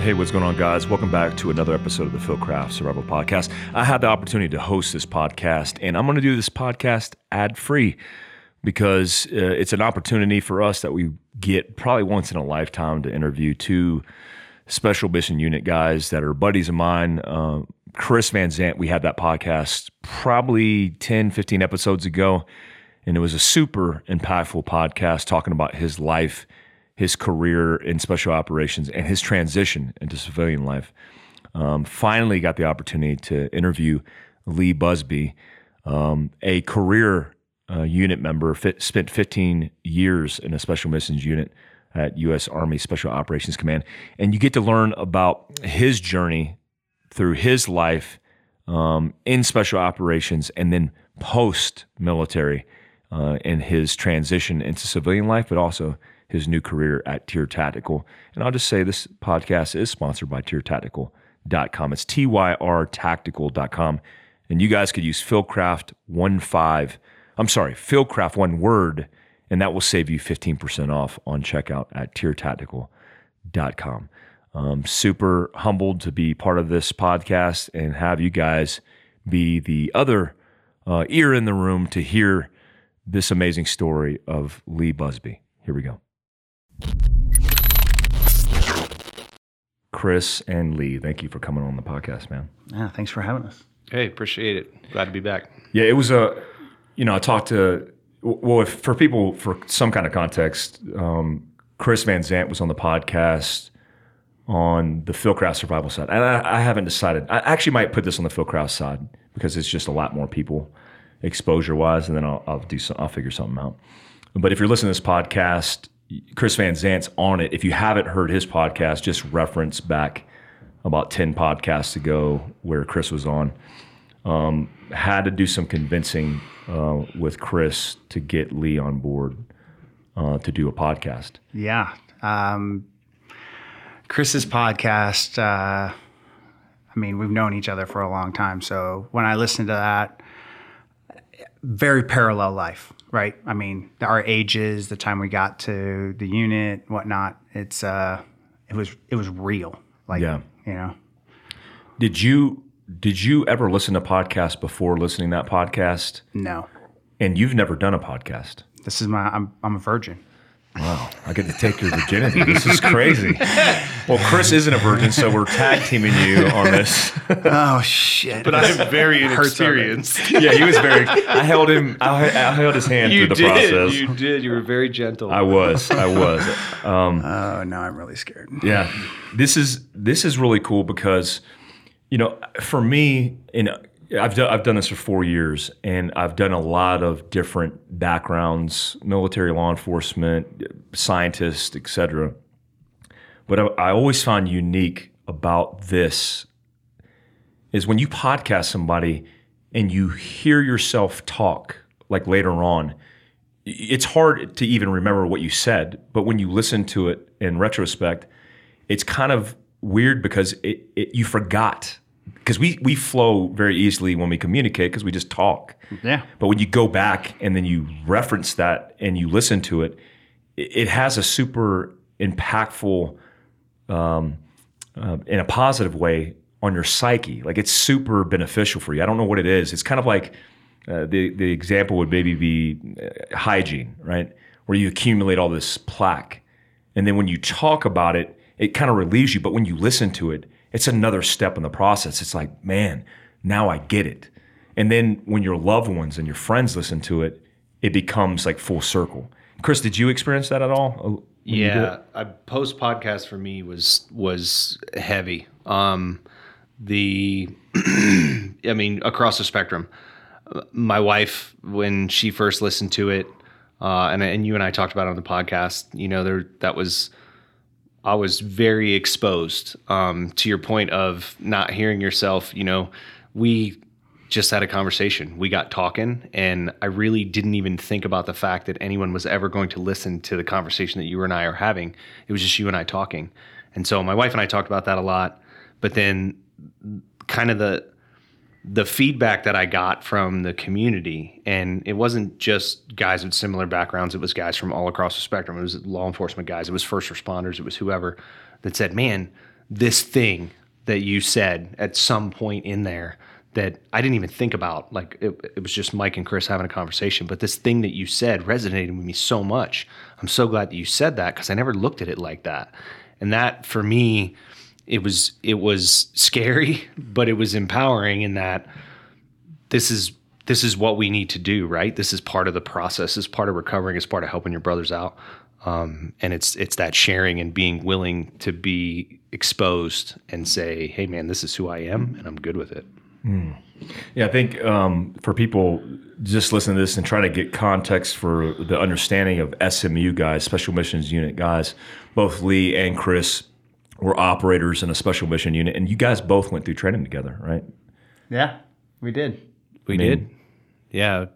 Hey, what's going on, guys? Welcome back to another episode of the Fieldcraft Survival Podcast. I had the opportunity to host this podcast, and I'm going to do this podcast ad-free because it's an opportunity for us that we get probably once in a lifetime to interview two Special Mission Unit guys that are buddies of mine. Chris Van Zandt, we had that podcast probably 10, 15 episodes ago, and it was a super impactful podcast talking about his life, his career in special operations, and his transition into civilian life. Finally got the opportunity to interview Lee Busby, a career unit member, spent 15 years in a special missions unit at U.S. Army Special Operations Command. And you get to learn about his journey through his life in special operations and then post-military and his transition into civilian life, but also his new career at TYR Tactical. And I'll just say this podcast is sponsored by TYRtactical.com. It's TYRtactical.com. And you guys could use Fieldcraft one word, and that will save you 15% off on checkout at TYRtactical.com. Super humbled to be part of this podcast and have you guys be the other ear in the room to hear this amazing story of Lee Busby. Here we go. Chris and Lee, thank you for coming on the podcast, man. Yeah, thanks for having us. Hey, appreciate it. Glad to be back. Yeah, it was I talked to, for some kind of context, Chris Van Zandt was on the podcast on the Fieldcraft Survival side. And I haven't decided. I actually might put this on the Fieldcraft side because it's just a lot more people exposure-wise, and then I'll figure something out. But if you're listening to this podcast, Chris Van Zandt's on it. If you haven't heard his podcast, just reference back about 10 podcasts ago where Chris was on. Had to do some convincing with Chris to get Lee on board to do a podcast. Yeah. Chris's podcast, we've known each other for a long time. So when I listened to that, very parallel life. Right. I mean, our ages, the time we got to the unit, whatnot. It's it was real. Like, yeah. You know. Did you ever listen to podcasts before listening to that podcast? No. And you've never done a podcast. This is I'm a virgin. Wow, I get to take your virginity. This is crazy. Well, Chris isn't a virgin, so we're tag teaming you on this. Oh shit! But I'm very inexperienced. Yeah, he was very. I held his hand through the process. You did. You were very gentle. I was. No, I'm really scared. Yeah, this is really cool because, for me, I've done this for 4 years, and I've done a lot of different backgrounds, military, law enforcement, scientists, et cetera. But I always find unique about this is when you podcast somebody and you hear yourself talk, like later on, it's hard to even remember what you said. But when you listen to it in retrospect, it's kind of weird because you forgot. Because we flow very easily when we communicate because we just talk. Yeah. But when you go back and then you reference that and you listen to it, it has a super impactful, in a positive way, on your psyche. Like, it's super beneficial for you. I don't know what it is. It's kind of like the example would maybe be hygiene, right? Where you accumulate all this plaque. And then when you talk about it, it kind of relieves you. But when you listen to it, it's another step in the process. It's like, man, now I get it. And then when your loved ones and your friends listen to it, it becomes like full circle. Chris, did you experience that at all? Yeah, post podcast for me was heavy. Across the spectrum. My wife, when she first listened to it, and you and I talked about it on the podcast, I was very exposed, to your point of not hearing yourself. We just had a conversation. We got talking, and I really didn't even think about the fact that anyone was ever going to listen to the conversation that you and I are having. It was just you and I talking. And so my wife and I talked about that a lot, but then kind of the feedback that I got from the community, and it wasn't just guys with similar backgrounds, it was guys from all across the spectrum. It was law enforcement guys, it was first responders, it was whoever that said, man, this thing that you said at some point in there that I didn't even think about. Like it was just Mike and Chris having a conversation, but this thing that you said resonated with me so much. I'm so glad that you said that because I never looked at it like that. And that for me, it was scary, but it was empowering in that this is what we need to do, right? This is part of the process. It's part of recovering. It's part of helping your brothers out. And it's that sharing and being willing to be exposed and say, hey man, this is who I am and I'm good with it. Mm. Yeah, I think for people just listening to this and trying to get context for the understanding of SMU guys, Special Missions Unit guys, both Lee and Chris were operators in a Special Mission Unit, and you guys both went through training together, right? Yeah, we did. We did. Yeah,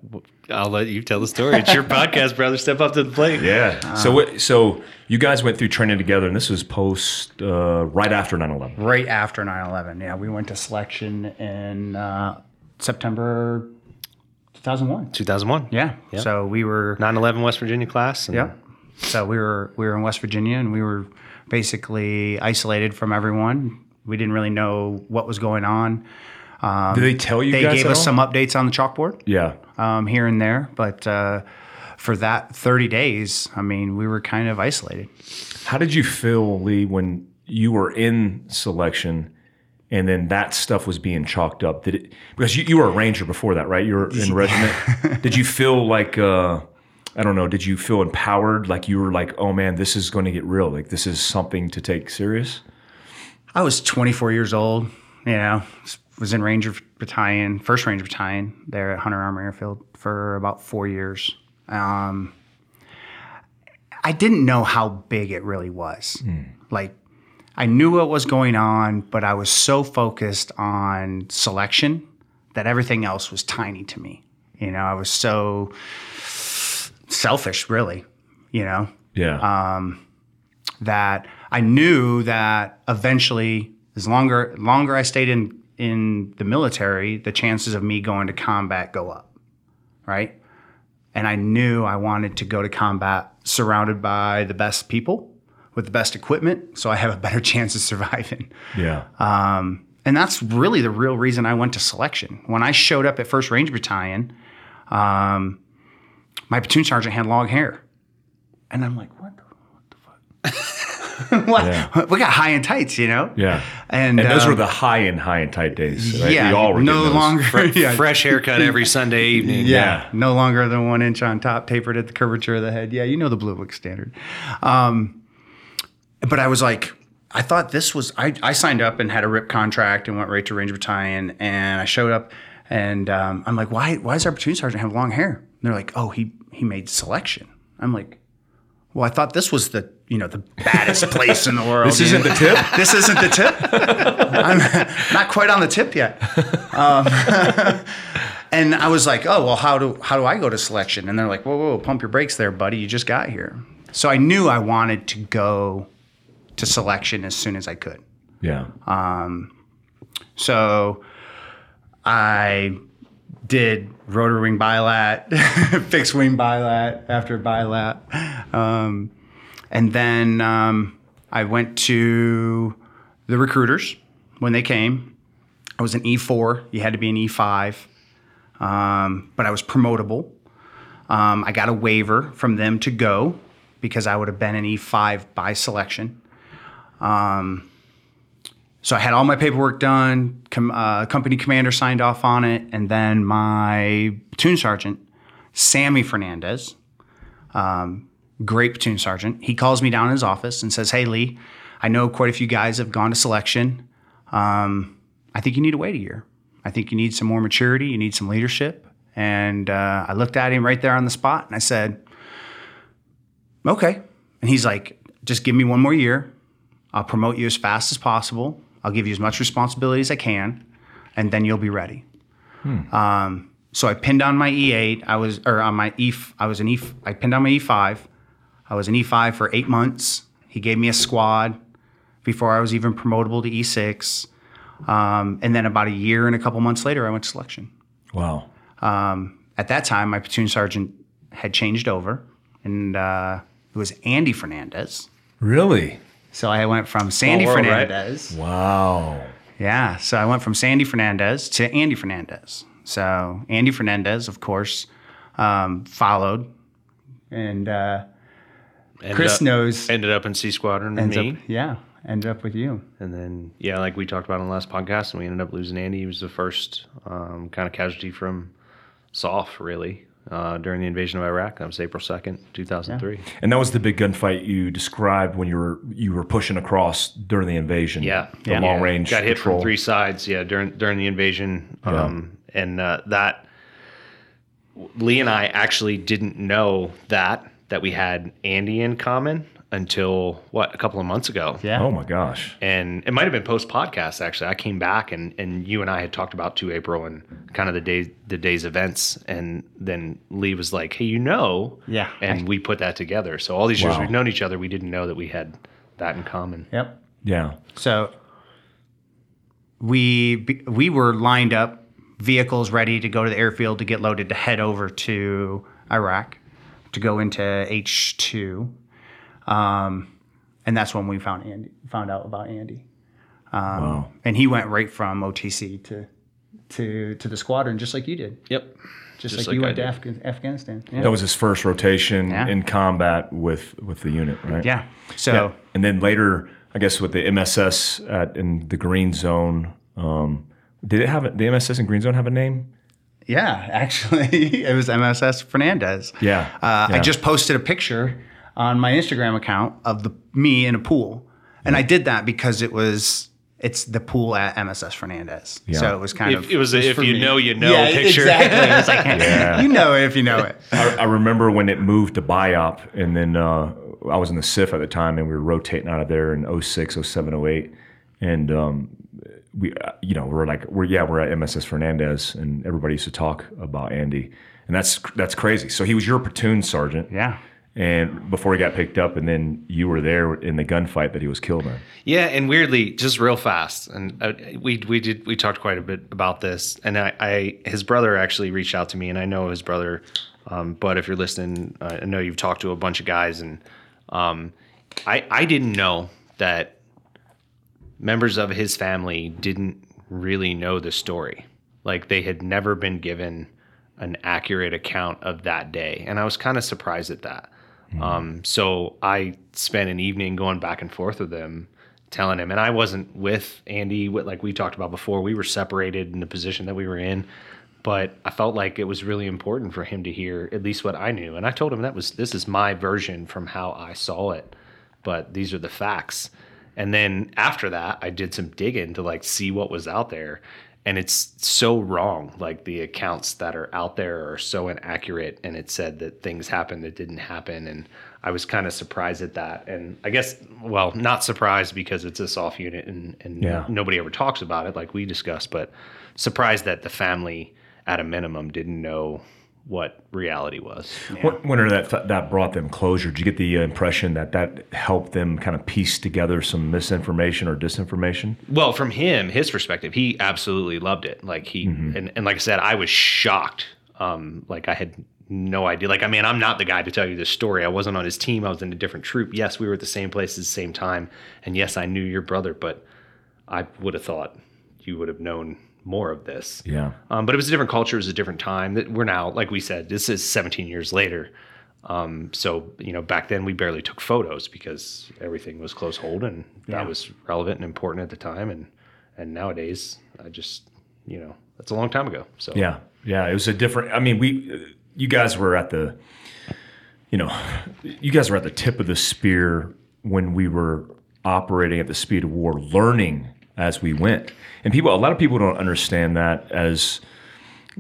I'll let you tell the story. It's your podcast, brother. Step up to the plate. Yeah. So you guys went through training together, and this was post right after 9/11. Right after 9/11. Yeah, we went to selection in September 2001. 2001. Yeah. Yep. So we were 9/11 West Virginia class. Yeah. So we were in West Virginia, and we were basically isolated from everyone. We didn't really know what was going on. Did they tell you guys at all? They gave us some updates on the chalkboard. Yeah. Here and there. But for that 30 days, I mean, we were kind of isolated. How did you feel, Lee, when you were in selection and then that stuff was being chalked up? Because you were a Ranger before that, right? You were in regiment. Did you feel like, I don't know, did you feel empowered? Like you were like, oh, man, this is going to get real. Like this is something to take serious? I was 24 years old, you know. Was in Ranger Battalion, First Ranger Battalion there at Hunter Army Airfield for about 4 years. I didn't know how big it really was. Mm. Like, I knew what was going on, but I was so focused on selection that everything else was tiny to me. You know, I was so selfish, really, you know? Yeah. That I knew that eventually, as longer I stayed in the military, the chances of me going to combat go up, right? And I knew I wanted to go to combat surrounded by the best people with the best equipment, so I have a better chance of surviving. Yeah. And that's really the real reason I went to selection. When I showed up at 1st Ranger Battalion, my platoon sergeant had long hair. And I'm like, what the fuck? Yeah. We got high and tights, you know? Yeah. And those were the high and tight days, right? Yeah. We all were no longer. Fresh haircut every Sunday evening. Yeah. No longer than 1 inch on top, tapered at the curvature of the head. Yeah, you know the Blue Book standard. But I was like, I thought this was, I signed up and had a RIP contract and went right to Ranger Battalion. And I showed up and I'm like, why does our platoon sergeant have long hair? And they're like, oh, he made selection. I'm like, well, I thought this was the, you know, the baddest place in the world. This isn't the tip? This isn't the tip? I'm not quite on the tip yet. And I was like, oh, well, how do I go to selection? And they're like, whoa, pump your brakes there, buddy. You just got here. So I knew I wanted to go to selection as soon as I could. Yeah. So I did rotor wing bilat, fixed wing bilat after bilat. And then I went to the recruiters when they came. I was an E4. You had to be an E5. But I was promotable. I got a waiver from them to go because I would have been an E5 by selection. So I had all my paperwork done. Company commander signed off on it. And then my platoon sergeant, Sammy Fernandez, great platoon sergeant. He calls me down in his office and says, hey, Lee, I know quite a few guys have gone to selection. I think you need to wait a year. I think you need some more maturity. You need some leadership. And I looked at him right there on the spot, and I said, okay. And he's like, just give me one more year. I'll promote you as fast as possible. I'll give you as much responsibility as I can, and then you'll be ready. So I pinned on my E8. I pinned on my E5. I was an E5 for 8 months. He gave me a squad before I was even promotable to E6. And then about a year and a couple months later, I went to selection. Wow. At that time, my platoon sergeant had changed over, and it was Andy Fernandez. Really? So I went from Sandy Fernandez. Right? Wow. Yeah. So I went from Sandy Fernandez to Andy Fernandez. So Andy Fernandez, of course, followed. And ended up in C Squadron with me. Ended up with you. And then, like we talked about on the last podcast, and we ended up losing Andy. He was the first kind of casualty from SOF, really. During the invasion of Iraq. That was April 2nd, 2003. Yeah. And that was the big gunfight you described when you were pushing across during the invasion. Yeah. The long range got hit from three sides, during the invasion. Yeah. That Lee and I actually didn't know that we had Andy in common until a couple of months ago. Yeah. Oh my gosh. And it might have been post podcast actually. I came back and you and I had talked about 2 April and kind of the day's events, and then Lee was like, "Hey, Yeah. And we put that together. So all these years we've known each other, we didn't know that we had that in common. Yep. Yeah. So we were lined up, vehicles ready to go to the airfield to get loaded to head over to Iraq to go into H2. And that's when we found out about Andy. Wow. And he went right from OTC to the squadron, just like you did. Yep. Just like you went to Afghanistan. Yeah. That was his first rotation in combat with the unit, right? Yeah. So. Yeah. And then later, I guess with the MSS in the Green Zone, did it have the MSS and Green Zone have a name? Yeah, actually, it was MSS Fernandez. Yeah. I just posted a picture on my Instagram account of me in a pool. And I did that because it's the pool at MSS Fernandez. Yeah. So it was kind of, picture. Exactly. It was like, you know it if you know it. I remember when it moved to BIOP, and then I was in the CIF at the time, and we were rotating out of there in 06, 07, 08. And we're at MSS Fernandez, and everybody used to talk about Andy. And that's crazy. So he was your platoon sergeant. Yeah. And before he got picked up, and then you were there in the gunfight that he was killed in. Yeah, and weirdly, just real fast, and we talked quite a bit about this. And his brother actually reached out to me, and I know his brother. But if you're listening, I know you've talked to a bunch of guys, and I didn't know that members of his family didn't really know the story. Like, they had never been given an accurate account of that day, and I was kind of surprised at that. So I spent an evening going back and forth with him, telling him, and I wasn't with Andy, like we talked about before. We were separated in the position that we were in, but I felt like it was really important for him to hear at least what I knew. And I told him this is my version from how I saw it, but these are the facts. And then after that, I did some digging to see what was out there. And it's so wrong. Like, the accounts that are out there are so inaccurate, and it said that things happened that didn't happen. And I was kind of surprised at that. And I guess, not surprised because it's a soft unit and nobody ever talks about it like we discussed, but surprised that the family at a minimum didn't know what reality was. Yeah. Wonder that brought them closure. Did you get the impression that helped them kind of piece together some misinformation or disinformation? Well, from his perspective, he absolutely loved it. And like I said, I was shocked. I had no idea. I'm not the guy to tell you this story. I wasn't on his team. I was in a different troop. Yes, we were at the same place at the same time. And yes, I knew your brother, but I would have thought you would have known more of this. Yeah. But it was a different culture. It was a different time. That we're now, like we said, this is 17 years later. So back then we barely took photos because everything was close hold, and that was relevant and important at the time. And nowadays, I just, that's a long time ago. So yeah, it was a different. I mean, you guys were at the, tip of the spear when we were operating at the speed of war, learning as we went. And a lot of people don't understand that as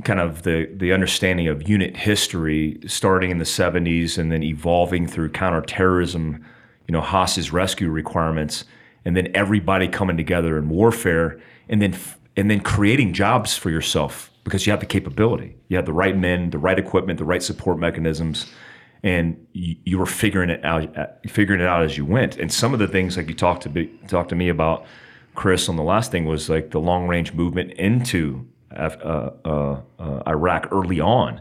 kind of the understanding of unit history starting in the 70s and then evolving through counterterrorism, hostage rescue requirements, and then everybody coming together in warfare, and then creating jobs for yourself because you have the capability. You have the right men, the right equipment, the right support mechanisms, and you were figuring it out as you went. And some of the things like you talked to me about, Chris, on the last thing was like the long range movement into Iraq early on.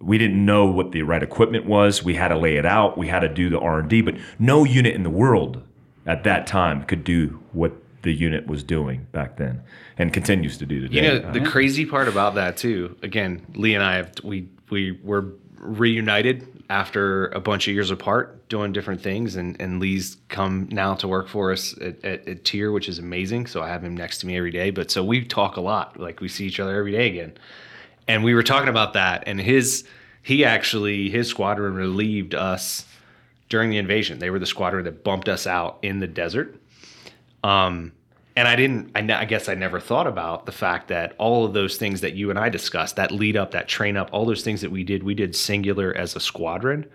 We didn't know what the right equipment was. We had to lay it out. We had to do the R&D, but no unit in the world at that time could do what the unit was doing back then and continues to do today. You know, the crazy part about that too, again, Lee and I, we were reunited after a bunch of years apart doing different things, and Lee's come now to work for us at TYR, which is amazing. So I have him next to me every day, but so we talk a lot, like we see each other every day again. And we were talking about that, and his squadron relieved us during the invasion. They were the squadron that bumped us out in the desert. And I guess I never thought about the fact that all of those things that you and I discussed, that lead up, that train up, all those things that we did singular as a squadron.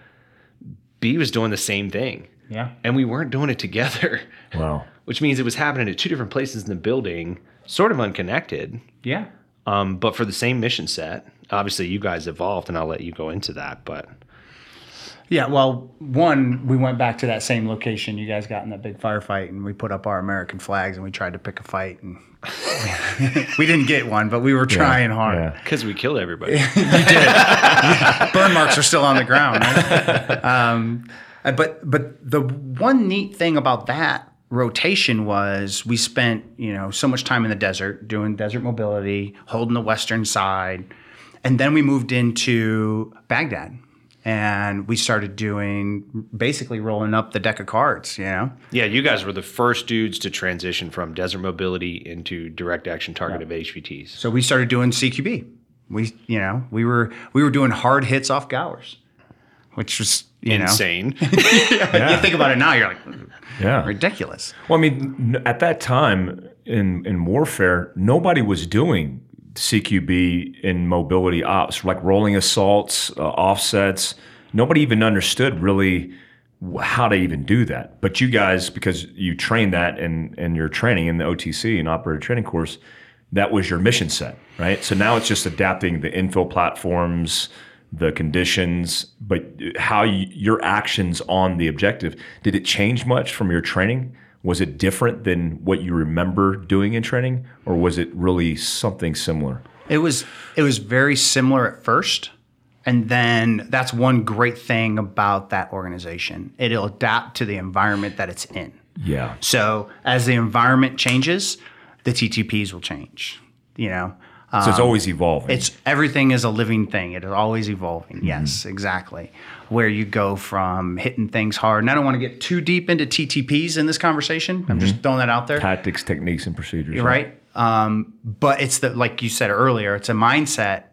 B was doing the same thing. Yeah. And we weren't doing it together. Wow. Which means it was happening at two different places in the building, sort of unconnected. Yeah. But for the same mission set. Obviously you guys evolved, and I'll let you go into that, but. Yeah, well, one, we went back to that same location. You guys got in that big firefight, and we put up our American flags, and we tried to pick a fight, and we didn't get one, but we were trying hard. Because we killed everybody. You did. Yeah. Burn marks are still on the ground. Right? But the one neat thing about that rotation was we spent, so much time in the desert doing desert mobility, holding the western side, and then we moved into Baghdad. And we started doing, basically rolling up the deck of cards, Yeah, you guys were the first dudes to transition from desert mobility into direct action target of HVTs. So we started doing CQB. We were doing hard hits off Gowers, which was, insane. You think about it now, you're like, ridiculous. Well, I mean, at that time in warfare, nobody was doing CQB in mobility ops, like rolling assaults, offsets. Nobody even understood really how to even do that. But you guys, because you trained that in your training in the OTC and operator training course, that was your mission set, right? So now it's just adapting the infill platforms, the conditions, but how your actions on the objective. Did it change much from your training? Was it different than what you remember doing in training, or was it really something similar? It was very similar at first, and then that's one great thing about that organization. It'll adapt to the environment that it's in. Yeah. So as the environment changes, the TTPs will change, So it's always evolving. Everything is a living thing. It is always evolving. Mm-hmm. Yes, exactly. Where you go from hitting things hard. And I don't want to get too deep into TTPs in this conversation. Mm-hmm. I'm just throwing that out there. Tactics, techniques, and procedures. Right. But it's like you said earlier, it's a mindset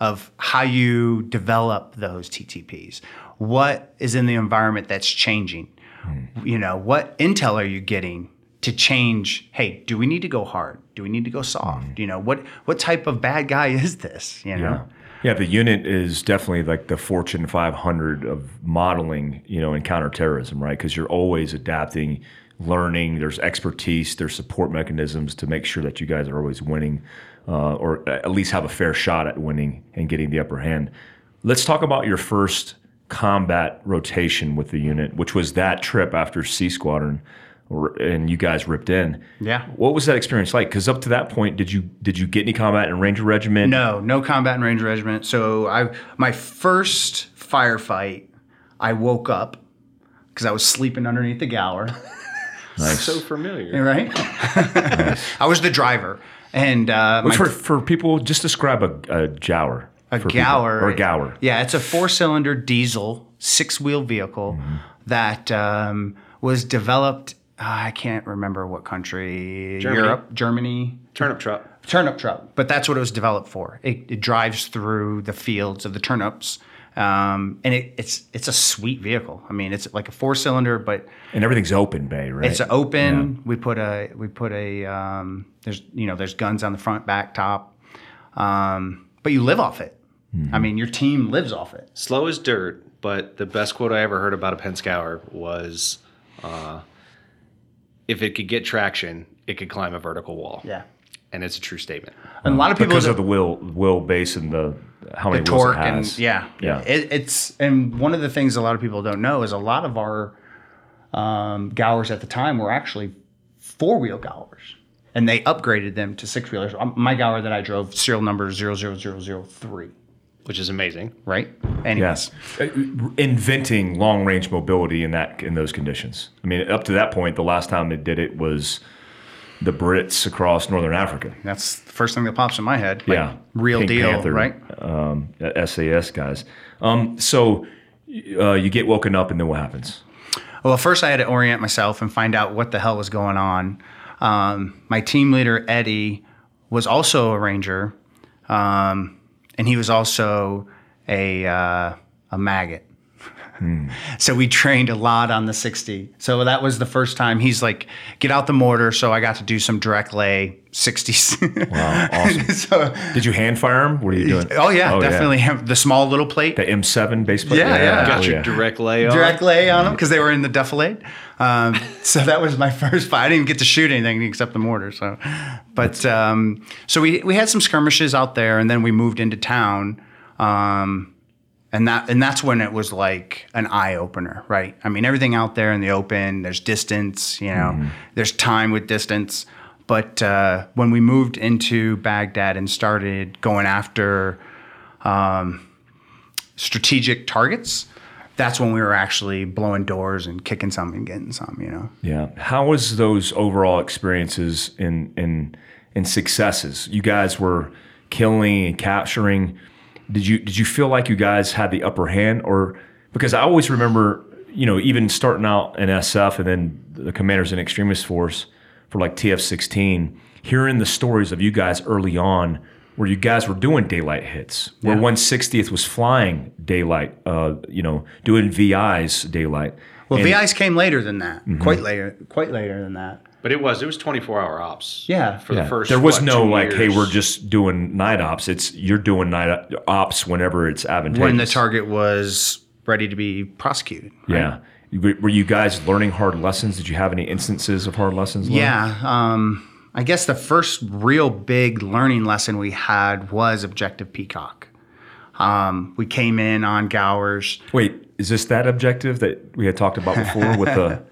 of how you develop those TTPs. What is in the environment that's changing? Mm-hmm. What intel are you getting to change? Hey, do we need to go hard? Do we need to go soft? Mm. What type of bad guy is this? Yeah, the unit is definitely like the Fortune 500 of modeling, in counterterrorism, right? Because you're always adapting, learning. There's expertise, there's support mechanisms to make sure that you guys are always winning, or at least have a fair shot at winning and getting the upper hand. Let's talk about your first combat rotation with the unit, which was that trip after C Squadron. And you guys ripped in. Yeah. What was that experience like? Because up to that point, did you get any combat in Ranger Regiment? No combat in Ranger Regiment. So my first firefight, I woke up because I was sleeping underneath the Gower. Nice. So familiar, right? Nice. I was the driver, and for people, just describe a Gower. A Gower or a Gower. Yeah, it's a 4-cylinder diesel 6-wheel vehicle that was developed. I can't remember what country. Germany. Turnip truck. But that's what it was developed for. It drives through the fields of the turnips, and it's a sweet vehicle. I mean, it's like a 4-cylinder, but and everything's open bay, right? It's open. Yeah. We put a. There's guns on the front, back, top, but you live off it. Mm-hmm. I mean, your team lives off it. Slow as dirt, but the best quote I ever heard about a Pinzgauer was. If it could get traction, it could climb a vertical wall. Yeah, and it's a true statement. And a lot of people because of the wheel base and the how many torque wheels it has. And yeah. It's and one of the things a lot of people don't know is a lot of our Gowers at the time were actually 4-wheel Gowers, and they upgraded them to 6-wheelers. My Gower that I drove, serial number 00003. which is amazing, right? Anyways. Yes, inventing long range mobility in those conditions. I mean, up to that point, the last time they did it was the Brits across northern Africa. That's the first thing that pops in my head. Like, yeah, real Pink deal, Panther, right? SAS guys. So you get woken up, and then what happens? Well, first I had to orient myself and find out what the hell was going on. My team leader Eddie was also a Ranger. And he was also a maggot. Mm. So we trained a lot on the 60. So that was the first time he's like, get out the mortar. So I got to do some direct lay 60s. Wow, awesome. So, did you hand fire him? What are you doing? Oh, yeah, oh, definitely. Yeah. The small little plate. The M7 base plate? Yeah, yeah. Got your direct lay on them. Direct lay on them because they were in the defilade. So that was my first fight. I didn't get to shoot anything except the mortar. So, but so we had some skirmishes out there, and then we moved into town. And that's when it was like an eye opener, right? I mean, everything out there in the open, there's distance, you know, there's time with distance. But when we moved into Baghdad and started going after strategic targets, that's when we were actually blowing doors and kicking some and getting some, you know? Yeah. How was those overall experiences in successes? You guys were killing and capturing. Did you feel like you guys had the upper hand? Or because I always remember, you know, even starting out in SF and then the Commanders in Extremist Force for like TF-16, hearing the stories of you guys early on where you guys were doing daylight hits, where 160th was flying daylight, you know, doing VIs daylight. Well, and VIs came later than that, quite later than that. But it was 24-hour ops. Yeah, for the first. There was no like, years. Hey, we're just doing night ops. You're doing night ops whenever it's advantageous. When the target was ready to be prosecuted. Right? Yeah, were you guys learning hard lessons? Did you have any instances of hard lessons learned? Yeah, I guess the first real big learning lesson we had was Objective Peacock. We came in on Gower's. Wait, is this that objective that we had talked about before with the?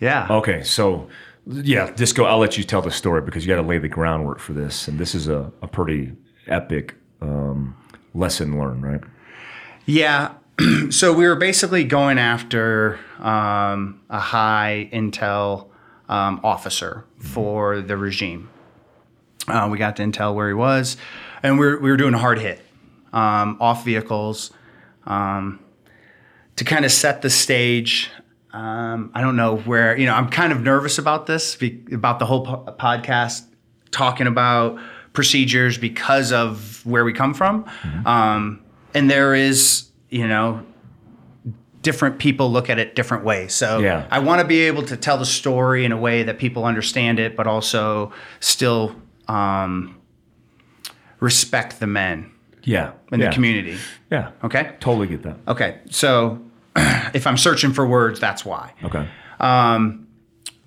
Yeah. Okay, so. Yeah, Disco, I'll let you tell the story because you got to lay the groundwork for this. And this is a pretty epic lesson learned, right? Yeah. So we were basically going after a high intel officer for the regime. We got the intel where he was, and we were doing a hard hit off vehicles to kind of set the stage. I don't know where, you know, I'm kind of nervous about this, about the whole podcast, talking about procedures because of where we come from. And there is, you know, different people look at it different ways. So I want to be able to tell the story in a way that people understand it, but also still respect the men. Yeah. In the community. Yeah. Okay. Totally get that. Okay. So... if I'm searching for words, that's why. Okay.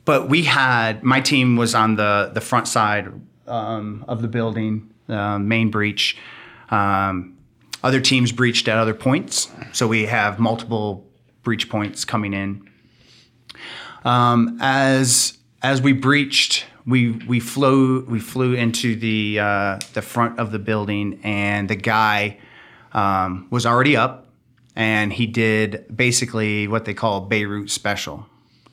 But we had, my team was on the front side of the building, main breach. Other teams breached at other points. So we have multiple breach points coming in. As we breached, we flew into the front of the building, and the guy was already up. And he did basically what they call Beirut Special.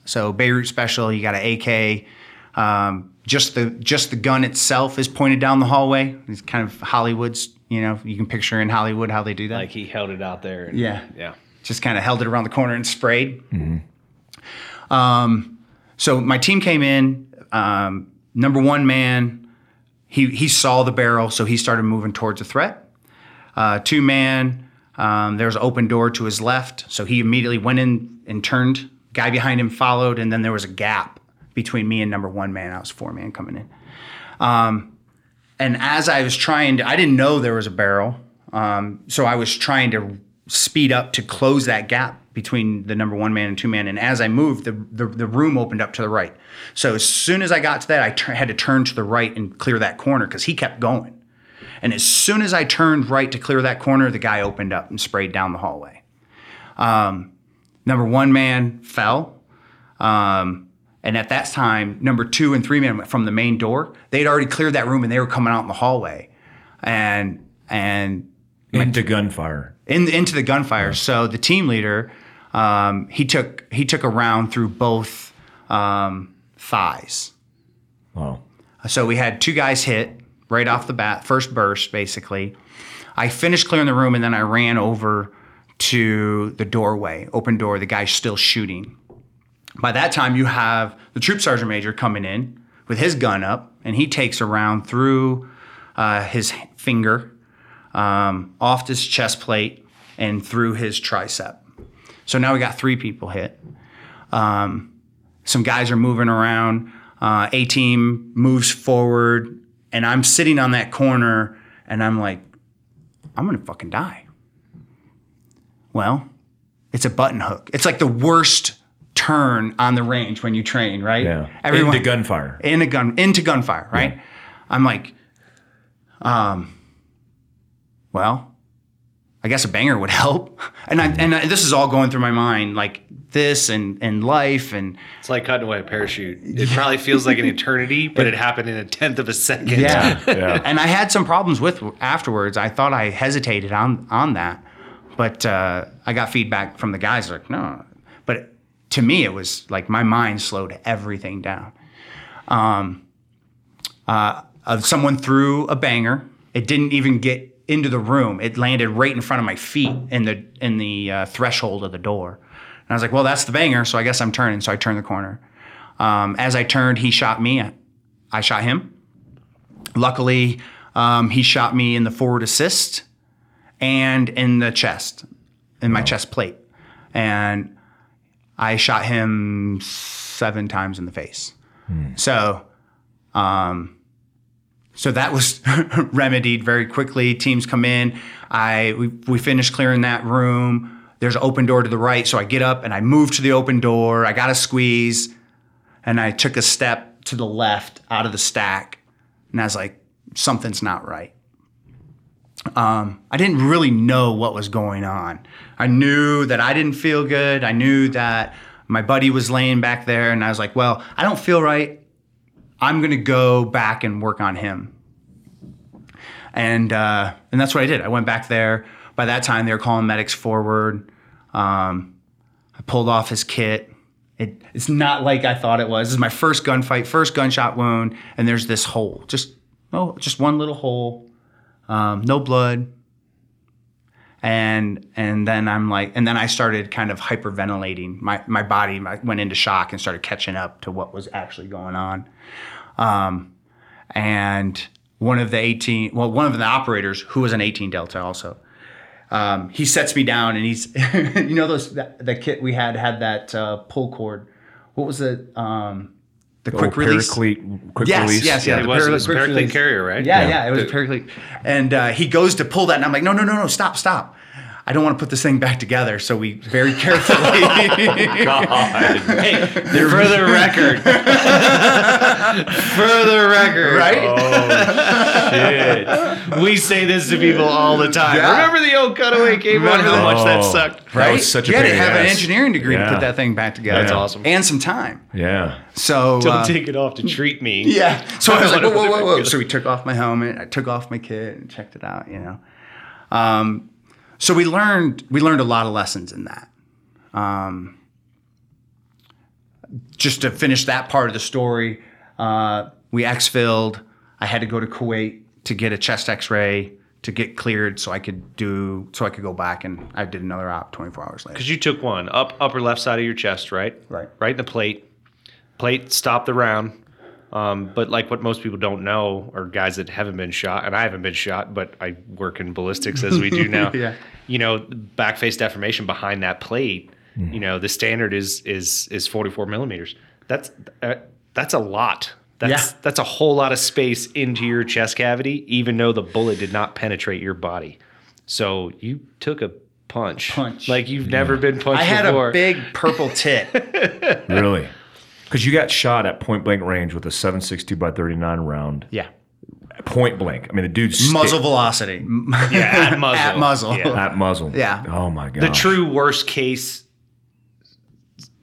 So Beirut Special, you got an AK. Just the gun itself is pointed down the hallway. It's kind of Hollywood's, you know, you can picture in Hollywood how they do that. Like he held it out there. And, yeah. Just kind of held it around the corner and sprayed. Mm-hmm. So my team came in. Number one man, he saw the barrel, so he started moving towards the threat. Two man... there was an open door to his left, so he immediately went in and turned. Guy behind him followed, and then there was a gap between me and number one man. I was four man coming in. And as I was trying to, I didn't know there was a barrel, so I was trying to speed up to close that gap between the number one man and two man. And as I moved, the room opened up to the right. So as soon as I got to that, I had to turn to the right and clear that corner because he kept going. And as soon as I turned right to clear that corner, the guy opened up and sprayed down the hallway. Number one man fell. And at that time, number two and three men from the main door, they'd already cleared that room and they were coming out in the hallway. And into gunfire. Into the gunfire. Yeah. So the team leader, he took a round through both thighs. Wow. So we had two guys hit right off the bat, first burst basically. I finished clearing the room and then I ran over to the doorway, open door. The guy's still shooting. By that time, you have the troop sergeant major coming in with his gun up, and he takes a round through his finger, off his chest plate, and through his tricep. So now we got three people hit. Some guys are moving around. A team moves forward, and I'm sitting on that corner, and I'm like, I'm gonna fucking die. Well, it's a button hook. It's like the worst turn on the range when you train, right? Yeah. Everyone, into gunfire. Into gunfire, right? Yeah. I'm like, well, I guess a banger would help. And this is all going through my mind, like this and life and it's like cutting away a parachute. It probably feels like an eternity, but it happened in a tenth of a second. Yeah. Yeah. And I had some problems with afterwards. I thought I hesitated on that, but I got feedback from the guys like, no. But to me, it was like my mind slowed everything down. Someone threw a banger. It didn't even get into the room. It landed right in front of my feet in the threshold of the door. And I was like, well, that's the banger, so I guess I'm turning. So I turned the corner. As I turned, he shot me. I shot him. Luckily, he shot me in the forward assist and in the chest, in my chest plate. And I shot him 7 times in the face. Hmm. So that was remedied very quickly. Teams come in. We finished clearing that room. There's an open door to the right. So I get up and I move to the open door. I got a squeeze and I took a step to the left out of the stack. And I was like, something's not right. I didn't really know what was going on. I knew that I didn't feel good. I knew that my buddy was laying back there. And I was like, well, I don't feel right. I'm going to go back and work on him. And that's what I did. I went back there. By that time, they were calling medics forward. I pulled off his kit. It's not like I thought it was. This is my first gunfight, first gunshot wound, and there's this hole. Just one little hole, no blood. And then I'm like, and then I started kind of hyperventilating. My body went into shock and started catching up to what was actually going on. And one of the operators who was an 18 Delta also. He sets me down and he's, you know, the kit we had that pull cord. What was it? The quick release. Paraclete, quick release. Yes, yeah. It was a Paraclete carrier, right? Yeah, it was a Paraclete. And he goes to pull that, and I'm like, no, stop. I don't want to put this thing back together. So we very carefully. God. Hey, for the record. Right? Oh, shit. We say this to people all the time. Yeah. Remember the old cutaway came out, how much that sucked, right? That was such a pain. You had to have an engineering degree to put that thing back together. Yeah. That's awesome. And some time. Yeah. So don't take it off to treat me. Yeah. So I was like, whoa. So we took off my helmet. I took off my kit and checked it out, you know. So we learned a lot of lessons in that. Just to finish that part of the story, we exfilled. I had to go to Kuwait to get a chest X-ray to get cleared, so I could go back, and I did another op 24 hours later. Because you took one upper left side of your chest, right? Right in the plate. Plate stopped the round. But like what most people don't know are guys that haven't been shot, and I haven't been shot, but I work in ballistics as we do now. Yeah. You know, back face deformation behind that plate. Mm-hmm. You know, the standard is 44 millimeters. That's a lot. That's a whole lot of space into your chest cavity, even though the bullet did not penetrate your body. So you took a punch. Like you've never been punched before. I had a big purple tit. Really? Because you got shot at point blank range with a 7.62x39 round. Yeah. Point blank. I mean, the dude's muzzle velocity. Yeah, at muzzle. At muzzle. Yeah. Oh, my God. The true worst case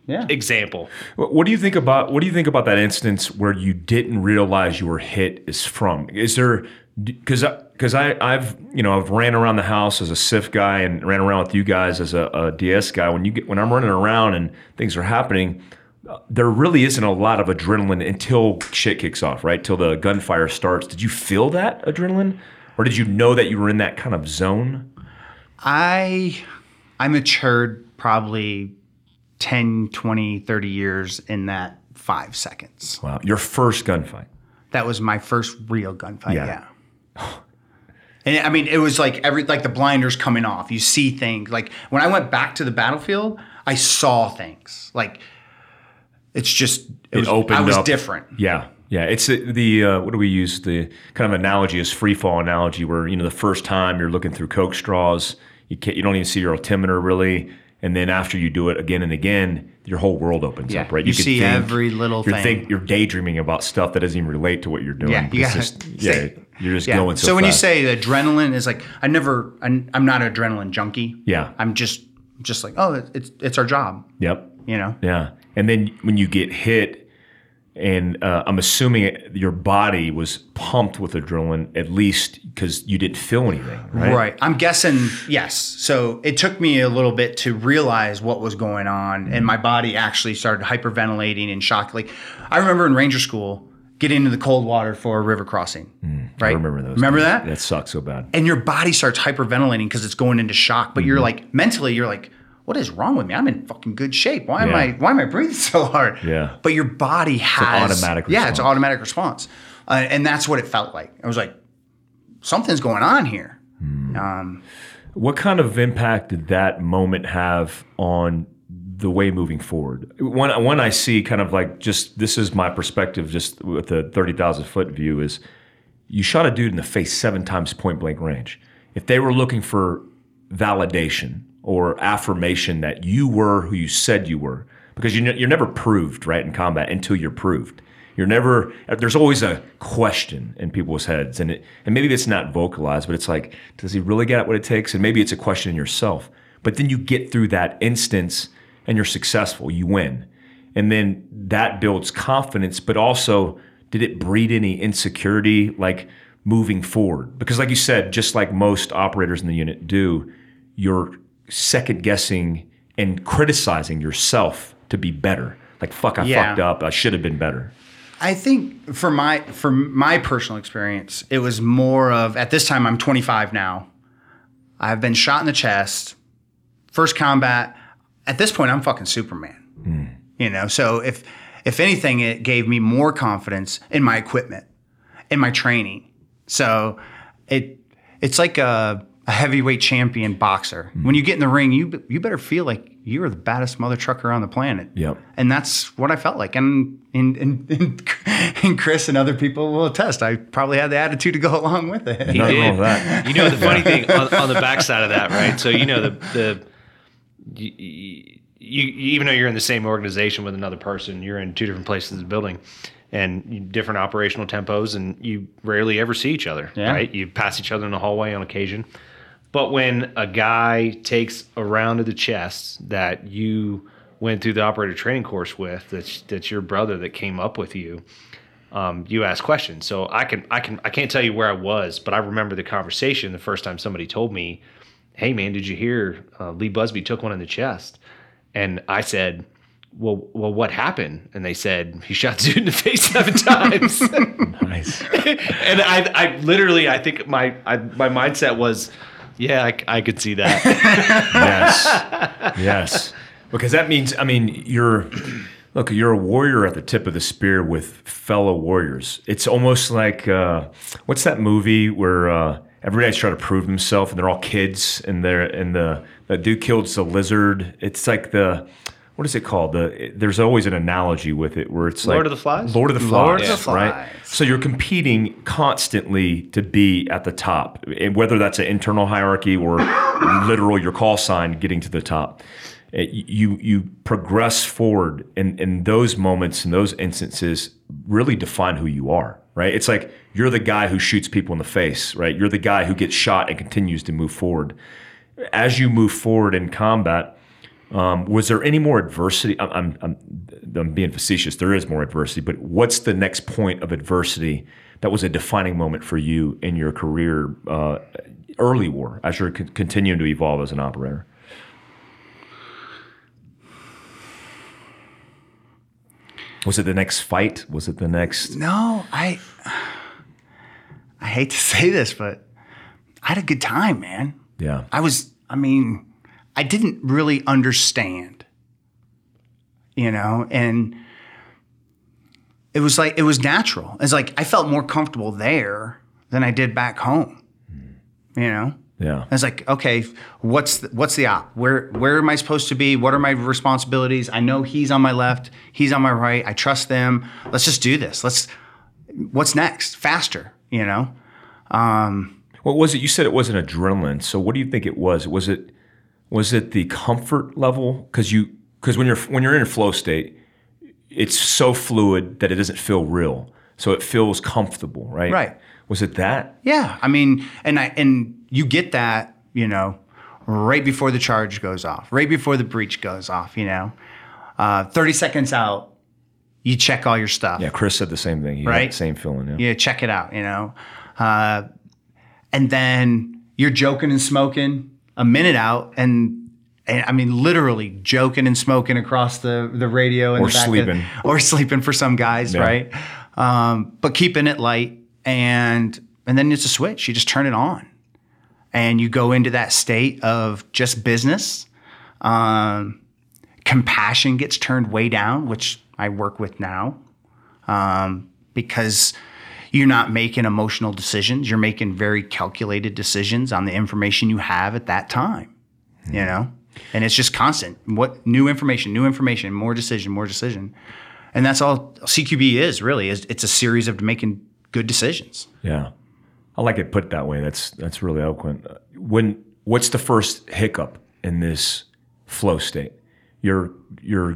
example. What do you think about that instance where you didn't realize you were hit is from? Is there Because I've you know, I've ran around the house as a CIF guy and ran around with you guys as a DS guy. When I'm running around and things are happening, there really isn't a lot of adrenaline until shit kicks off, right? Till the gunfire starts. Did you feel that adrenaline, or did you know that you were in that kind of zone? I matured probably 10, 20, 30 years in that 5 seconds. Wow, your first gunfight. That was my first real gunfight. Yeah. And I mean, it was like the blinders coming off. You see things. Like when I went back to the battlefield, I saw things. Like it's just it opened up. I was different. Yeah. Yeah. It's the what do we use? The kind of analogy is free fall analogy, where, you know, the first time you're looking through Coke straws, you don't even see your altimeter really. And then after you do it again and again, your whole world opens up, right? You see every little thing. You're daydreaming about stuff that doesn't even relate to what you're doing. Yeah, you're just going so fast. So when you say the adrenaline is like, I'm not an adrenaline junkie. Yeah. I'm just like, oh, it's our job. Yep. You know? Yeah. And then when you get hit, and I'm assuming your body was pumped with adrenaline, at least because you didn't feel anything, right? Right. I'm guessing, yes. So it took me a little bit to realize what was going on, and my body actually started hyperventilating and shock. Like, I remember in Ranger School getting into the cold water for a river crossing, right? I remember those. Remember days. That? That sucks so bad. And your body starts hyperventilating because it's going into shock, but you're like, mentally, you're like, what is wrong with me? I'm in fucking good shape. Why am I breathing so hard? Yeah. But your body has it's an automatic response. Yeah, it's an automatic response. And that's what it felt like. I was like, something's going on here. Mm. What kind of impact did that moment have on the way moving forward? When I see kind of like, just this is my perspective, just with the 30,000 foot view, is you shot a dude in the face 7 times point blank range. If they were looking for validation or affirmation that you were who you said you were, because you're never proved, right, in combat until you're proved. There's always a question in people's heads, and maybe it's not vocalized, but it's like, does he really get what it takes? And maybe it's a question in yourself, but then you get through that instance and you're successful, you win. And then that builds confidence, but also, did it breed any insecurity, like moving forward? Because like you said, just like most operators in the unit do, you're second guessing and criticizing yourself to be better. Like, fuck, I fucked up. I should have been better. I think for my personal experience, it was more of, at this time, I'm 25 now. I've been shot in the chest. First combat. At this point, I'm fucking Superman. Mm. You know, so if anything, it gave me more confidence in my equipment, in my training. So it's like a heavyweight champion boxer. Mm. When you get in the ring, you better feel like you are the baddest mother trucker on the planet. Yep. And that's what I felt like. And Chris and other people will attest, I probably had the attitude to go along with it. He did. You know, the funny thing on the backside of that, right? So, you know, even though you're in the same organization with another person, you're in two different places in the building and different operational tempos, and you rarely ever see each other, right? You pass each other in the hallway on occasion. But when a guy takes a round to the chest that you went through the operator training course with, that's your brother that came up with you, you ask questions. So I can't tell you where I was, but I remember the conversation the first time somebody told me, "Hey man, did you hear Lee Busby took one in the chest?" And I said, Well, what happened? And they said, he shot dude in the face 7 times. Nice. And I think my mindset was, I could see that. Yes. Yes. Because that means, I mean, you're a warrior at the tip of the spear with fellow warriors. It's almost like, what's that movie where everybody's trying to prove themselves and they're all kids and the dude kills the lizard. It's like what is it called? There's always an analogy with it where it's like Lord of the Flies. Lord of the Flies, right? So you're competing constantly to be at the top, and whether that's an internal hierarchy or literal your call sign getting to the top, you progress forward, and those moments and those instances really define who you are, right? It's like you're the guy who shoots people in the face, right? You're the guy who gets shot and continues to move forward. As you move forward in combat, Was there any more adversity? I'm being facetious. There is more adversity, but what's the next point of adversity that was a defining moment for you in your career, early war, as you're continuing to evolve as an operator? Was it the next fight? Was it the next? No, I hate to say this, but I had a good time, man. Yeah. I didn't really understand, and it was like, it was natural. It's like, I felt more comfortable there than I did back home, Yeah. I was like, okay, what's the op? Where am I supposed to be? What are my responsibilities? I know he's on my left, he's on my right. I trust them. Let's just do this. What's next? Faster, What was it? You said it wasn't adrenaline. So what do you think it was? Was it the comfort level? Because when you're in a flow state, it's so fluid that it doesn't feel real. So it feels comfortable, right? Right. Was it that? Yeah. And you get that, right before the charge goes off, right before the breach goes off, 30 seconds out, you check all your stuff. Yeah, Chris said the same thing. He had the same feeling. Yeah, check it out, and then you're joking and smoking a minute out, and literally joking and smoking across the radio, or sleeping for some guys, yeah. Right? But keeping it light, and then it's a switch. You just turn it on, and you go into that state of just business. Compassion gets turned way down, which I work with now, because you're not making emotional decisions. You're making very calculated decisions on the information you have at that time, And it's just constant. What new information, more decision. And that's all CQB is really, it's a series of making good decisions. Yeah. I like it put that way. That's really eloquent. What's the first hiccup in this flow state? You're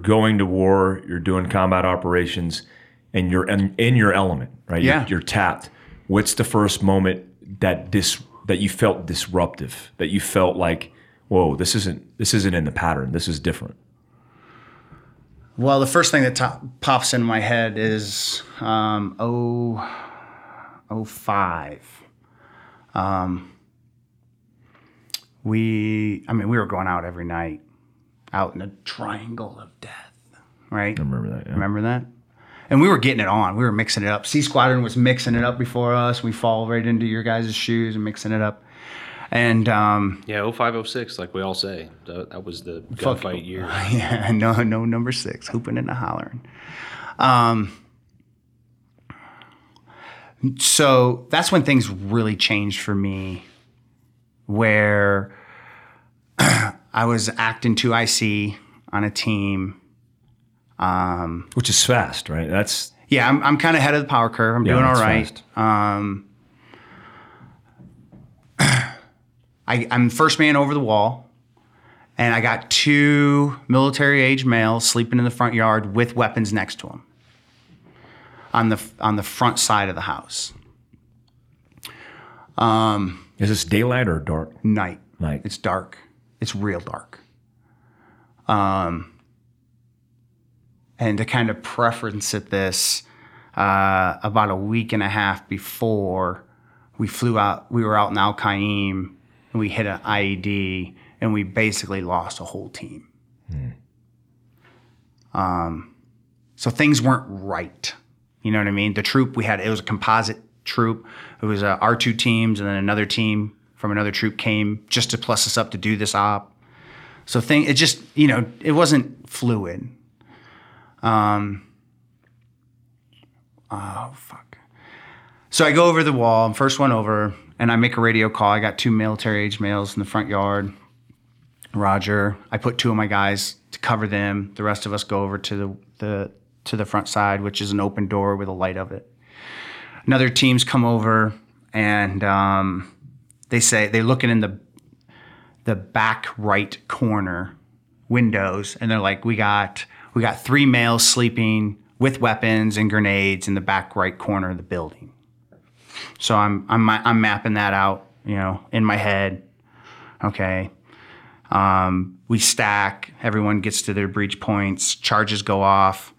going to war, you're doing combat operations, and you're in your element, right? Yeah. You're tapped. What's the first moment that you felt disruptive, that you felt like, whoa, this isn't in the pattern, this is different? Well, the first thing that pops in my head is 05. We were going out every night, out in the Triangle of Death, right? I remember that, yeah. And we were getting it on. We were mixing it up. C Squadron was mixing it up before us. We fall right into your guys' shoes and mixing it up. And 05, 06, like we all say, that was the gunfight year. Yeah, no, number six, hooping and a hollering. So that's when things really changed for me, where I was acting 2IC on a team. Which is fast, right? I'm kind of ahead of the power curve. I'm doing all right. I'm first man over the wall, and I got two military-age males sleeping in the front yard with weapons next to them on the front side of the house. Is this daylight or dark? Night. It's dark. It's real dark. And to kind of preference at this, about a week and a half before, we flew out. We were out in Al Qaim, and we hit an IED, and we basically lost a whole team. So things weren't right. You know what I mean? The troop we had, it was a composite troop. It was our two teams, and then another team from another troop came just to plus us up to do this op. So it wasn't fluid. Oh, fuck. So I go over the wall, I'm first one over, and I make a radio call. I got two military-age males in the front yard. Roger. I put two of my guys to cover them. The rest of us go over to the front side, which is an open door with a light of it. Another team's come over, and they say they're looking in the back right corner windows, and they're like, we got three males sleeping with weapons and grenades in the back right corner of the building. So I'm mapping that out, in my head. Okay. We stack. Everyone gets to their breach points. Charges go off.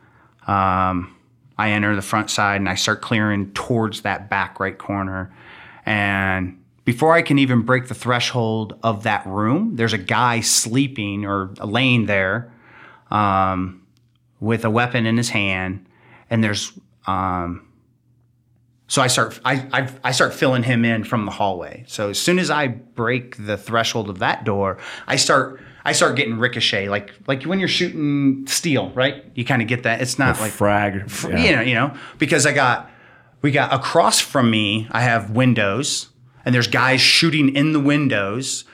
I enter the front side, and I start clearing towards that back right corner. And before I can even break the threshold of that room, there's a guy sleeping or laying there with a weapon in his hand. And there's so I start filling him in from the hallway. So as soon as I break the threshold of that door, I start getting ricochet like when you're shooting steel, right? You kind of get that. It's not like frag, yeah. you know, because we got across from me. I have windows, and there's guys shooting in the windows.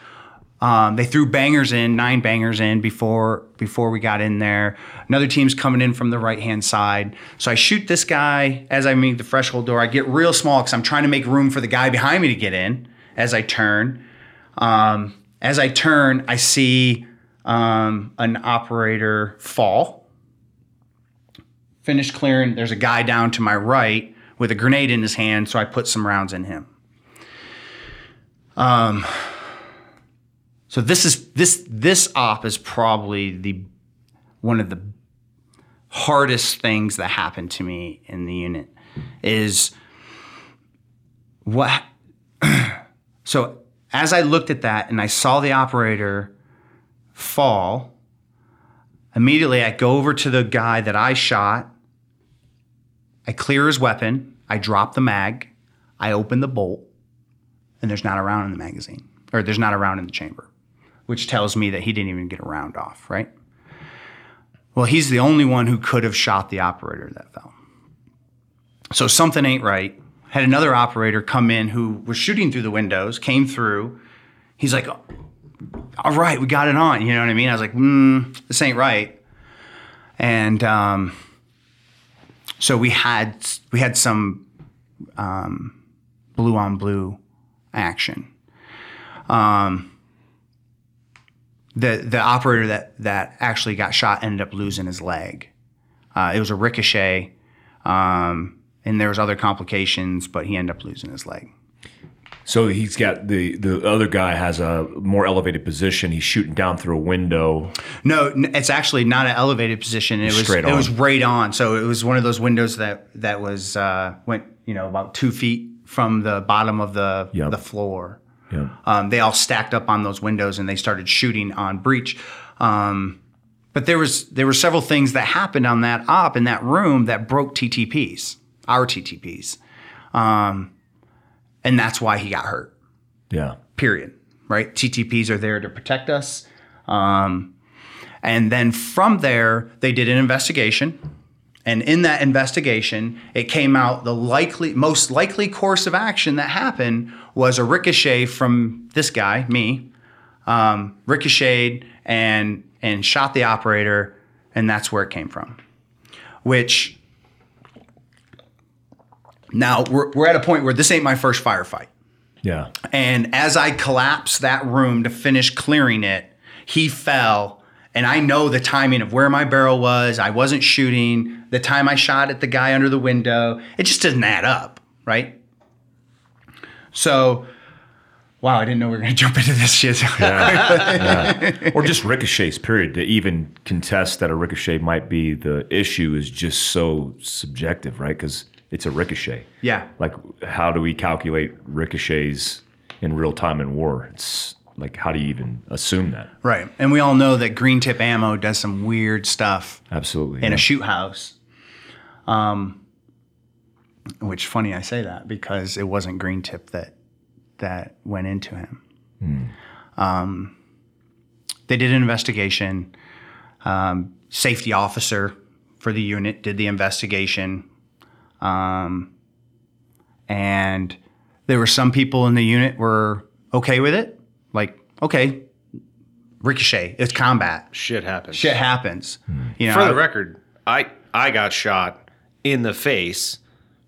They threw bangers in, 9 bangers in before we got in there. Another team's coming in from the right-hand side. So I shoot this guy as I make the threshold door. I get real small because I'm trying to make room for the guy behind me to get in as I turn. I see an operator fall. Finish clearing. There's a guy down to my right with a grenade in his hand, so I put some rounds in him. So this op is probably one of the hardest things that happened to me in the unit is what. So as I looked at that and I saw the operator fall, immediately I go over to the guy that I shot. I clear his weapon. I drop the mag. I open the bolt, and there's not a round in the magazine, or there's not a round in the chamber, which tells me that he didn't even get a round off, right? Well, he's the only one who could have shot the operator that fell. So something ain't right. Had another operator come in who was shooting through the windows, came through. He's like, oh, all right, we got it on. You know what I mean? I was like, this ain't right. And so we had some blue on blue action. The operator that actually got shot ended up losing his leg. It was a ricochet, and there was other complications, but he ended up losing his leg. So he's got the other guy has a more elevated position. He's shooting down through a window. No, it's actually not an elevated position. It was right on. So it was one of those windows that was went about 2 feet from the bottom of the floor. Yeah. They all stacked up on those windows and they started shooting on breach. But there were several things that happened on that op in that room that broke TTPs, our TTPs. And that's why he got hurt. Yeah. Period. Right? TTPs are there to protect us. And then from there, they did an investigation. And in that investigation, it came out the most likely course of action that happened was a ricochet from this guy, me, ricocheted and shot the operator, and that's where it came from. Which, now we're at a point where this ain't my first firefight. Yeah. And as I collapsed that room to finish clearing it, he fell. And I know the timing of where my barrel was. I wasn't shooting. The time I shot at the guy under the window. It just doesn't add up, right? So, wow, I didn't know we were going to jump into this shit. Yeah. Or just ricochets, period. To even contest that a ricochet might be the issue is just so subjective, right? Because it's a ricochet. Yeah. Like, how do we calculate ricochets in real time in war? It's... like, how do you even assume that? Right. And we all know that green tip ammo does some weird stuff. Absolutely. In a shoot house. Which, funny I say that, because it wasn't green tip that went into him. They did an investigation. Safety officer for the unit did the investigation. And there were some people in the unit were okay with it. Like, okay, ricochet, it's combat. Shit happens. You know, for the record, I got shot in the face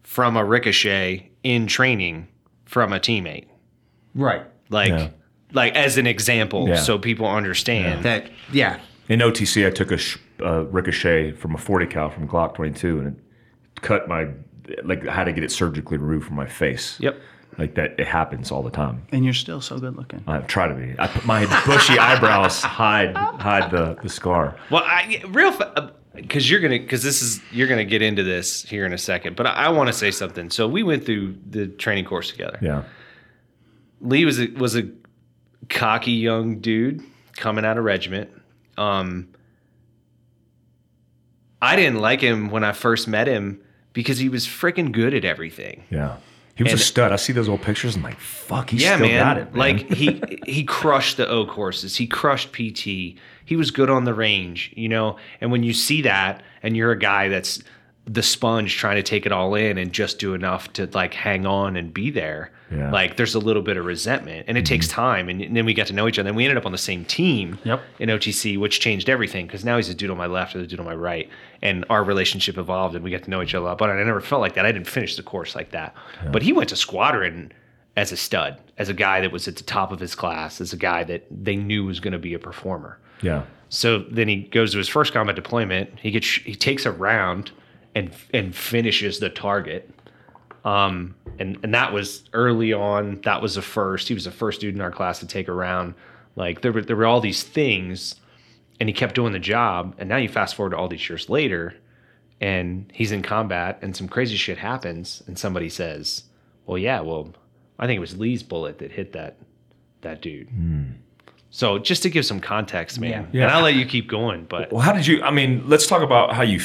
from a ricochet in training from a teammate. Right. Like as an example, so people understand. That. In OTC, I took a ricochet from a 40 cal from Glock 22, and it cut my, I had to get it surgically removed from my face. Yep. Like that, it happens all the time. And you're still so good looking. I try to be. I put my bushy eyebrows hide the scar. Well, you're gonna get into this here in a second. But I want to say something. So we went through the training course together. Yeah. Lee was a cocky young dude coming out of regiment. I didn't like him when I first met him because he was freaking good at everything. Yeah. He was a stud. I see those old pictures. I'm like, fuck, he's still got it, man. Like, he crushed the oak horses. He crushed PT. He was good on the range, you know? And when you see that, and you're a guy that's the sponge trying to take it all in and just do enough to, like, hang on and be there, yeah. Like, there's a little bit of resentment. And it takes time. And then we got to know each other. And we ended up on the same team in OTC, which changed everything. Because now he's a dude on my left or the dude on my right. And our relationship evolved, and we got to know each other a lot. But I never felt like that. I didn't finish the course like that. Yeah. But he went to squadron as a stud, as a guy that was at the top of his class, as a guy that they knew was going to be a performer. Yeah. So then he goes to his first combat deployment. He takes a round and finishes the target. And that was early on. That was the first. He was the first dude in our class to take a round. Like there were all these things. And he kept doing the job, and now you fast forward to all these years later, and he's in combat, and some crazy shit happens, and somebody says, well, I think it was Lee's bullet that hit that dude. Mm. So just to give some context, man, yeah. And I'll let you keep going. But well, how did you, I mean, let's talk about how you,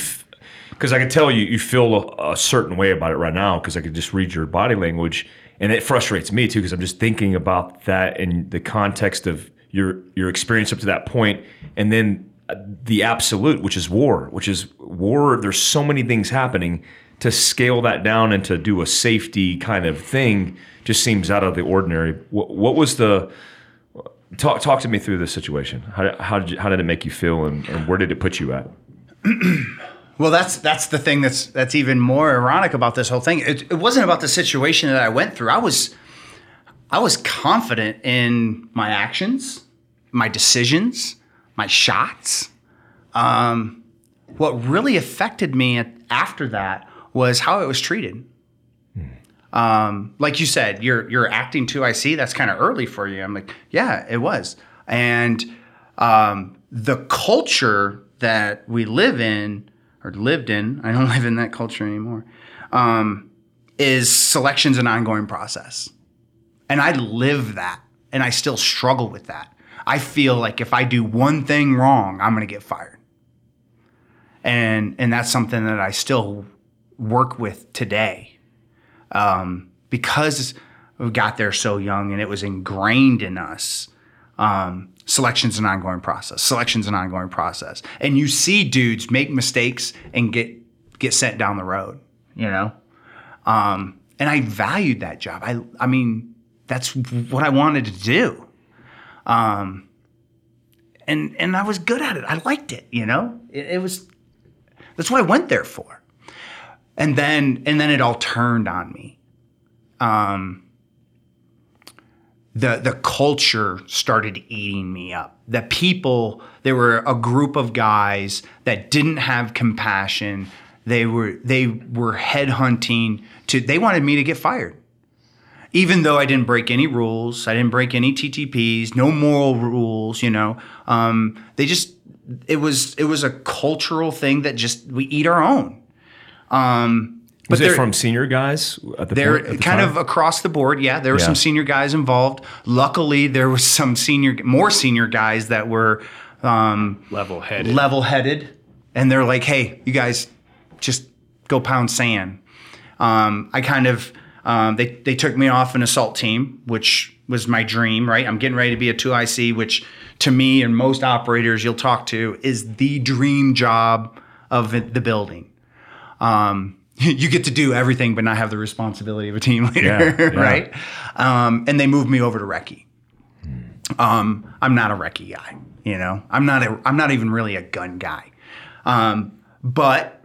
because I can tell you feel a certain way about it right now, because I could just read your body language, and it frustrates me too, because I'm just thinking about that in the context of your experience up to that point, and then the absolute, which is war, there's so many things happening. To scale that down and to do a safety kind of thing just seems out of the ordinary. What was the – talk to me through this situation. How did it make you feel, and where did it put you at? Well, that's the thing that's even more ironic about this whole thing. It wasn't about the situation that I went through. I was confident in my actions, my decisions, my shots. What really affected me after that was how it was treated. Like you said, you're acting 2IC. That's kind of early for you. I'm like, yeah, it was. And the culture that we lived in, I don't live in that culture anymore, is selection's an ongoing process. And I live that, and I still struggle with that. I feel like if I do one thing wrong, I'm going to get fired. And that's something that I still work with today. Because we got there so young and it was ingrained in us, selection's an ongoing process. Selection's an ongoing process. And you see dudes make mistakes and get sent down the road, you know? And I valued that job. I mean... That's what I wanted to do. And I was good at it. I liked it, you know? It was, that's what I went there for. And then it all turned on me. The culture started eating me up. The people, there were a group of guys that didn't have compassion. They were headhunting they wanted me to get fired. Even though I didn't break any rules, I didn't break any TTPs, no moral rules, you know, it was a cultural thing that just, we eat our own. Was it from senior guys? At the time? Of across the board. Yeah. There were some senior guys involved. Luckily there was more senior guys that were, level headed. And they're like, hey, you guys just go pound sand. They took me off an assault team, which was my dream, right? I'm getting ready to be a 2IC, which to me and most operators you'll talk to is the dream job of the building. You get to do everything but not have the responsibility of a team leader, right? And they moved me over to recce. I'm not a recce guy, you know? I'm not even really a gun guy. But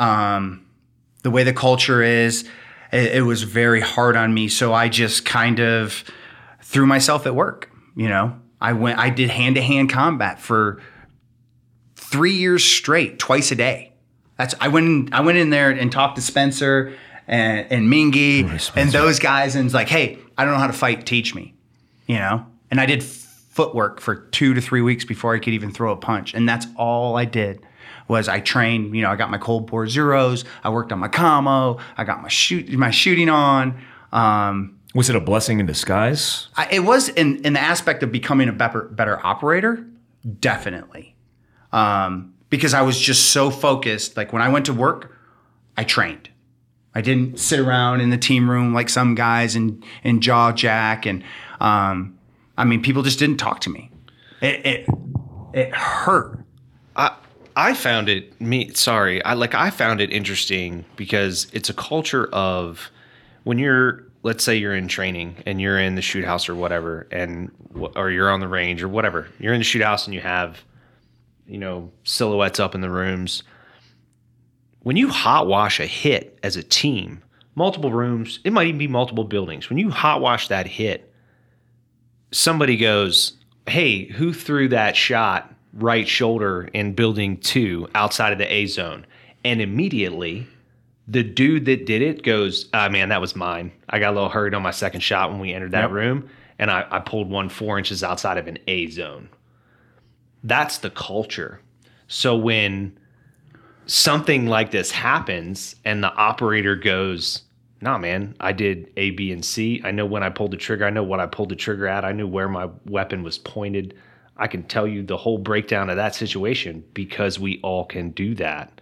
the way the culture is, it was very hard on me, so I just kind of threw myself at work. You know, I did hand-to-hand combat for 3 years straight, twice a day. I went in there and talked to Spencer and Mingy and those guys. And it's like, hey, I don't know how to fight. Teach me, you know? And I did footwork for 2 to 3 weeks before I could even throw a punch. And that's all I did was I trained, you know, I got my cold bore zeros. I worked on my commo. I got my shooting on. Was it a blessing in disguise? It was in the aspect of becoming a better operator, definitely. Because I was just so focused. Like when I went to work, I trained. I didn't sit around in the team room like some guys and jaw jack. And I mean, people just didn't talk to me. It hurt. I found it interesting because it's a culture of when you're, let's say you're in training and you're in the shoot house or whatever, or you're on the range or whatever. You're in the shoot house and you have, you know, silhouettes up in the rooms. When you hot wash a hit as a team, multiple rooms, it might even be multiple buildings. When you hot wash that hit, somebody goes, hey, who threw that shot right shoulder in building 2 outside of the A zone? And immediately the dude that did it goes, oh, man, that was mine. I got a little hurried on my second shot when we entered that room, and I pulled one 4 inches outside of an A zone. That's the culture. So when something like this happens and the operator goes, nah, man, I did A, B, and C. I know when I pulled the trigger. I know what I pulled the trigger at. I knew where my weapon was pointed. I can tell you the whole breakdown of that situation because we all can do that.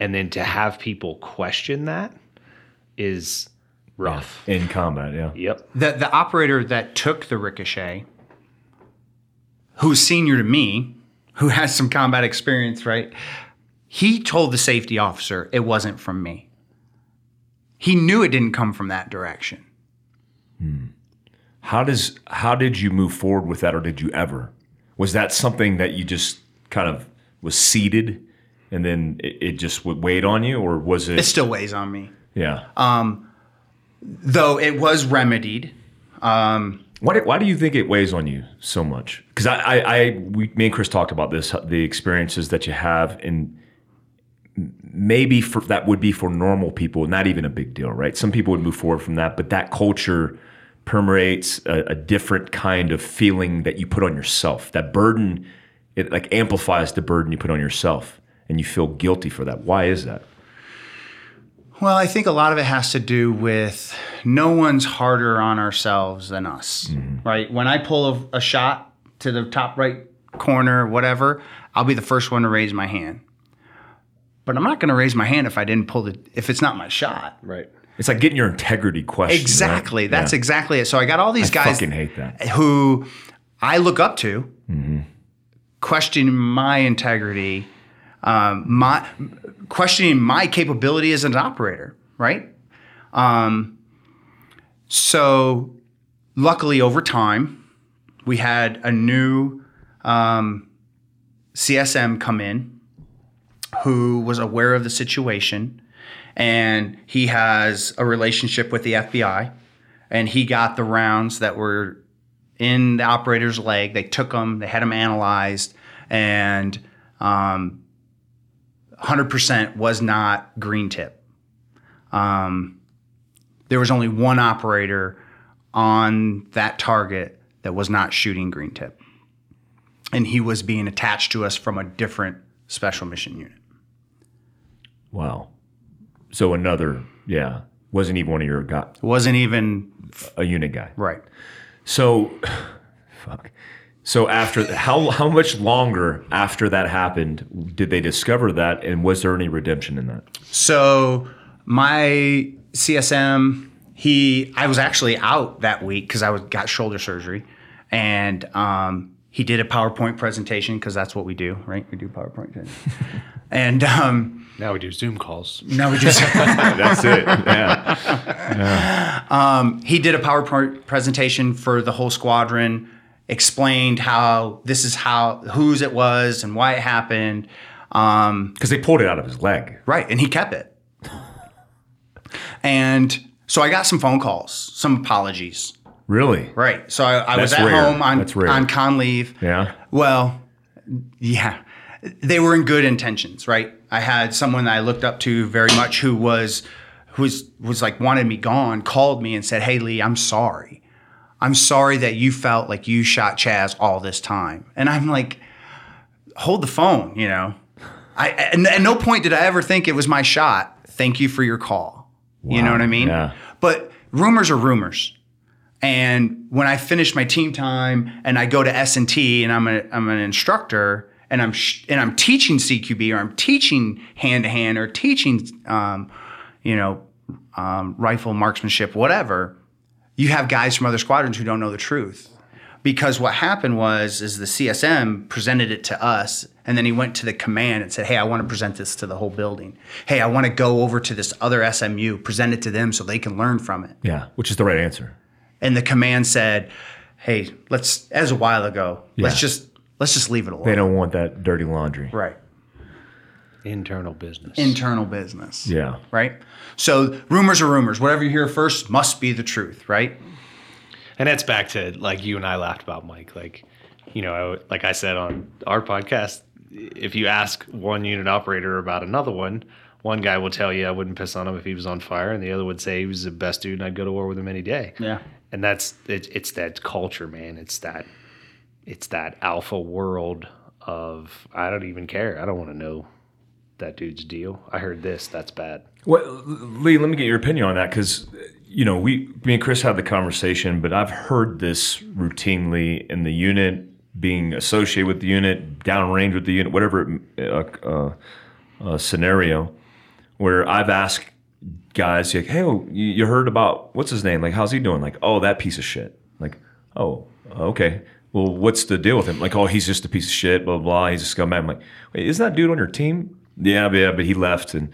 And then to have people question that is rough. Yeah. In combat, yeah. Yep. The operator that took the ricochet, who's senior to me, who has some combat experience, right? He told the safety officer it wasn't from me. He knew it didn't come from that direction. Hmm. How did you move forward with that, or did you ever? Was that something that you just kind of was seated? And then it just would weigh on you, or was it? It still weighs on me. Yeah. Though it was remedied. Why do you think it weighs on you so much? Because me and Chris talked about this, the experiences that you have, and maybe that would be for normal people, not even a big deal, right? Some people would move forward from that, but that culture permeates a different kind of feeling that you put on yourself. That burden, it like amplifies the burden you put on yourself. And you feel guilty for that. Why is that? Well, I think a lot of it has to do with no one's harder on ourselves than us, mm-hmm. right? When I pull a shot to the top right corner, whatever, I'll be the first one to raise my hand. But I'm not going to raise my hand if it's not my shot. Right. It's like getting your integrity questioned. Exactly. Right? That's exactly it. So I got all these guys fucking hate that. Who I look up to, mm-hmm. questioning my integrity. My questioning my capability as an operator, right? So luckily over time, we had a new CSM come in who was aware of the situation, and he has a relationship with the FBI, and he got the rounds that were in the operator's leg. They took them, they had them analyzed, and 100% was not green tip. There was only one operator on that target that was not shooting green tip. And he was being attached to us from a different special mission unit. Wow. So wasn't even one of your guys. Wasn't even a unit guy. Right. So, fuck. So after how much longer after that happened did they discover that, and was there any redemption in that? So my CSM, I was actually out that week because I got shoulder surgery, and he did a PowerPoint presentation because that's what we do, right? We do PowerPoint, and now we do Zoom calls. That's it. Yeah. He did a PowerPoint presentation for the whole squadron. Explained how this is whose it was and why it happened. Because they pulled it out of his leg. Right. And he kept it. And so I got some phone calls, some apologies. Really? Right. So I was at home on con leave. Yeah. Well, yeah. They were in good intentions, right? I had someone that I looked up to very much who was who's was like wanted me gone, called me and said, "Hey, Lee, I'm sorry. I'm sorry that you felt like you shot Chaz all this time." And I'm like, hold the phone, you know. At no point did I ever think it was my shot. Thank you for your call. Wow, you know what I mean? Yeah. But rumors are rumors. And when I finish my team time and I go to S&T and I'm an instructor and I'm teaching CQB or I'm teaching hand-to-hand or teaching, rifle marksmanship, whatever, you have guys from other squadrons who don't know the truth. Because what happened was the CSM presented it to us, and then he went to the command and said, "Hey, I want to present this to the whole building. Hey, I want to go over to this other SMU, present it to them so they can learn from it." Yeah, which is the right answer. And the command said, "Hey, let's just leave it alone. They don't want that dirty laundry." Right. Internal business. Yeah. Right? So rumors are rumors. Whatever you hear first must be the truth, right? And that's back to, like, you and I laughed about, Mike. Like, you know, like I said on our podcast, if you ask one unit operator about another one, one guy will tell you I wouldn't piss on him if he was on fire, and the other would say he was the best dude and I'd go to war with him any day. Yeah. And that's it's that culture, man. It's that alpha world of I don't even care. I don't want to know that dude's deal. I heard this. That's bad. Well, Lee, let me get your opinion on that because, you know, me and Chris had the conversation, but I've heard this routinely in the unit, being associated with the unit, downrange with the unit, whatever scenario, where I've asked guys, like, "Hey, you heard about, what's his name? Like, how's he doing?" Like, "Oh, that piece of shit." Like, "Oh, okay. Well, what's the deal with him?" Like, "Oh, he's just a piece of shit, blah, blah, he's a scumbag." I'm like, "Wait, isn't that dude on your team?" Yeah, but he left. And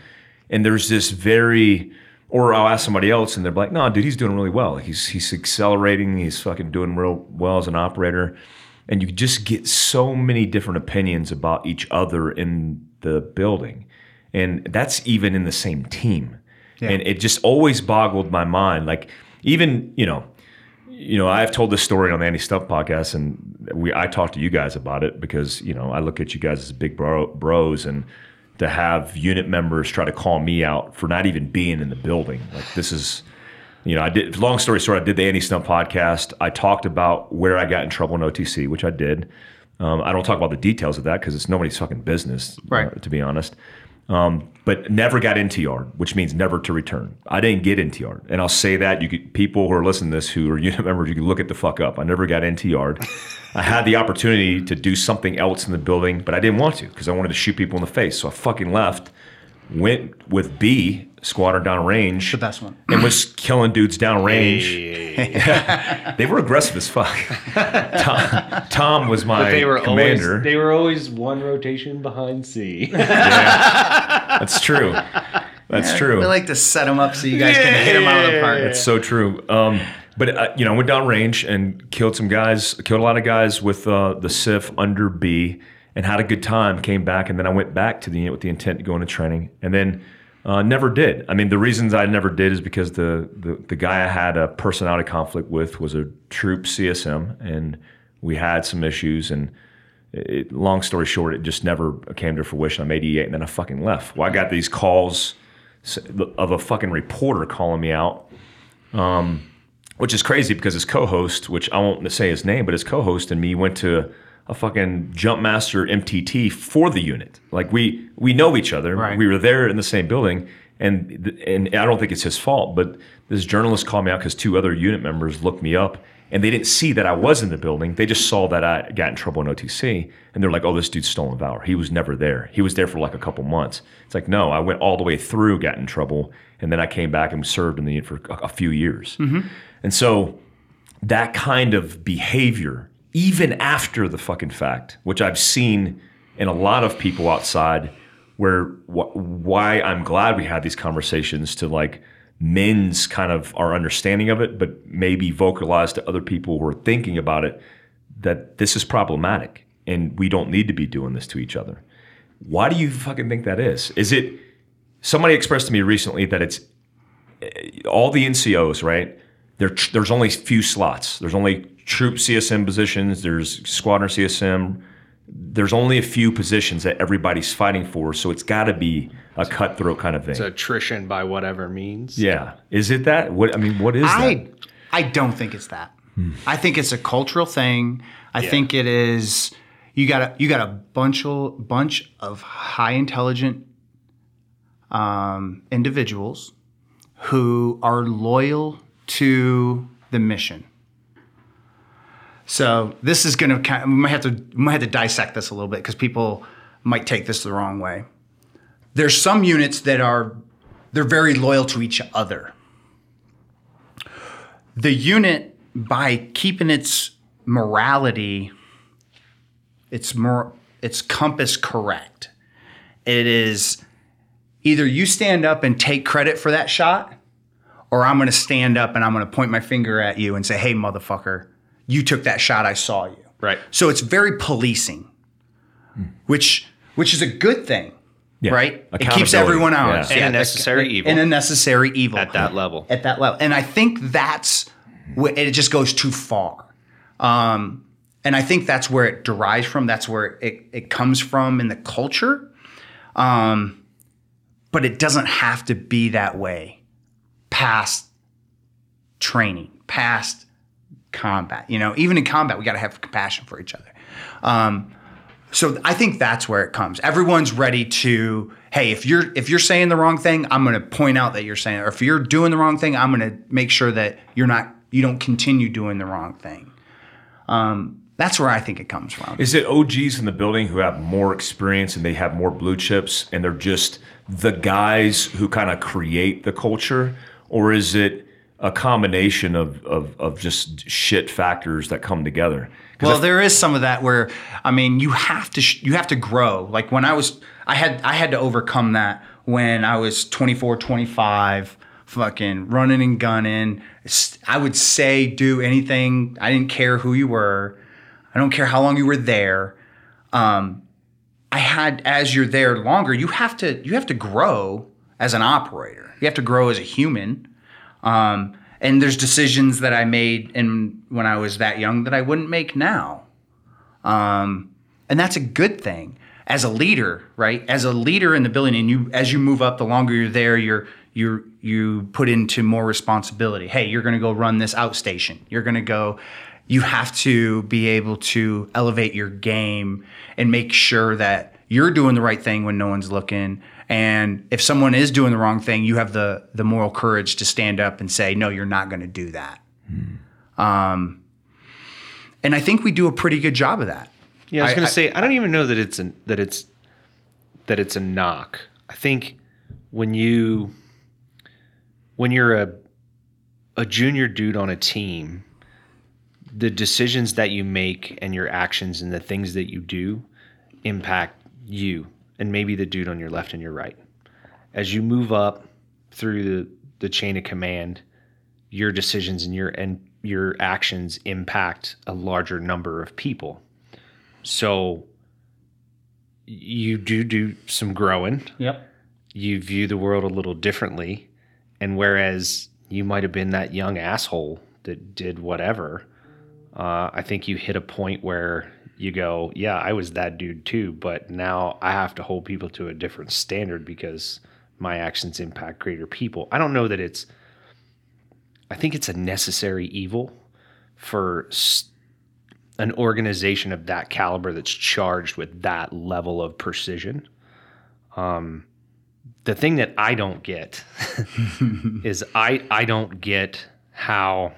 there's this very, or I'll ask somebody else and they're like, "No, dude, he's doing really well. He's accelerating. He's fucking doing real well as an operator." And you just get so many different opinions about each other in the building. And that's even in the same team. Yeah. And it just always boggled my mind. Like, even, you know, I've told this story on the Andy Stuff podcast, and I talked to you guys about it because, you know, I look at you guys as big bros, and to have unit members try to call me out for not even being in the building. Like, this is, you know, I did, long story short, I did the Andy Stump podcast. I talked about where I got in trouble in OTC, which I did. I don't talk about the details of that because it's nobody's fucking business, right, to be honest. But never got NTR, which means never to return. I didn't get NTR. And I'll say that, people who are listening to this who are unit members, you can look it the fuck up. I never got NTR'd. I had the opportunity to do something else in the building, but I didn't want to because I wanted to shoot people in the face. So I fucking left, went with B, squadron downrange. The best one. And was killing dudes downrange. Hey. They were aggressive as fuck. Tom was my commander. They were always one rotation behind C. Yeah, that's true. That's true. We like to set them up so you guys can hit them out of the park. It's so true. But I went downrange and killed a lot of guys with the CIF under B and had a good time, came back, and then I went back to the unit with the intent to go into training. And then never did. I mean, the reasons I never did is because the guy I had a personality conflict with was a troop CSM, and we had some issues. And long story short, it just never came to fruition. I made E8, and then I fucking left. Well, I got these calls of a fucking reporter calling me out, which is crazy because his co-host, which I won't say his name, but his co-host and me went to a fucking Jumpmaster MTT for the unit. Like, we know each other. Right. We were there in the same building, and I don't think it's his fault, but this journalist called me out because two other unit members looked me up, and they didn't see that I was in the building. They just saw that I got in trouble in OTC, and they're like, "Oh, this dude's stolen valor. He was never there. He was there for like a couple months." It's like, no, I went all the way through, got in trouble, and then I came back and served in the unit for a few years. Mm-hmm. And so that kind of behavior, even after the fucking fact, which I've seen in a lot of people outside, where why I'm glad we had these conversations to like men's kind of our understanding of it, but maybe vocalize to other people who are thinking about it that this is problematic and we don't need to be doing this to each other. Why do you fucking think that is? Is it, somebody expressed to me recently that it's all the NCOs, right? There's only a few slots. There's only troop CSM positions, there's squadron CSM, there's only a few positions that everybody's fighting for, so it's got to be a cutthroat kind of thing. It's attrition by whatever means. Yeah. Is it that? What is that? I don't think it's that. I think it's a cultural thing. I think it is. You got a bunch of high intelligent individuals who are loyal to the mission. So this is going to we might have to dissect this a little bit because people might take this the wrong way. There's some units that they're very loyal to each other. The unit, by keeping its morality, its compass correct, it is either you stand up and take credit for that shot, or I'm going to stand up and I'm going to point my finger at you and say, hey, motherfucker, you took that shot. I saw you. Right. So it's very policing, which is a good thing, right? It keeps everyone honest. Yeah. And a necessary evil. And a necessary evil. At that level. And I think that's where it just goes too far. And I think that's where it derives from. That's where it comes from in the culture. But it doesn't have to be that way past training, past combat. You know, even in combat, we got to have compassion for each other. So I think that's where it comes. Everyone's ready to, hey, if you're saying the wrong thing, I'm going to point out that you're saying it. Or if you're doing the wrong thing, I'm going to make sure that you don't continue doing the wrong thing. That's where I think it comes from. Is it OGs in the building who have more experience and they have more blue chips and they're just the guys who kind of create the culture? Or is it a combination of just shit factors that come together? Well, there is some of that where, I mean, you have to grow. Like when I had to overcome that when I was 24, 25, fucking running and gunning. I would say do anything. I didn't care who you were. I don't care how long you were there. As you're there longer, you have to grow as an operator. You have to grow as a human. And there's decisions that I made when I was that young that I wouldn't make now. And that's a good thing as a leader, right? As a leader in the building, and as you move up, the longer you're there, you put into more responsibility. Hey, you're going to go run this outstation. You have to be able to elevate your game and make sure that you're doing the right thing when no one's looking. And if someone is doing the wrong thing, you have the moral courage to stand up and say, no, you're not going to do that. Hmm. And I think we do a pretty good job of that. Yeah, I was going to say, I don't even know that it's a knock. I think when you're a junior dude on a team, the decisions that you make and your actions and the things that you do impact you and maybe the dude on your left and your right. As you move up through the chain of command, your decisions and your actions impact a larger number of people. So you do some growing. Yep. You view the world a little differently. And whereas you might have been that young asshole that did whatever, I think you hit a point where you go, yeah, I was that dude too, but now I have to hold people to a different standard because my actions impact greater people. I don't know that I think it's a necessary evil for an organization of that caliber that's charged with that level of precision. The thing that I don't get is I don't get how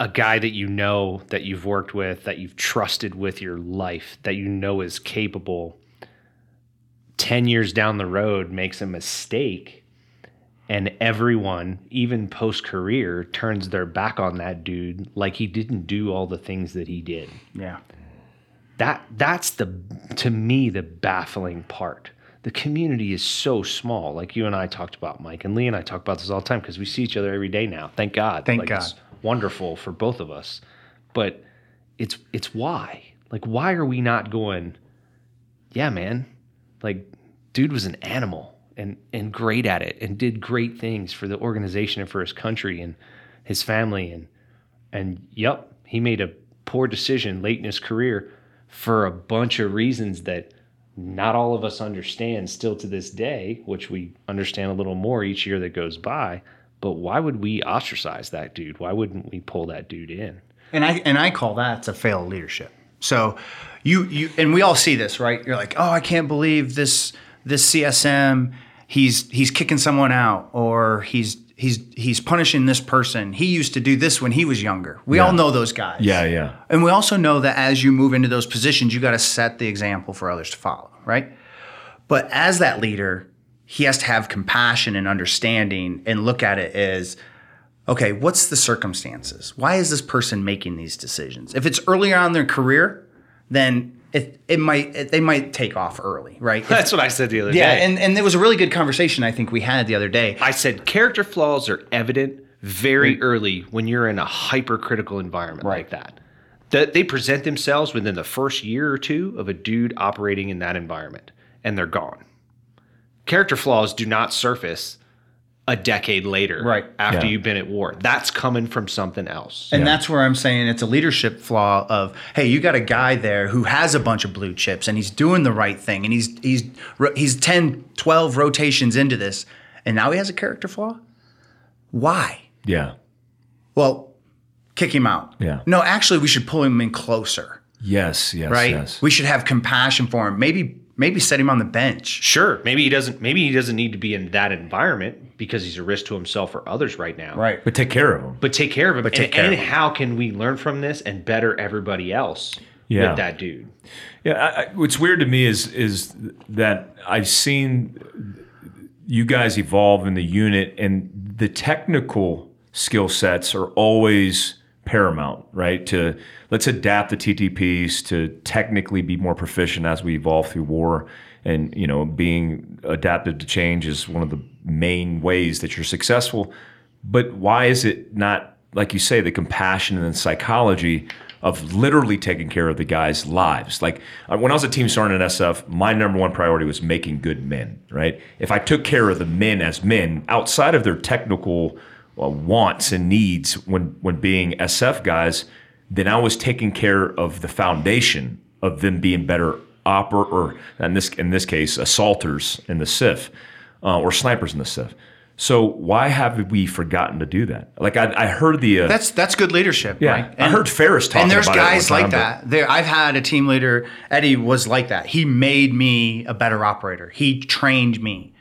a guy that you know, that you've worked with, that you've trusted with your life, that you know is capable, 10 years down the road makes a mistake and everyone, even post-career, turns their back on that dude like he didn't do all the things that he did. Yeah. That's to me, the baffling part. The community is so small. Like you and I talked about, Mike and Lee and I talk about this all the time because we see each other every day now. Thank God. It's wonderful for both of us. But it's why. Like, why are we not going, yeah, man, like dude was an animal and great at it and did great things for the organization and for his country and his family and yep, he made a poor decision late in his career for a bunch of reasons that not all of us understand still to this day, which we understand a little more each year that goes by. But why would we ostracize that dude? Why wouldn't we pull that dude in? And I call that a failed leadership. So you and we all see this, right? You're like, oh, I can't believe this CSM, he's kicking someone out, or he's punishing this person. He used to do this when he was younger. We all know those guys. Yeah, yeah. And we also know that as you move into those positions, you got to set the example for others to follow, right? But as that leader, he has to have compassion and understanding and look at it as, okay, what's the circumstances? Why is this person making these decisions? If it's earlier on in their career, then they might take off early, right? That's what I said the other day. Yeah, and it was a really good conversation I think we had the other day. I said character flaws are evident very early when you're in a hypercritical environment like that. That they present themselves within the first year or two of a dude operating in that environment, and they're gone. Character flaws do not surface a decade later, after you've been at war. That's coming from something else. And that's where I'm saying it's a leadership flaw of, hey, you got a guy there who has a bunch of blue chips and he's doing the right thing. And he's 10, 12 rotations into this. And now he has a character flaw? Why? Yeah. Well, kick him out. Yeah. No, actually, we should pull him in closer. Yes, right? Yes. We should have compassion for him. Maybe set him on the bench. Sure. Maybe he doesn't need to be in that environment because he's a risk to himself or others right now. Right. But take care of him. And how can we learn from this and better everybody else with that dude? Yeah. What's weird to me is that I've seen you guys evolve in the unit, and the technical skill sets are always paramount, right? To let's adapt the TTPs to technically be more proficient as we evolve through war, and being adaptive to change is one of the main ways that you're successful. But why is it not, like you say, the compassion and the psychology of literally taking care of the guys' lives? Like when I was a team sergeant at SF, my number one priority was making good men, right? If I took care of the men as men outside of their technical wants and needs when being SF guys, then I was taking care of the foundation of them being better in this case assaulters in the CIF or snipers in the CIF. So why have we forgotten to do that? Like I heard the that's good leadership. Yeah, right? I heard Ferris talking about it. And there's guys like that. I've had a team leader, Eddie was like that. He made me a better operator. He trained me,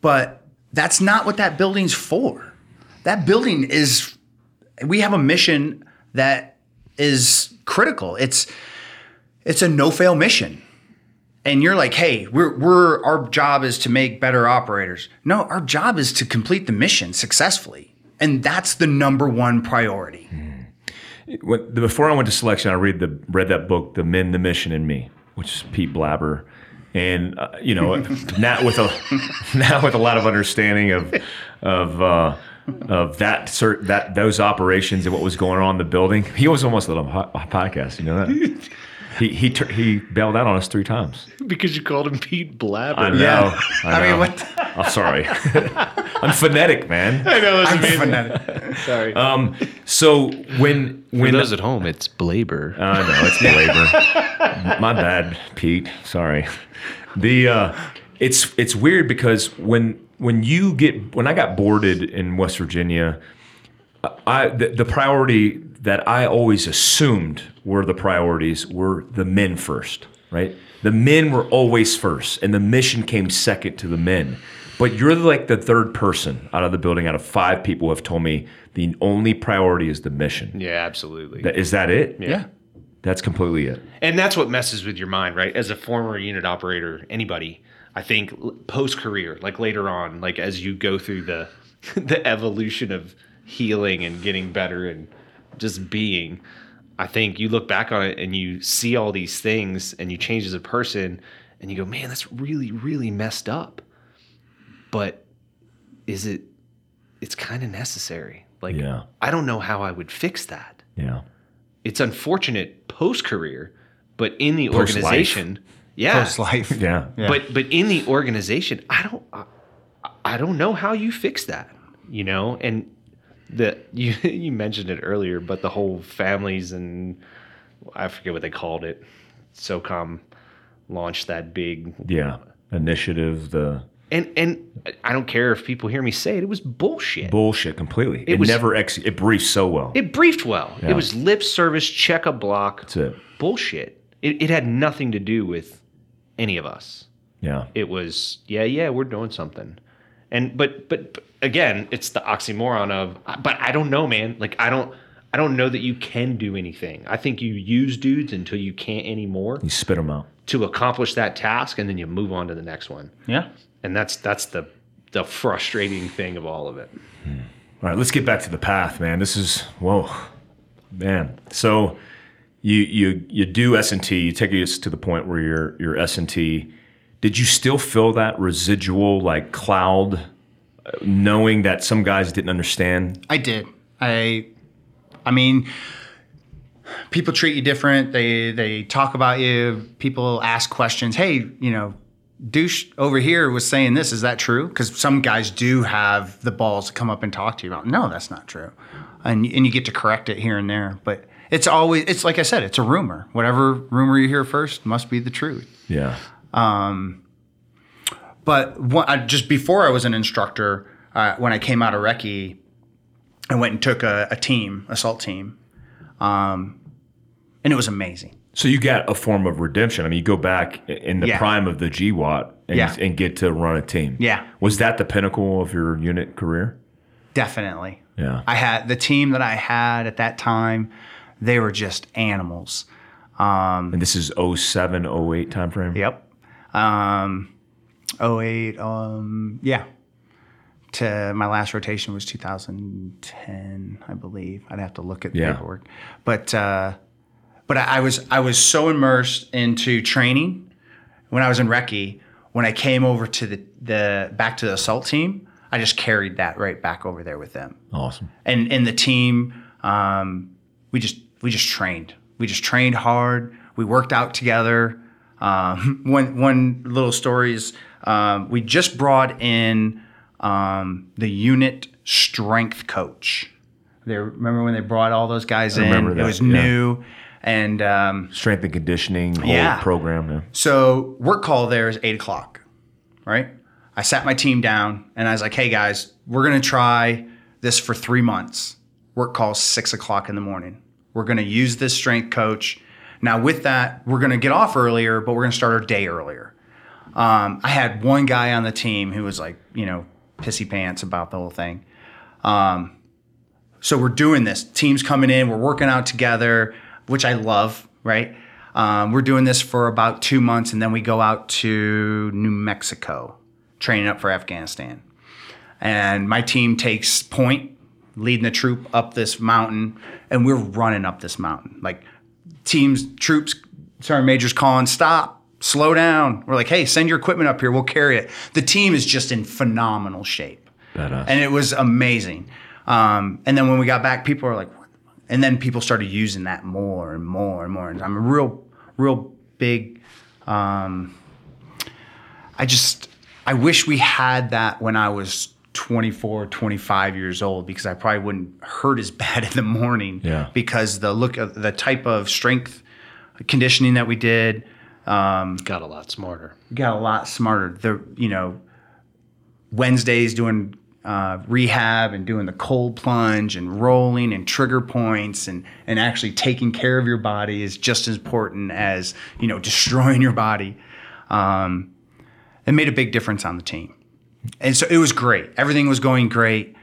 but that's not what that building's for. That building is, we have a mission that is critical. It's a no-fail mission. And you're like, hey, our job is to make better operators. No, our job is to complete the mission successfully. And that's the number one priority. Before I went to selection, I read that book, The Men, the Mission, and Me, which is Pete Blabber. And, now with a lot of understanding of those operations and what was going on in the building. He was almost a little podcast, you know that? He bailed out on us 3 times. Because you called him Pete Blabber. I know. Yeah. I mean, what? I'm sorry. I'm phonetic, man. I know. I'm phonetic. Sorry. So when for those at home, it's Blabber. I know, it's Blabber. My bad, Pete. Sorry. It's weird because when I got boarded in West Virginia, the priority that I always assumed were the priorities were the men first, right? The men were always first, and the mission came second to the men. But you're like the third person out of the building out of 5 people who have told me the only priority is the mission. Yeah, absolutely. Is that it? Yeah. That's completely it. And that's what messes with your mind, right? As a former unit operator, anybody, I think post-career, like later on, like as you go through the evolution of healing and getting better and just being, I think you look back on it and you see all these things and you change as a person and you go, man, that's really, really messed up. But it's kind of necessary. Like, yeah. I don't know how I would fix that. Yeah. It's unfortunate post-career, but in the organization... Yeah. Post-life. Yeah. But in the organization, I don't know how you fix that, and that you mentioned it earlier, but the whole families and I forget what they called it. SOCOM launched that big initiative. And I don't care if people hear me say it. It was bullshit. Bullshit completely. It briefed so well. It briefed well. Yeah. It was lip service, check a block. That's it. Bullshit. It had nothing to do with any of us. Yeah. It was we're doing something. And but again, it's the oxymoron of but I don't know, man. Like I don't know that you can do anything. I think you use dudes until you can't anymore. You spit them out to accomplish that task, and then you move on to the next one. Yeah. And that's the frustrating thing of all of it. All right, let's get back to the path, man. This is whoa, man. So you do S&T. You take us to the point where you're S&T. Did you still feel that residual like cloud, knowing that some guys didn't understand? I did. I mean, people treat you different. They talk about you. People ask questions. Hey, douche over here was saying this. Is that true? Because some guys do have the balls to come up and talk to you about, no, that's not true. And you get to correct it here and there. But it's like I said, it's a rumor. Whatever rumor you hear first must be the truth. Yeah. But just before I was an instructor, when I came out of recce, I went and took a team, assault team. And it was amazing. So you got a form of redemption. I mean, you go back in the prime of the GWAT and get to run a team. Yeah. Was that the pinnacle of your unit career? Definitely. Yeah. I had the team that I had at that time. They were just animals. And this is 07, 08 timeframe? Yep. 08, yeah. To my last rotation was 2010, I believe. I'd have to look at the paperwork. But... But I was so immersed into training when I was in recce. When I came over to the back to the assault team, I just carried that right back over there with them. Awesome. And the team, we just trained. We just trained hard. We worked out together. One little story is we just brought in the unit strength coach. They remember when they brought all those guys in? I remember that. It was new. And strength and conditioning whole program. Yeah. So work call there is 8:00, right? I sat my team down and I was like, "Hey guys, we're gonna try this for 3 months. Work call 6:00 in the morning. We're gonna use this strength coach. Now with that, we're gonna get off earlier, but we're gonna start our day earlier." I had one guy on the team who was like, pissy pants about the whole thing. So we're doing this. Team's coming in. We're working out together, which I love, right? We're doing this for about 2 months, and then we go out to New Mexico, training up for Afghanistan. And my team takes point, leading the troop up this mountain, and we're running up this mountain. Like troops, sergeant majors calling, stop, slow down. We're like, hey, send your equipment up here. We'll carry it. The team is just in phenomenal shape. Badass. And it was amazing. And then when we got back, people were like, and then people started using that more and more and more. And I'm a real big, I wish we had that when I was 24, 25 years old, because I probably wouldn't hurt as bad in the morning because the type of strength conditioning that we did. Got a lot smarter. The, Wednesdays doing rehab and doing the cold plunge and rolling and trigger points and actually taking care of your body is just as important as, destroying your body. It made a big difference on the team. And so it was great. Everything was going great.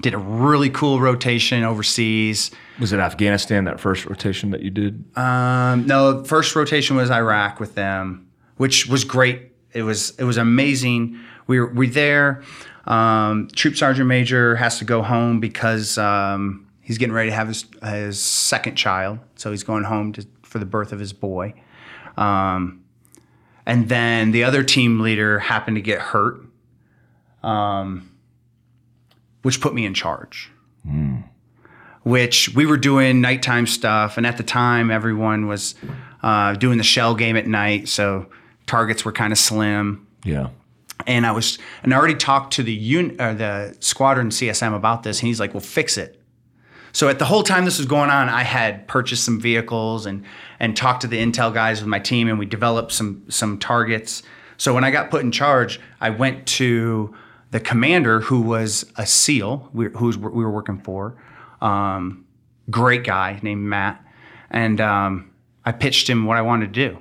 Did a really cool rotation overseas. Was it Afghanistan, that first rotation that you did? No, first rotation was Iraq with them, which was great. It was amazing. We're there. Troop sergeant major has to go home because he's getting ready to have his second child, so he's going home for the birth of his boy. And then the other team leader happened to get hurt, which put me in charge. Mm. Which we were doing nighttime stuff, and at the time everyone was doing the shell game at night, so targets were kind of slim. Yeah. And I already talked to the squadron CSM about this, and he's like, "Well, fix it." So at the whole time this was going on, I had purchased some vehicles and talked to the intel guys with my team, and we developed some targets. So when I got put in charge, I went to the commander, who was a SEAL, who we were working for, great guy named Matt, and I pitched him what I wanted to do,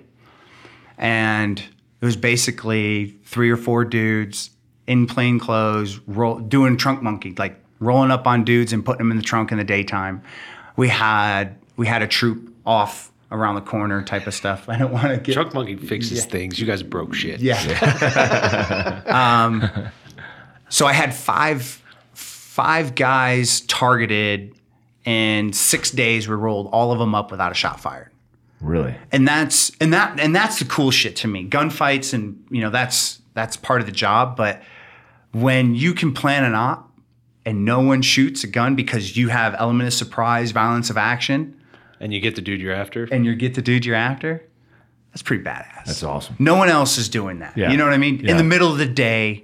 and it was basically 3 or 4 dudes in plain clothes doing trunk monkey, like rolling up on dudes and putting them in the trunk in the daytime. We had a troop off around the corner type of stuff. I don't want to get... Trunk monkey fixes things. You guys broke shit. Yeah. So I had five guys targeted, and 6 days we rolled all of them up without a shot fired. Really? And that's the cool shit to me. Gunfights and, you know, that's part of the job. But when you can plan an op and no one shoots a gun because you have element of surprise, violence of action, and you get the dude you're after. That's pretty badass. That's awesome. No one else is doing that. Yeah. You know what I mean? Yeah. In the middle of the day,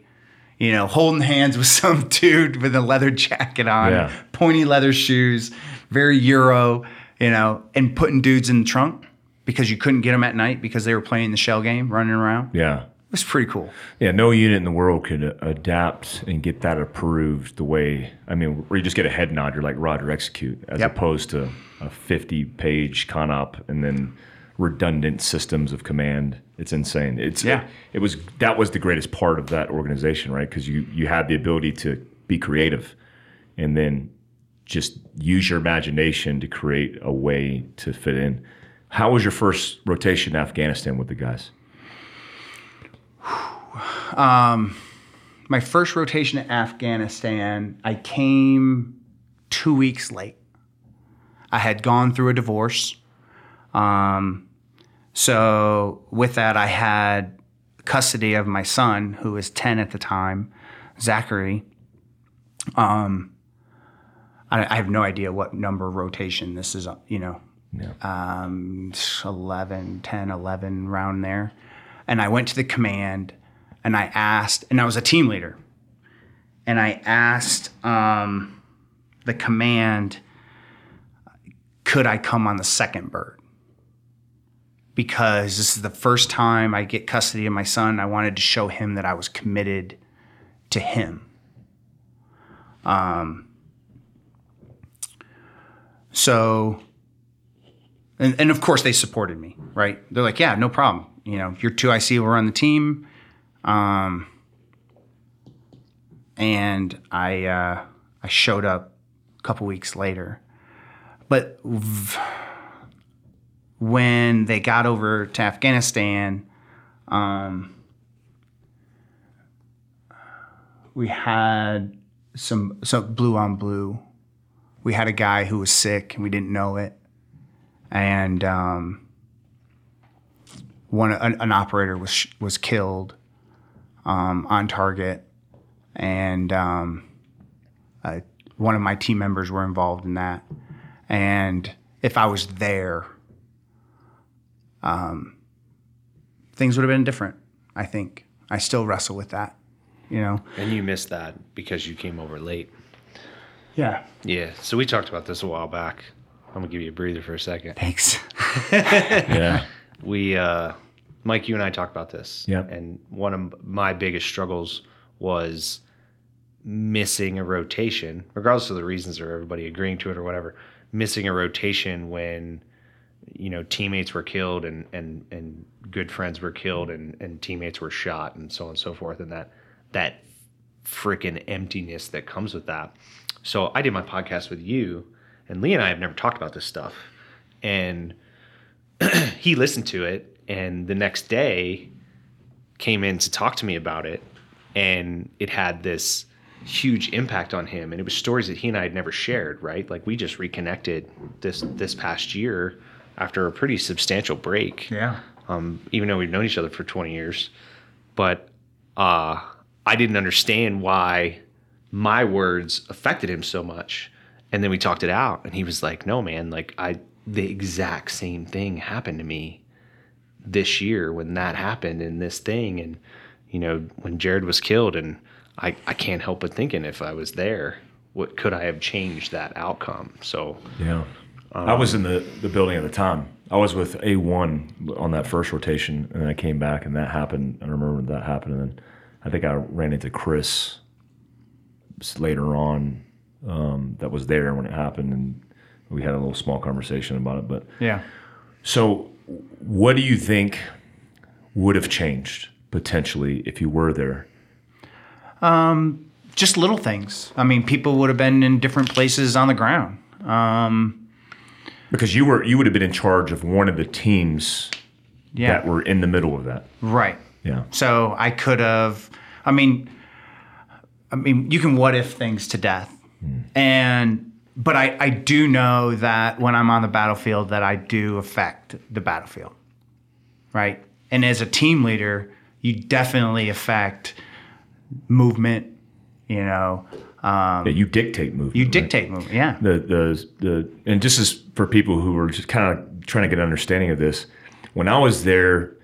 you know, holding hands with some dude with a leather jacket on, pointy leather shoes, very Euro, you know, and putting dudes in the trunk because you couldn't get them at night because they were playing the shell game, running around. Yeah. It was pretty cool. Yeah, no unit in the world could adapt and get that approved the way, I mean, where you just get a head nod, you're like, Roger, execute, as opposed to a 50-page con op and then redundant systems of command. It's insane. That was the greatest part of that organization, right? Because you had the ability to be creative and then just use your imagination to create a way to fit in. How was your first rotation in Afghanistan with the guys? My first rotation in Afghanistan, I came 2 weeks late. I had gone through a divorce. So with that, I had custody of my son, who was 10 at the time, Zachary. I have no idea what number rotation this is, you know, 10, 11, around there. And I went to the command and I asked, and I was a team leader, and I asked the command, could I come on the second bird? Because this is the first time I get custody of my son. I wanted to show him that I was committed to him. So, and of course they supported me, right? They're like, yeah, no problem. You know, your 2IC were on the team. And I showed up a couple weeks later. But when they got over to Afghanistan, we had some blue on blue. We had a guy who was sick and we didn't know it, and an operator was killed on target, and one of my team members were involved in that. And if I was there, things would have been different, I think. I still wrestle with that, you know. And you missed that because you came over late. Yeah. Yeah. So we talked about this a while back. I'm going to give you a breather for a second. Thanks. Yeah. We, Mike, you and I talked about this. Yeah. And one of my biggest struggles was missing a rotation, regardless of the reasons or everybody agreeing to it or whatever, missing a rotation when, you know, teammates were killed and good friends were killed and teammates were shot and so on and so forth. And that freaking emptiness that comes with that. So I did my podcast with you, and Lee and I have never talked about this stuff. And he listened to it, and the next day came in to talk to me about it, and it had this huge impact on him. And it was stories that he and I had never shared, right? Like, we just reconnected this past year after a pretty substantial break. Yeah. Even though we've known each other for 20 years. But I didn't understand why my words affected him so much. And then we talked it out, and he was like, no, man, like the exact same thing happened to me this year when that happened, and this thing. And you know, when Jared was killed, and I can't help but thinking, if I was there, what could I have changed that outcome? So yeah, I was in the building at the time. I was with A1 on that first rotation, and I came back, and that happened. I remember that happened, and then I think I ran into Chris later on that was there when it happened, and we had a little small conversation about it. But yeah, so what do you think would have changed potentially if you were there? Just little things. I mean, people would have been in different places on the ground. Because you would have been in charge of one of the teams that were in the middle of that. Right. Yeah. So I could have, I mean, you can what if things to death. But I do know that when I'm on the battlefield that I do affect the battlefield, right? And as a team leader, you definitely affect movement, you know. You dictate movement. Yeah. And this is for people who are just kind of trying to get an understanding of this. When I was there,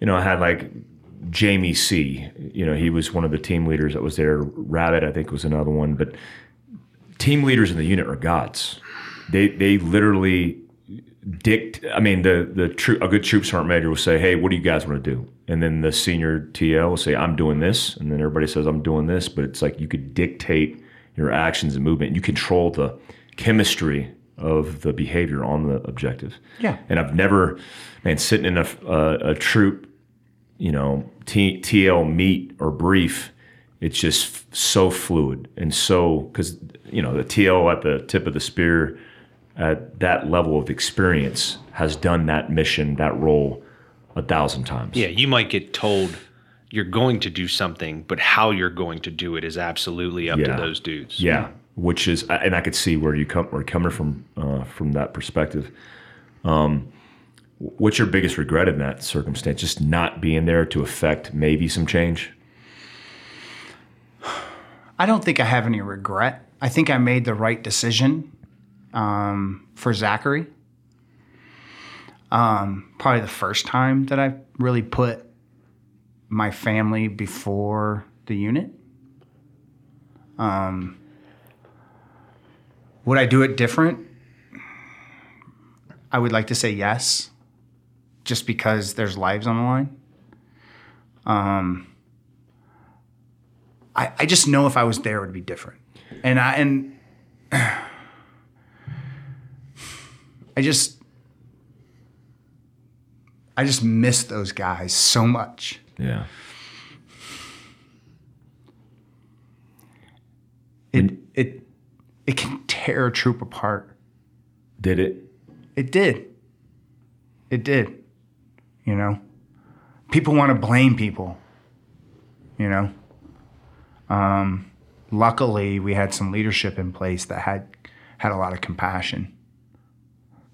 you know, I had like Jamie C. You know, he was one of the team leaders that was there. Rabbit, I think, was another one. But team leaders in the unit are gods. They literally a good troop sergeant major will say, hey, what do you guys want to do? And then the senior TL will say, I'm doing this. And then everybody says, I'm doing this. But it's like you could dictate your actions and movement. You control the chemistry of the behavior on the objective. Yeah. And I've never, sitting in a troop, you know, TL meet or brief, it's just so fluid. And so, because, you know, the TL at the tip of the spear at that level of experience has done that mission, that role 1,000 times. Yeah, you might get told you're going to do something, but how you're going to do it is absolutely up to those dudes. Yeah, which is, and I could see where you're coming from that perspective. What's your biggest regret in that circumstance? Just not being there to affect maybe some change? I don't think I have any regret. I think I made the right decision for Zachary. Probably the first time that I really put my family before the unit. Would I do it different? I would like to say yes, just because there's lives on the line. I just know if I was there, it would be different. And I just miss those guys so much. Yeah. It can tear a troop apart. Did it? It did. You know, people want to blame people, you know. Luckily, we had some leadership in place that had a lot of compassion.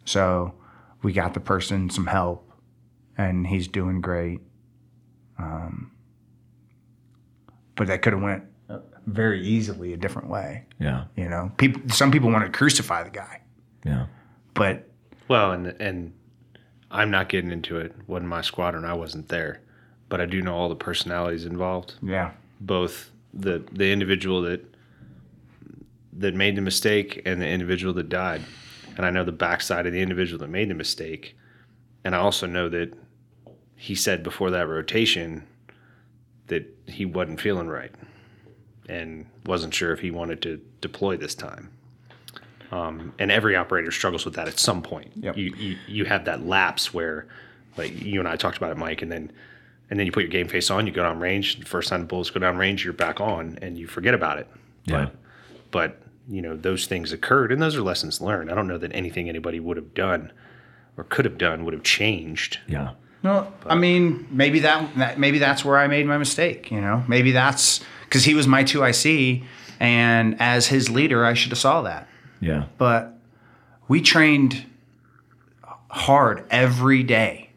So we got the person some help, and he's doing great. But that could have went very easily a different way. Yeah, you know, some people want to crucify the guy. Yeah, but well, and I'm not getting into it. Wasn't my squadron. I wasn't there, but I do know all the personalities involved. Yeah, both the individual that made the mistake and the individual that died. And I know the backside of the individual that made the mistake. And I also know that he said before that rotation that he wasn't feeling right and wasn't sure if he wanted to deploy this time. And every operator struggles with that at some point. Yep. You have that lapse where, like you and I talked about it, Mike, and then you put your game face on, you go down range, the first time the bullets go down range, you're back on, and you forget about it. Yeah. But you know, those things occurred, and those are lessons learned. I don't know that anything anybody would have done or could have done would have changed. Yeah. No, but. I mean, maybe that's where I made my mistake, you know? Maybe that's because he was my 2IC, and as his leader, I should have saw that. Yeah. But we trained hard every day,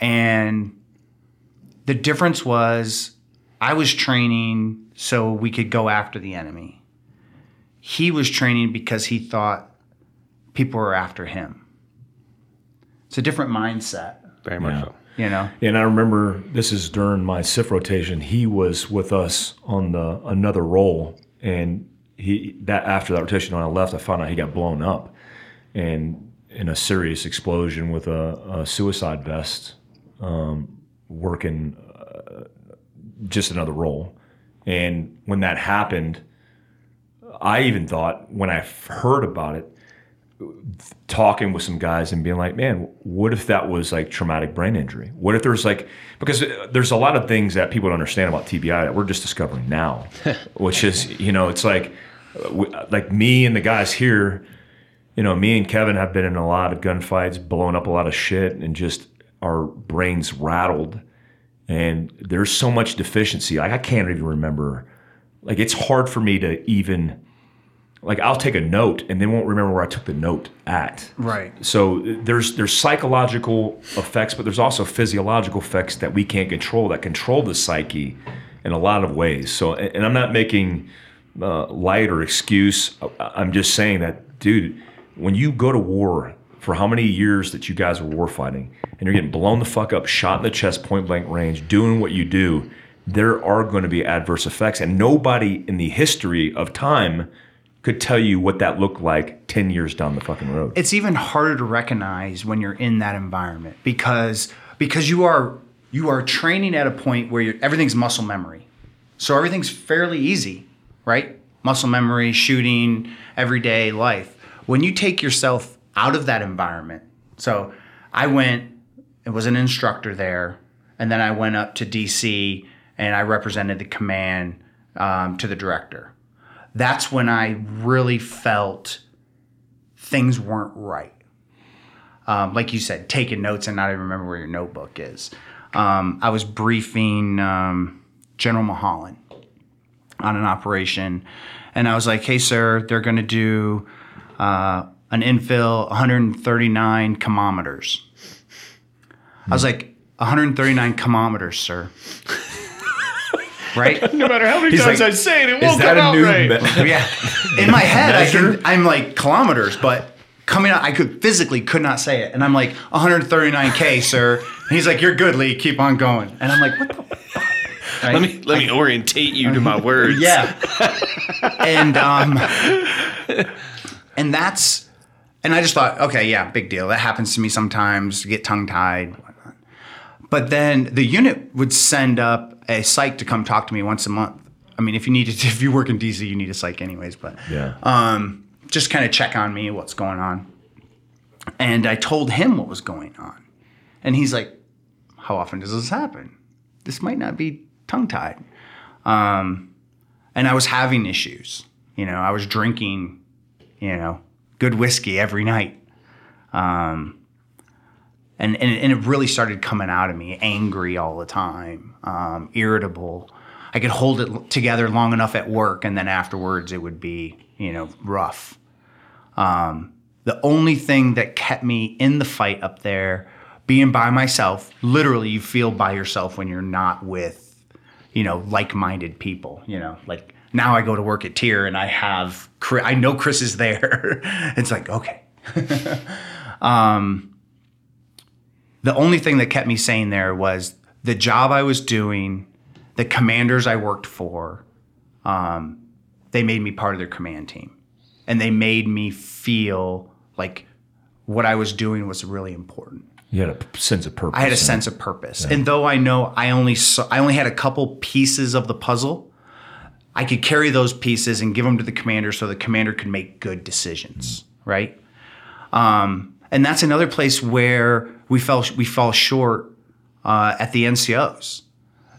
and the difference was I was training so we could go after the enemy. He was training because he thought people were after him. It's a different mindset. Very much so. you know. And I remember, this is during my CIF rotation, he was with us on another role, and after that rotation when I left, I found out he got blown up and in a serious explosion with a suicide vest, working just another role. And when that happened, I even thought, when I heard about it, talking with some guys and being like, man, what if that was like traumatic brain injury? What if there's like, because there's a lot of things that people don't understand about TBI that we're just discovering now, which is, you know, it's like me and the guys here, you know, me and Kevin have been in a lot of gunfights, blowing up a lot of shit, and just our brains rattled. And there's so much deficiency. Like, I can't even remember. Like, it's hard for me to even, like, I'll take a note and they won't remember where I took the note at. Right. So there's psychological effects, but there's also physiological effects that we can't control, that control the psyche in a lot of ways. So, and I'm not making light or excuse. I'm just saying that, dude, when you go to war for how many years that you guys were war fighting and you're getting blown the fuck up, shot in the chest, point blank range, doing what you do, there are going to be adverse effects, and nobody in the history of time could tell you what that looked like 10 years down the fucking road. It's even harder to recognize when you're in that environment because you are training at a point where everything's muscle memory. So everything's fairly easy, right? Muscle memory, shooting, everyday life. When you take yourself out of that environment. So I went, it was an instructor there, and then I went up to DC and I represented the command to the director. That's when I really felt things weren't right. Like you said, taking notes and not even remember where your notebook is. I was briefing General Mulholland on an operation, and I was like, hey, sir, they're going to do an infill 139 kilometers. I was like, 139 kilometers, sir. Right? No matter how many times I say it, it won't come out right. Yeah. In my head, I'm like, kilometers, but coming out, I could not say it. And I'm like, 139K, sir. And he's like, you're good, Lee. Keep on going. And I'm like, what the fuck? Right? Let me orientate you to my words. Yeah. And that's, and I just thought, okay, yeah, big deal. That happens to me sometimes, get tongue-tied. But then the unit would send up a psych to come talk to me once a month. I mean, if you work in DC, you need a psych anyways, but yeah. Just kind of check on me, what's going on. And I told him what was going on. And he's like, how often does this happen? This might not be tongue-tied. And I was having issues. You know, I was drinking, you know, good whiskey every night. And it really started coming out of me, angry all the time, irritable. I could hold it together long enough at work, and then afterwards it would be, you know, rough. The only thing that kept me in the fight up there, being by myself, literally you feel by yourself when you're not with, you know, like-minded people, you know, like now I go to work at TYR and I have, I know Chris is there. It's like, okay. The only thing that kept me sane there was the job I was doing, the commanders I worked for, they made me part of their command team. And they made me feel like what I was doing was really important. You had a sense of purpose. I had a sense of purpose. Yeah. And though I know I only had a couple pieces of the puzzle, I could carry those pieces and give them to the commander so the commander could make good decisions, right? And that's another place where we fall short at the NCOs.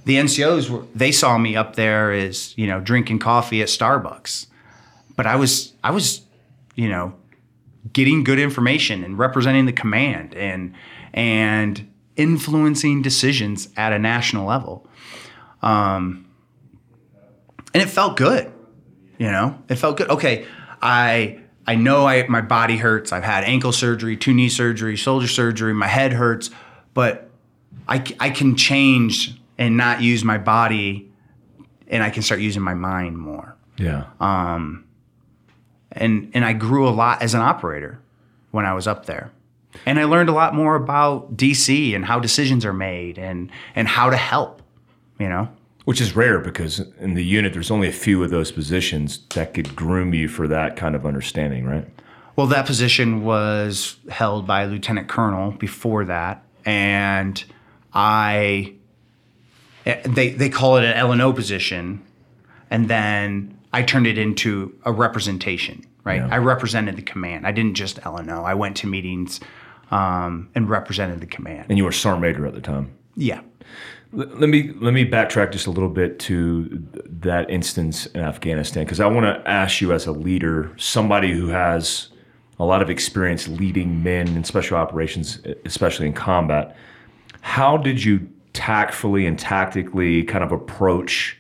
The NCOs they saw me up there as, you know, drinking coffee at Starbucks, but I was, you know, getting good information and representing the command and influencing decisions at a national level, and it felt good. You know, it felt good. Okay, I know my body hurts. I've had ankle surgery, 2 knee surgery, shoulder surgery. My head hurts, but I can change and not use my body, and I can start using my mind more. Yeah. And I grew a lot as an operator when I was up there. And I learned a lot more about DC and how decisions are made and how to help, you know. Which is rare because in the unit, there's only a few of those positions that could groom you for that kind of understanding, right? Well, that position was held by a lieutenant colonel before that. And they call it an L&O position. And then I turned it into a representation, right? Yeah. I represented the command. I didn't just L&O. I went to meetings and represented the command. And you were sergeant major at the time. Yeah. Let me backtrack just a little bit to that instance in Afghanistan, because I want to ask you as a leader, somebody who has a lot of experience leading men in special operations, especially in combat, how did you tactfully and tactically kind of approach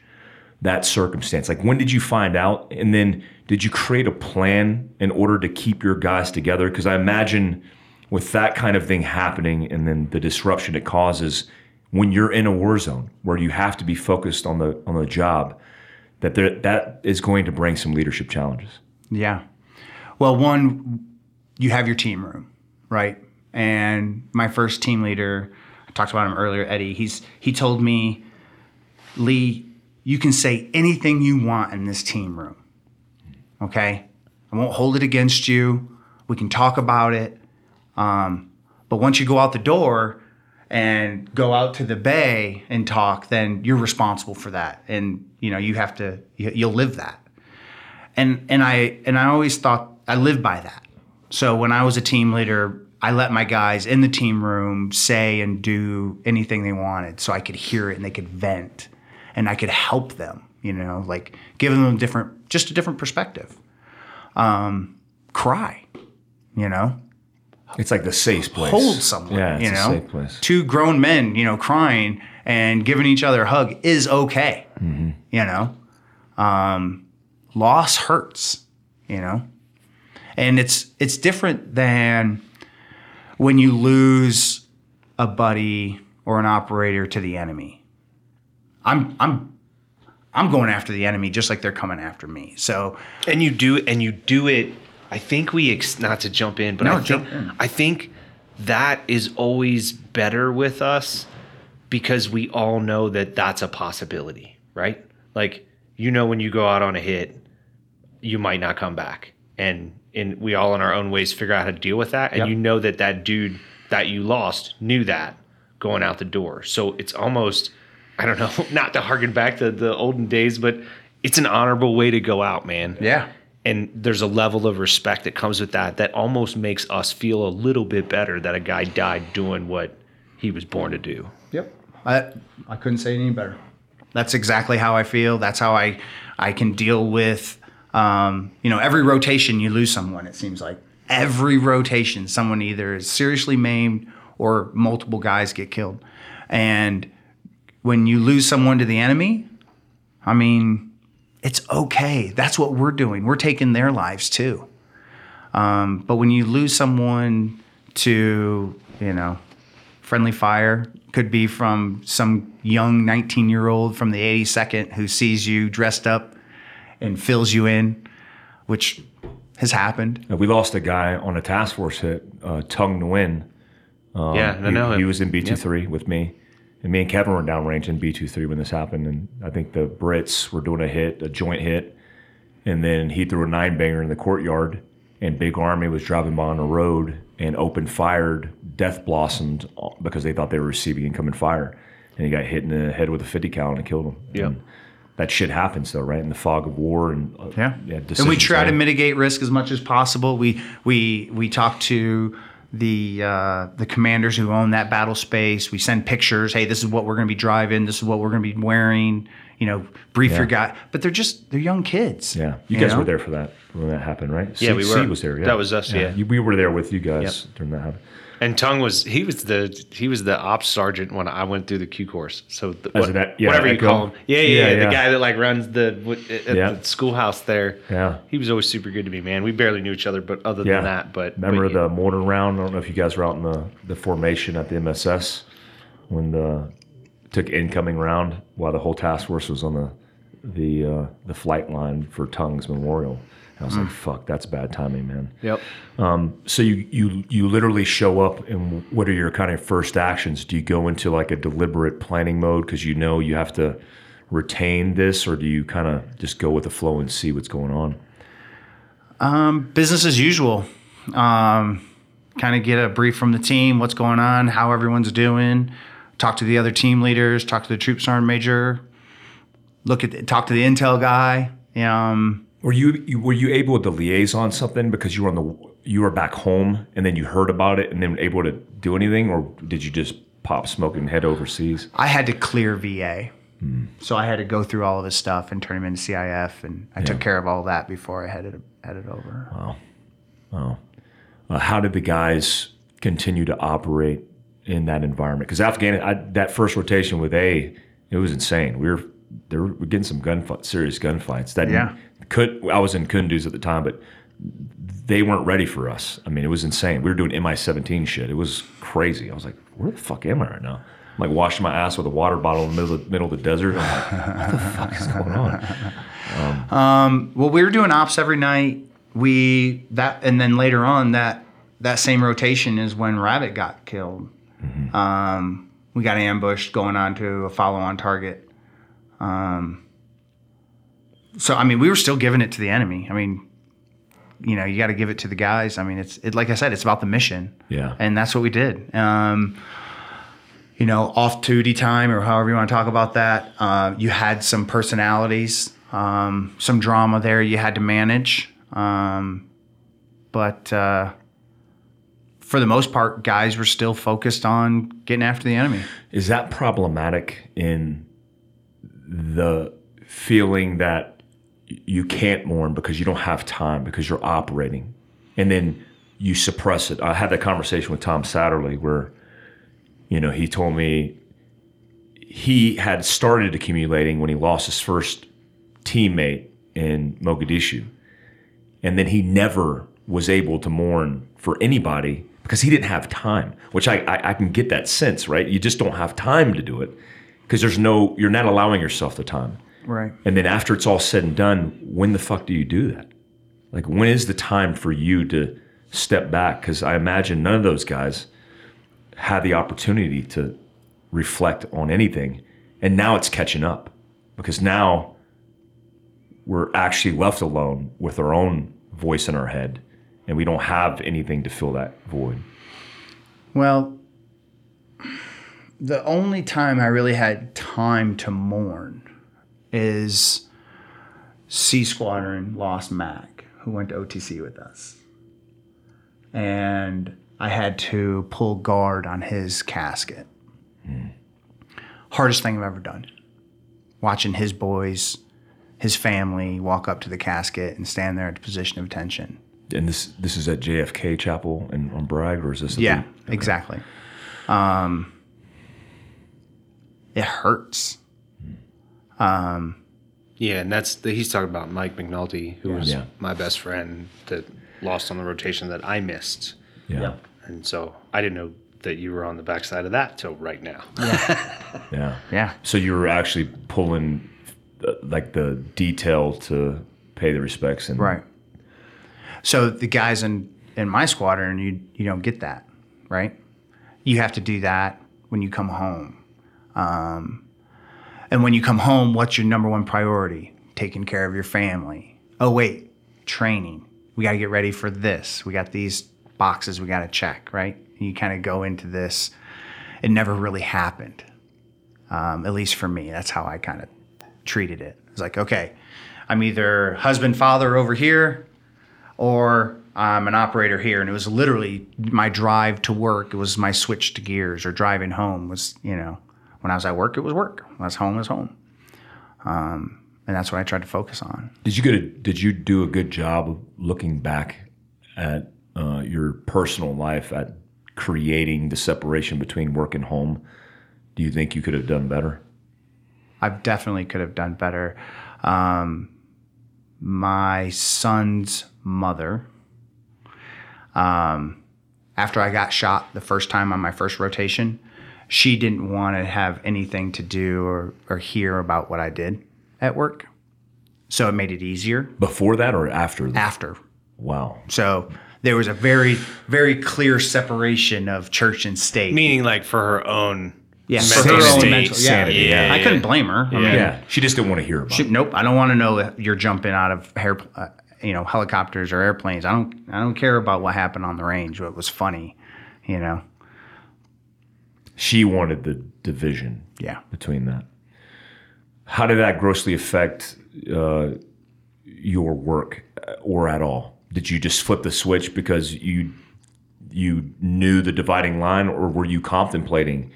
that circumstance? Like, when did you find out? And then did you create a plan in order to keep your guys together? Because I imagine with that kind of thing happening and then the disruption it causes, when you're in a war zone where you have to be focused on the job, that is going to bring some leadership challenges. Yeah. Well, one, you have your team room, right? And my first team leader, I talked about him earlier, Eddie, he told me, Lee, you can say anything you want in this team room, okay? I won't hold it against you. We can talk about it. But once you go out the door and go out to the bay and talk, then you're responsible for that. And, you know, you have to, you'll live that. And I always thought I lived by that. So when I was a team leader, I let my guys in the team room say and do anything they wanted so I could hear it and they could vent and I could help them, you know, like giving them just a different perspective. Cry, you know. It's like the safe place. Hold someone, yeah, it's a safe place. Two grown men, you know, crying and giving each other a hug is okay, mm-hmm. you know. Loss hurts, you know. And it's different than when you lose a buddy or an operator to the enemy. I'm going after the enemy just like they're coming after me. So and you do it. I think not to jump in, but no, I think that is always better with us because we all know that that's a possibility, right? Like, you know, when you go out on a hit, you might not come back. And we all in our own ways figure out how to deal with that. And yep. You know that dude that you lost knew that going out the door. So it's almost, I don't know, not to harken back to the olden days, but it's an honorable way to go out, man. Yeah. And there's a level of respect that comes with that almost makes us feel a little bit better that a guy died doing what he was born to do. Yep. I couldn't say it any better. That's exactly how I feel. That's how I can deal with, you know, every rotation you lose someone, it seems like. Every rotation, someone either is seriously maimed or multiple guys get killed. And when you lose someone to the enemy, I mean... it's okay. That's what we're doing. We're taking their lives too. But when you lose someone to, you know, friendly fire, could be from some young 19-year-old from the 82nd who sees you dressed up and fills you in, which has happened. We lost a guy on a task force hit, Tung Nguyen. Yeah, I know him. He was in B2-3 with me. And me and Kevin were downrange in B2-3 when this happened, and I think the Brits were doing a joint hit, and then he threw a 9-banger in the courtyard, and Big Army was driving by on the road and open-fired, death blossomed because they thought they were receiving incoming fire, and he got hit in the head with a 50 cal and killed him. Yeah, that shit happens though, right? In the fog of war and and we try to mitigate risk as much as possible. We talk to the commanders who own that battle space. We send pictures. Hey, this is what we're going to be driving. This is what we're going to be wearing. You know, brief your guy. But they're young kids. Yeah, you guys were there for that when that happened, right? Yeah, we were. C was there. Yeah, that was us. Yeah, we were there with you guys during that happened. And Tung was the ops sergeant when I went through the Q course. So whatever you call him. Yeah, the guy that like runs the schoolhouse there. Yeah, he was always super good to me, man. We barely knew each other, but other than that, remember the mortar round? I don't know if you guys were out in the formation at the MSS when took incoming round while the whole task force was on the the flight line for Tongues Memorial. And I was like, fuck, that's bad timing, man. Yep. So you literally show up, and what are your kind of first actions? Do you go into like a deliberate planning mode because you know you have to retain this, or do you kind of just go with the flow and see what's going on? Business as usual. Kind of get a brief from the team, what's going on, how everyone's doing, talk to the other team leaders, talk to the troop sergeant major, talk to the intel guy. Were you able to liaison something because you were back home and then you heard about it and then able to do anything, or did you just pop smoke and head overseas? I had to clear VA. So I had to go through all of his stuff and turn him into CIF, and I took care of all that before I headed over. Wow. How did the guys continue to operate in that environment? Because that first rotation with A, it was insane. We're getting some serious gunfights. I was in Kunduz at the time, but they weren't ready for us. I mean, it was insane. We were doing MI-17 shit. It was crazy. I was like, where the fuck am I right now? I'm like washing my ass with a water bottle in the middle of the desert. I'm like, what the fuck is going on? Well, we were doing ops every night. And then later on that same rotation is when Rabbit got killed. Mm-hmm. We got ambushed going on to a follow-on target. So I mean, we were still giving it to the enemy. I mean, you got to give it to the guys. I mean, it's like I said, it's about the mission. Yeah, and that's what we did. Off duty time, or however you want to talk about that. You had some personalities, some drama there you had to manage. But for the most part, guys were still focused on getting after the enemy. Is that problematic in the feeling that you can't mourn because you don't have time because you're operating, and then you suppress it? I had that conversation with Tom Satterley where, he told me he had started accumulating when he lost his first teammate in Mogadishu. And then he never was able to mourn for anybody because he didn't have time, which I can get that sense, right? You just don't have time to do it because you're not allowing yourself the time. Right. And then after it's all said and done, when the fuck do you do that? Like, when is the time for you to step back? Because I imagine none of those guys had the opportunity to reflect on anything, and now it's catching up because now we're actually left alone with our own voice in our head, and we don't have anything to fill that void. Well, the only time I really had time to mourn is C Squadron lost Mac, who went to OTC with us, and I had to pull guard on his casket. Hardest thing I've ever done. Watching his boys, his family walk up to the casket and stand there at the position of attention. And this is at JFK Chapel on Bragg, or is this? Yeah, okay. Exactly. It hurts. And he's talking about Mike McNulty, who was my best friend that lost on the rotation that I missed. Yeah. And so I didn't know that you were on the backside of that till right now. Yeah. So you were actually pulling the detail to pay the respects. And right. So the guys in my squadron, you don't get that, right? You have to do that when you come home. And when you come home, what's your number one priority? Taking care of your family. Oh, wait, training. We got to get ready for this. We got these boxes we got to check, right? And you kind of go into this. It never really happened, at least for me. That's how I kind of treated it. It's like, okay, I'm either husband, father over here, or I'm an operator here. And it was literally my drive to work. It was my switch to gears, or driving home was, when I was at work, it was work. When I was home, it was home. And that's what I tried to focus on. Did you do a good job of looking back at your personal life, at creating the separation between work and home? Do you think you could have done better? I definitely could have done better. My son's mother, after I got shot the first time on my first rotation, she didn't want to have anything to do or hear about what I did at work. So it made it easier. Before that or after that? After. Wow. So there was a very, very clear separation of church and state. Meaning like for her own... Yeah, sanity. Yeah. I couldn't blame her. I mean, she just didn't want to hear about it. Nope, I don't want to know you're jumping out of helicopters or airplanes. I don't care about what happened on the range. What was funny, you know. She wanted the division. Yeah. Between that, how did that grossly affect your work, or at all? Did you just flip the switch because you knew the dividing line, or were you contemplating?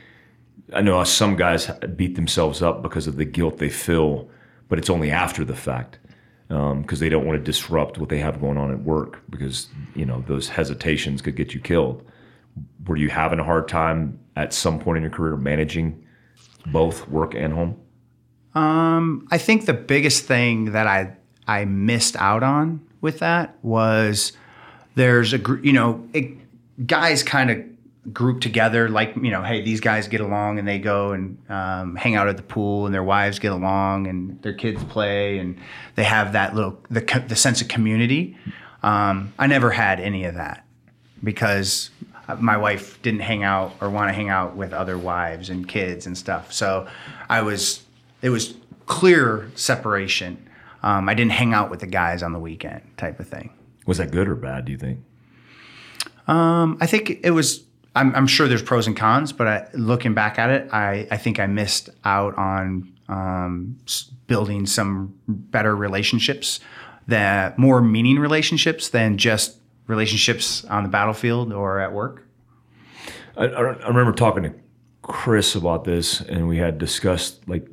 I know some guys beat themselves up because of the guilt they feel, but it's only after the fact because they don't want to disrupt what they have going on at work because, you know, those hesitations could get you killed. Were you having a hard time at some point in your career managing both work and home? I think the biggest thing that I missed out on with that was there's guys kind of group together, like, you know, hey, these guys get along and they go and hang out at the pool and their wives get along and their kids play and they have that little the sense of community. I never had any of that because my wife didn't hang out or want to hang out with other wives and kids and stuff. So it was clear separation. I didn't hang out with the guys on the weekend type of thing. Was that good or bad, do you think? I think it was. I'm sure there's pros and cons, but looking back at it, I think I missed out on building some better relationships, that more meaning relationships than just relationships on the battlefield or at work. I remember talking to Chris about this, and we had discussed like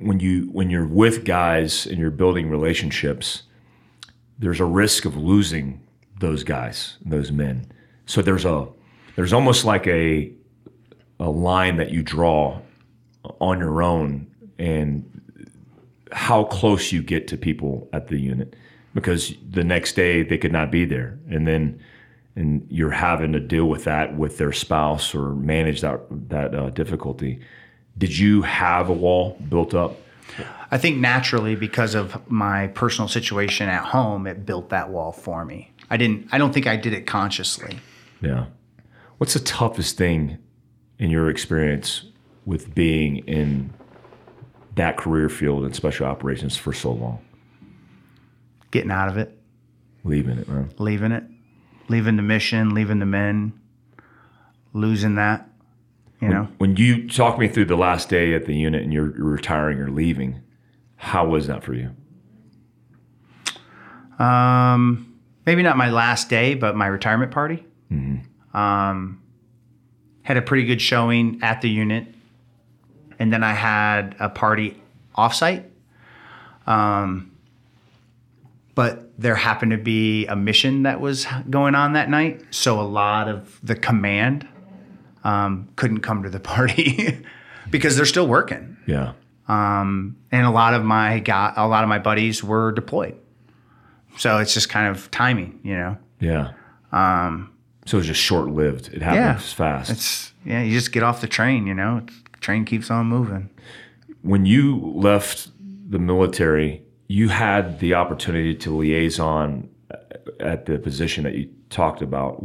when you're with guys and you're building relationships, there's a risk of losing those guys, those men. So there's almost like a line that you draw on your own and how close you get to people at the unit, because the next day they could not be there. And you're having to deal with that with their spouse or manage that difficulty. Did you have a wall built up? I think naturally because of my personal situation at home, it built that wall for me. I don't think I did it consciously. Yeah. What's the toughest thing in your experience with being in that career field in special operations for so long? Getting out of it. Leaving it, right? Leaving it. Leaving the mission, leaving the men, losing that, you know. When you talk me through the last day at the unit and you're retiring or leaving, how was that for you? Maybe not my last day, but my retirement party. Mm-hmm. Had a pretty good showing at the unit, and then I had a party offsite. But there happened to be a mission that was going on that night, so a lot of the command couldn't come to the party because they're still working. Yeah. And a lot of my buddies were deployed, so it's just kind of timing, you know. Yeah. So it's just short-lived. It happens fast. You just get off the train, you know. The train keeps on moving. When you left the military, you had the opportunity to liaison at the position that you talked about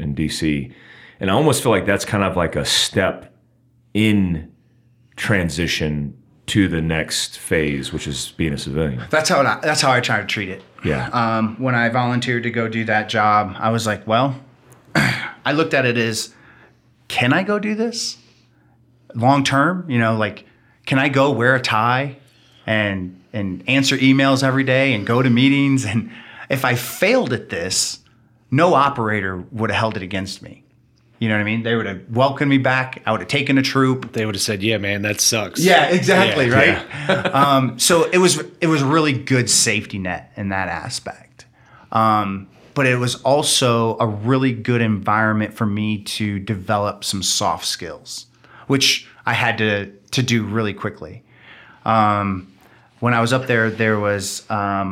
in D.C. And I almost feel like that's kind of like a step in transition to the next phase, which is being a civilian. That's how I try to treat it. Yeah. When I volunteered to go do that job, I was like, well... I looked at it as, can I go do this long term? You know, like, can I go wear a tie and answer emails every day and go to meetings? And if I failed at this, no operator would have held it against me. You know what I mean? They would have welcomed me back. I would have taken a troop. They would have said, yeah, man, that sucks. Yeah, exactly. Yeah. Right. Yeah. So it was a really good safety net in that aspect. But it was also a really good environment for me to develop some soft skills, which I had to do really quickly. When I was up there, there was an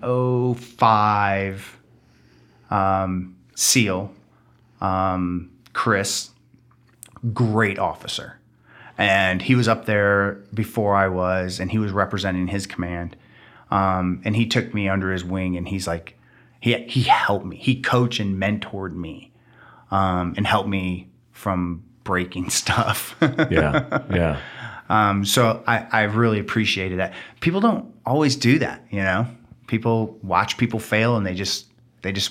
05 SEAL, Chris, great officer. And he was up there before I was, and he was representing his command. And he took me under his wing, and he's like, he helped me. He coached and mentored me, and helped me from breaking stuff. Yeah. So I really appreciated that. People don't always do that, you know. People watch people fail, and they just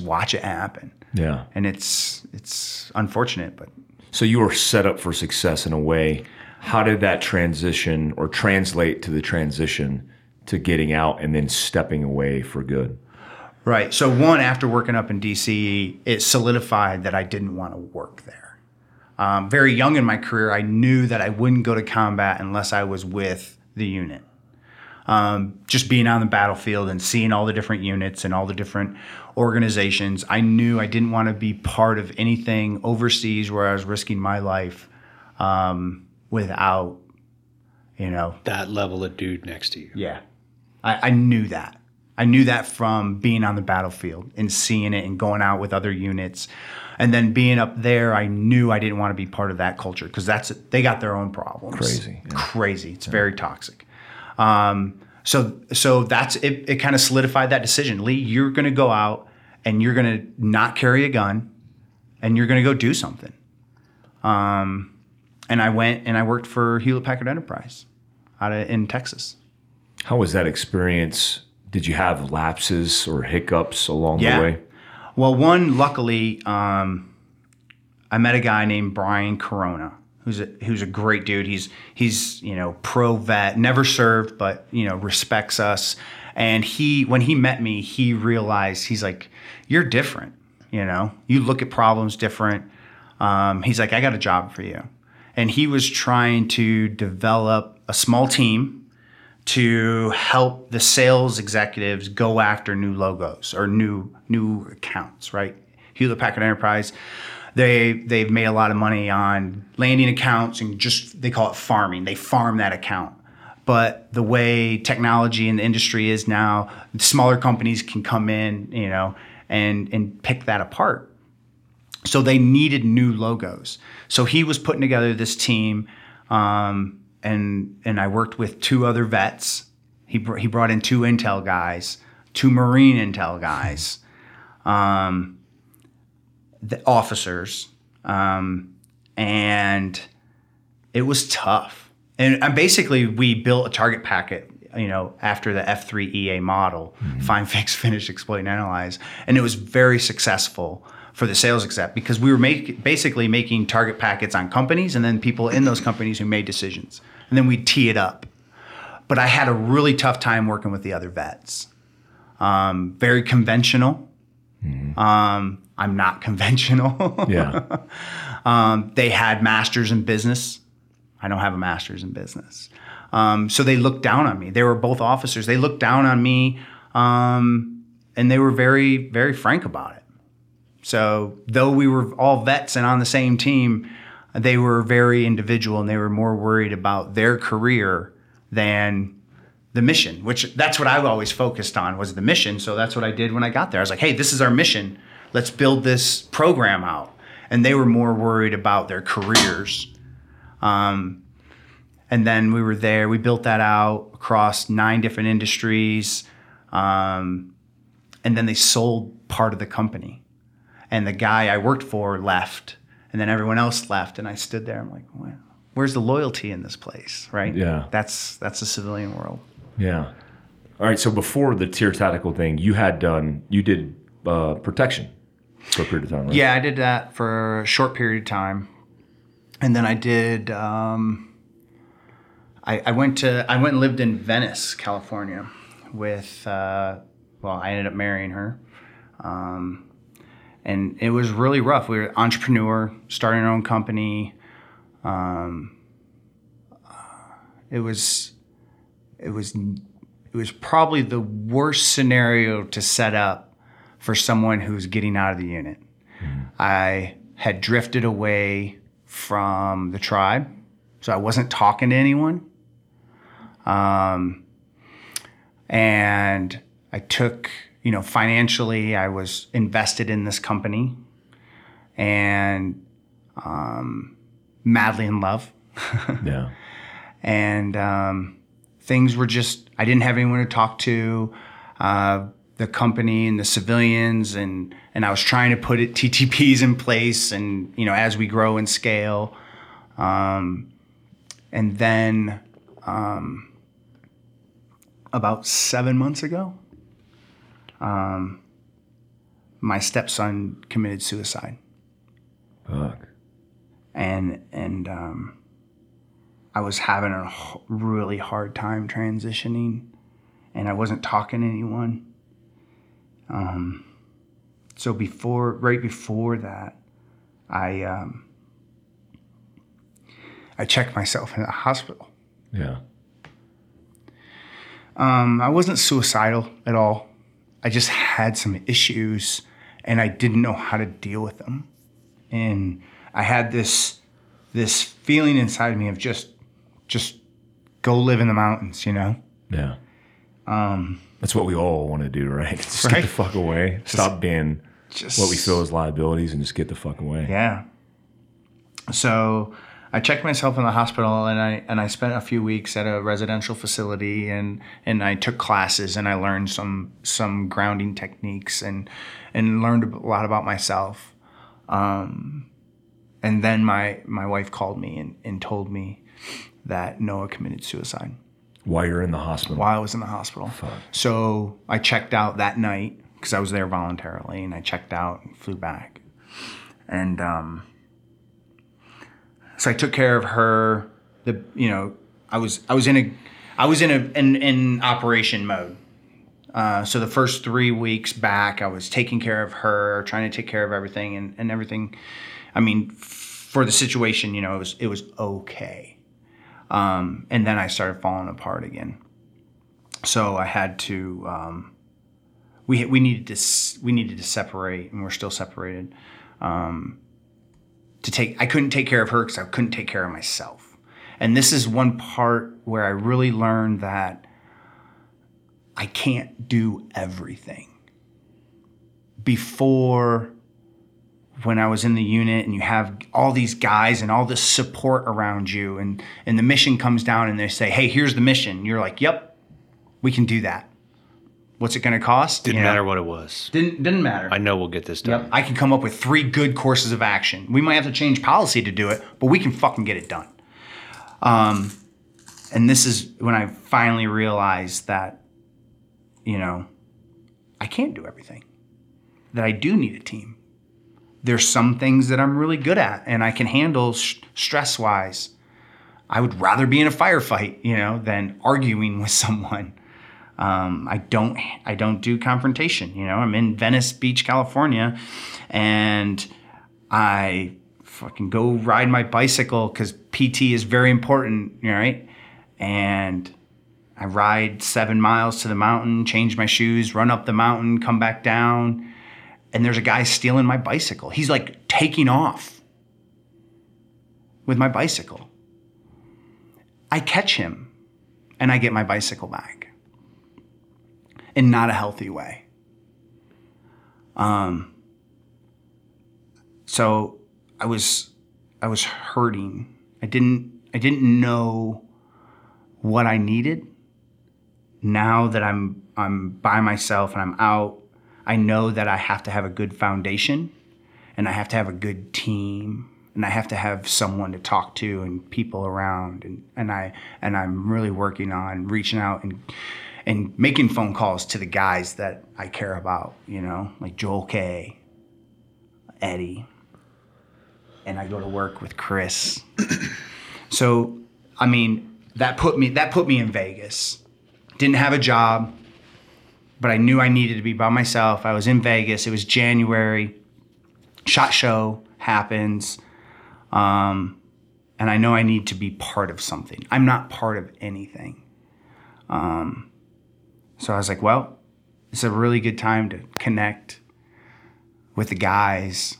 watch it happen. Yeah. And it's unfortunate, but. So you were set up for success in a way. How did that transition or translate to the transition to getting out and then stepping away for good? Right. So one, after working up in DC, it solidified that I didn't want to work there. Very young in my career, I knew that I wouldn't go to combat unless I was with the unit. Just being on the battlefield and seeing all the different units and all the different organizations, I knew I didn't want to be part of anything overseas where I was risking my life without, you know, that level of dude next to you. Yeah, I knew that. I knew that from being on the battlefield and seeing it and going out with other units. And then being up there, I knew I didn't want to be part of that culture because they got their own problems. Crazy. Yeah. Crazy. It's very toxic. So that's it. It kind of solidified that decision. Lee, you're going to go out and you're going to not carry a gun and you're going to go do something. And I went and I worked for Hewlett Packard Enterprise in Texas. How was that experience? Did you have lapses or hiccups along the way? Well, one, luckily, I met a guy named Brian Corona, who's a great dude. He's you know, pro vet, never served, but you know, respects us. And when he met me, he realized, he's like, "You're different. You know, you look at problems different." He's like, "I got a job for you," and he was trying to develop a small team to help the sales executives go after new logos or new accounts, right? Hewlett Packard Enterprise, they've made a lot of money on landing accounts and just, they call it farming. They farm that account. But the way technology in the industry is now, smaller companies can come in, you know, and pick that apart. So they needed new logos. So he was putting together this team, and I worked with two other vets. He brought in two intel guys, two Marine intel guys, the officers, and it was tough. And basically, we built a target packet, you know, after the F3 EA model, find, fix, finish, exploit, and analyze, and it was very successful for the sales exec because we were basically making target packets on companies and then people in those companies who made decisions. And then we'd tee it up. But I had a really tough time working with the other vets. Very conventional. Mm-hmm. I'm not conventional. Yeah. They had masters in business. I don't have a master's in business. So they looked down on me. They were both officers. They looked down on me, and they were very, very frank about it. So though we were all vets and on the same team, they were very individual and they were more worried about their career than the mission, which that's what I've always focused on was the mission. So that's what I did when I got there. I was like, "Hey, this is our mission. Let's build this program out." And they were more worried about their careers. And then we were there. We built that out across 9 different industries. And then they sold part of the company. And the guy I worked for left, and then everyone else left, and I stood there. I'm like, well, where's the loyalty in this place, right? Yeah. That's the civilian world. Yeah. All right, so before the TYR Tactical thing, you did protection for a period of time, right? Yeah, I did that for a short period of time. And then I did, I went and lived in Venice, California with, I ended up marrying her. And it was really rough. We were an entrepreneur, starting our own company. It was probably the worst scenario to set up for someone who's getting out of the unit. Mm-hmm. I had drifted away from the tribe, so I wasn't talking to anyone. And I took. You know, financially, I was invested in this company and madly in love. Yeah. And things were just, I didn't have anyone to talk to, the company and the civilians, and I was trying to put TTPs in place, and, you know, as we grow and scale. And then about 7 months ago, my stepson committed suicide. Fuck. And I was having a really hard time transitioning, and I wasn't talking to anyone. So right before that, I checked myself in the hospital. Yeah. I wasn't suicidal at all. I just had some issues, and I didn't know how to deal with them. And I had this feeling inside me of just go live in the mountains, you know? Yeah. That's what we all want to do, right? Just get the fuck away. Stop being what we feel is liabilities and just get the fuck away. Yeah. So I checked myself in the hospital, and I spent a few weeks at a residential facility, and I took classes, and I learned some grounding techniques, and learned a lot about myself. And then my wife called me and told me that Noah committed suicide. While you're in the hospital? While I was in the hospital. Fuck. So I checked out that night, because I was there voluntarily, and I checked out and flew back. And so I took care of her. I was in operation mode. So the first 3 weeks back, I was taking care of her, trying to take care of everything, and everything. I mean, for the situation, you know, it was okay. And then I started falling apart again. So I had to. We needed to separate, and we're still separated. I couldn't take care of her because I couldn't take care of myself. And this is one part where I really learned that I can't do everything. Before, when I was in the unit and you have all these guys and all this support around you, and the mission comes down and they say, hey, here's the mission. You're like, yep, we can do that. What's it going to cost? Didn't matter what it was. Didn't matter. I know we'll get this done. Yep. I can come up with 3 good courses of action. We might have to change policy to do it, but we can fucking get it done. And this is when I finally realized that, you know, I can't do everything, that I do need a team. There's some things that I'm really good at and I can handle stress-wise. I would rather be in a firefight, you know, than arguing with someone. I don't do confrontation, you know. I'm in Venice Beach, California, and I fucking go ride my bicycle because PT is very important, right? And I ride 7 miles to the mountain, change my shoes, run up the mountain, come back down. And there's a guy stealing my bicycle. He's like taking off with my bicycle. I catch him and I get my bicycle back in not a healthy way. So I was hurting. I didn't know what I needed. Now that I'm by myself and I'm out, I know that I have to have a good foundation, and I have to have a good team, and I have to have someone to talk to and people around, and I'm really working on reaching out and making phone calls to the guys that I care about, you know, like Joel K, Eddie, and I go to work with Chris. So, I mean, that put me in Vegas. Didn't have a job. But I knew I needed to be by myself. I was in Vegas. It was January. SHOT Show happens. And I know I need to be part of something. I'm not part of anything. So I was like, well, it's a really good time to connect with the guys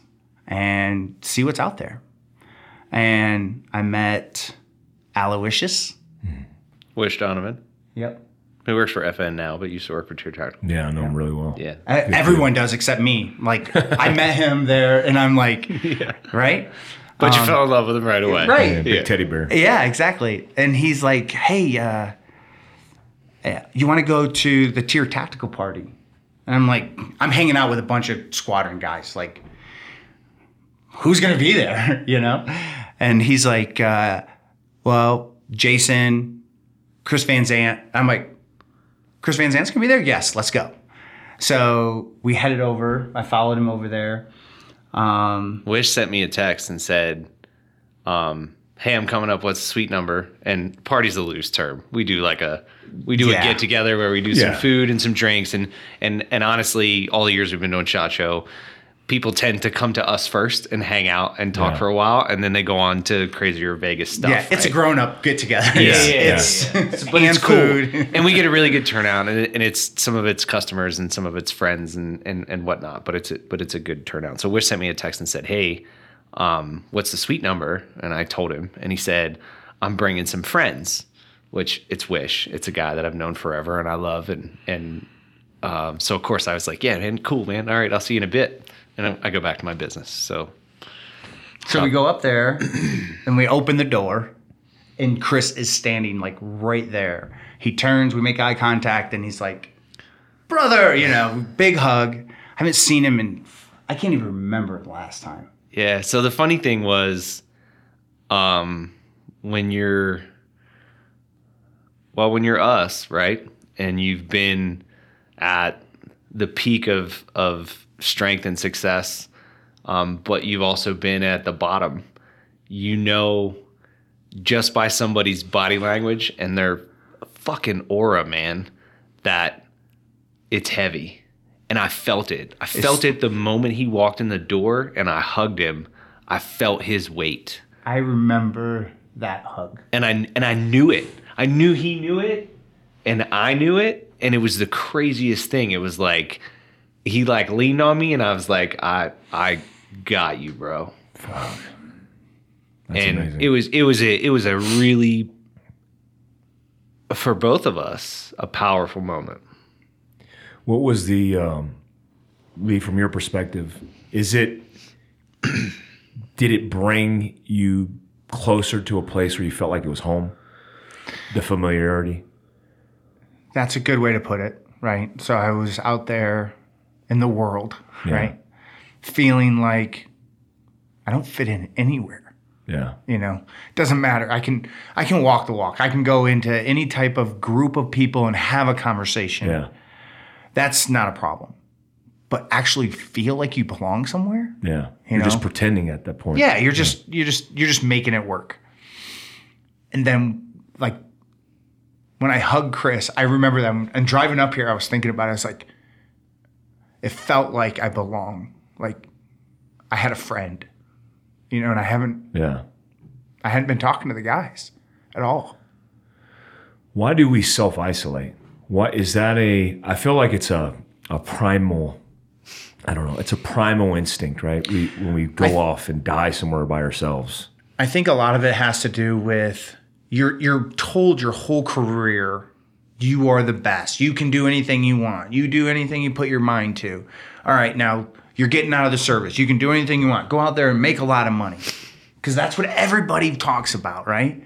and see what's out there. And I met Aloysius. Wish Donovan. Yep. Who works for FN now, but used to work for TYR Tactical. Yeah, I know him really well. Yeah. Everyone does except me. Like, I met him there, and I'm like, yeah. Right? But you fell in love with him right away. Right. Yeah, big teddy bear. Yeah, exactly. And he's like, hey, you want to go to the TYR Tactical party? And I'm like, I'm hanging out with a bunch of squadron guys. Like, who's going to be there, you know? And he's like, well, Jason, Chris Van Zandt. I'm like, Chris Van Zandt's going to be there? Yes, let's go. So we headed over. I followed him over there. Wish sent me a text and said, hey, I'm coming up. What's the suite number? And party's a loose term. We do a get together where we do some food and some drinks. And honestly, all the years we've been doing SHOT Show, people tend to come to us first and hang out and talk for a while. And then they go on to crazier Vegas stuff. Yeah. It's a grown up get together. It's cool. And we get a really good turnout, and it's some of its customers and some of its friends and whatnot, but it's a good turnout. So Wish sent me a text and said, hey, what's the suite number? And I told him, and he said, I'm bringing some friends, which it's Wish. It's a guy that I've known forever and I love. And so of course I was like, yeah, man, cool, man. All right. I'll see you in a bit. And I go back to my business. So we go up there and we open the door, and Chris is standing like right there. He turns, we make eye contact, and he's like, brother, you know, big hug. I haven't seen him in, I can't even remember the last time. Yeah. So the funny thing was, when you're us, right? And you've been at the peak of strength and success, but you've also been at the bottom, you know, just by somebody's body language and their fucking aura, man, that it's heavy. And I felt it. I felt it the moment he walked in the door and I hugged him. I felt his weight. I remember that hug. And I knew it. I knew he knew it, and I knew it. And it was the craziest thing. It was like, he like leaned on me, and I was like, I got you, bro. Fuck. That's and amazing. It was a really, for both of us, a powerful moment. What was the, Lee, from your perspective, did it bring you closer to a place where you felt like it was home? The familiarity? That's a good way to put it, right? So I was out there in the world, right? Feeling like I don't fit in anywhere. Yeah. You know, it doesn't matter. I can walk the walk. I can go into any type of group of people and have a conversation. Yeah. That's not a problem. But actually feel like you belong somewhere? Yeah. You're just pretending at that point. Yeah, you're just making it work. And then like when I hugged Chris, I remember that, and driving up here I was thinking about it. I was like, it felt like I belong, like I had a friend, you know, and I hadn't been talking to the guys at all. Why do we self-isolate? What is that? I feel like it's a primal, I don't know. It's a primal instinct, right? When we go off and die somewhere by ourselves. I think a lot of it has to do with you're told your whole career, you are the best. You can do anything you want. You do anything you put your mind to. All right, now you're getting out of the service. You can do anything you want. Go out there and make a lot of money, because that's what everybody talks about, right?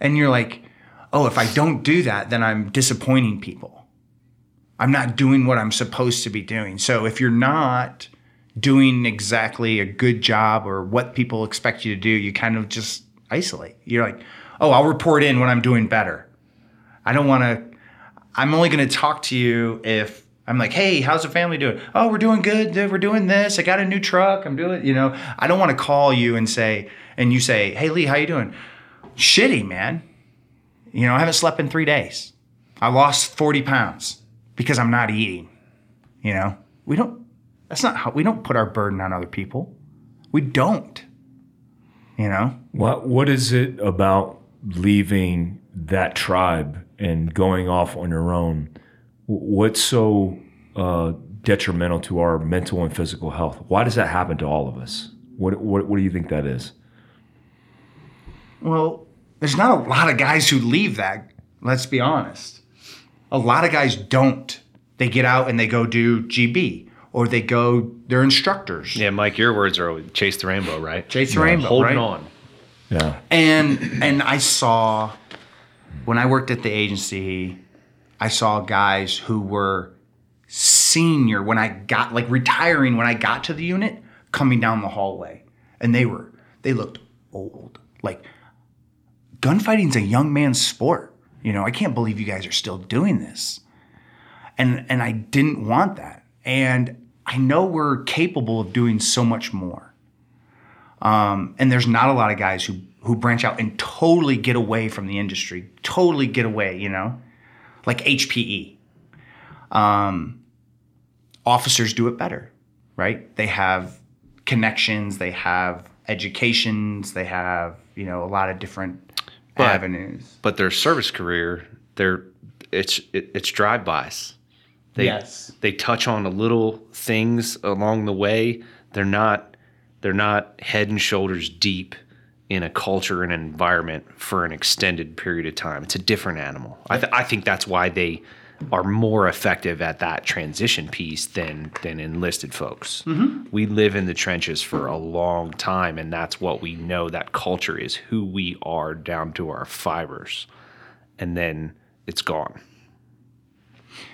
And you're like, oh, if I don't do that, then I'm disappointing people. I'm not doing what I'm supposed to be doing. So if you're not doing exactly a good job or what people expect you to do, you kind of just isolate. You're like, oh, I'll report in when I'm doing better. I don't want to... I'm only going to talk to you if I'm like, hey, how's the family doing? Oh, we're doing good. We're doing this. I got a new truck. I'm doing, you know, I don't want to call you and you say, hey, Lee, how you doing? Shitty, man. You know, I haven't slept in 3 days. I lost 40 pounds because I'm not eating. You know, we don't put our burden on other people. We don't, you know. What is it about leaving that tribe and going off on your own? What's so detrimental to our mental and physical health? Why does that happen to all of us? What do you think that is? Well, there's not a lot of guys who leave that. Let's be honest. A lot of guys don't. They get out and they go do GB, or they go, they're instructors. Yeah, Mike, your words are always chase the rainbow, right? Chase the rainbow, holding on. Yeah. And I saw... When I worked at the agency, I saw guys who were senior when I got, like, retiring when I got to the unit, coming down the hallway. And they looked old. Like, gunfighting's a young man's sport. You know, I can't believe you guys are still doing this. And I didn't want that. And I know we're capable of doing so much more. And there's not a lot of guys who branch out and totally get away from the industry, totally get away, you know, like HPE. Officers do it better, right? They have connections, they have educations, they have, you know, a lot of different avenues. But their service career, it's drive-bys. They touch on the little things along the way. They're not head and shoulders deep in a culture and an environment for an extended period of time. It's a different animal. I think that's why they are more effective at that transition piece than enlisted folks. Mm-hmm. We live in the trenches for a long time, and that's what we know. That culture is who we are down to our fibers, and then it's gone.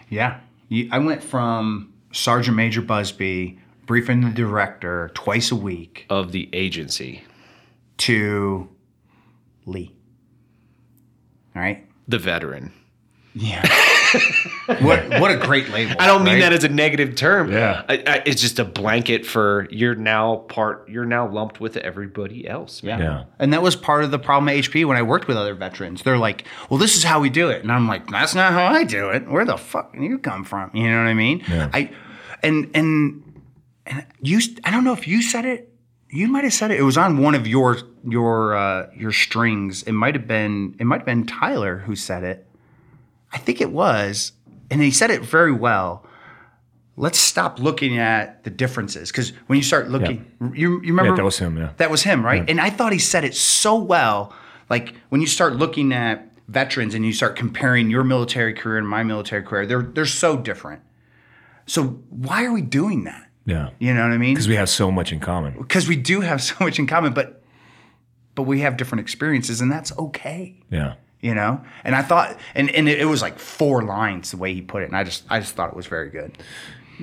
Yeah. I went from Sergeant Major Busby briefing the director twice a week of the agency to Lee. All right? The veteran. Yeah. What a great label. I don't mean that as a negative term. Yeah. It's just a blanket for you're now lumped with everybody else. Man. Yeah. And that was part of the problem at HP when I worked with other veterans. They're like, well, this is how we do it. And I'm like, that's not how I do it. Where the fuck do you come from? You know what I mean? Yeah. I don't know if you said it. You might have said it. It was on one of your strings. It might have been Tyler who said it. I think it was, and he said it very well. Let's stop looking at the differences, because when you start looking, you remember that was him. Yeah, that was him, right? Yeah. And I thought he said it so well. Like when you start looking at veterans and you start comparing your military career and my military career, they're so different. So why are we doing that? Yeah, you know what I mean? Because we have so much in common. Because we do have so much in common, but we have different experiences, and that's okay. Yeah. You know, and I thought, and it was like 4 lines the way he put it, and I just thought it was very good.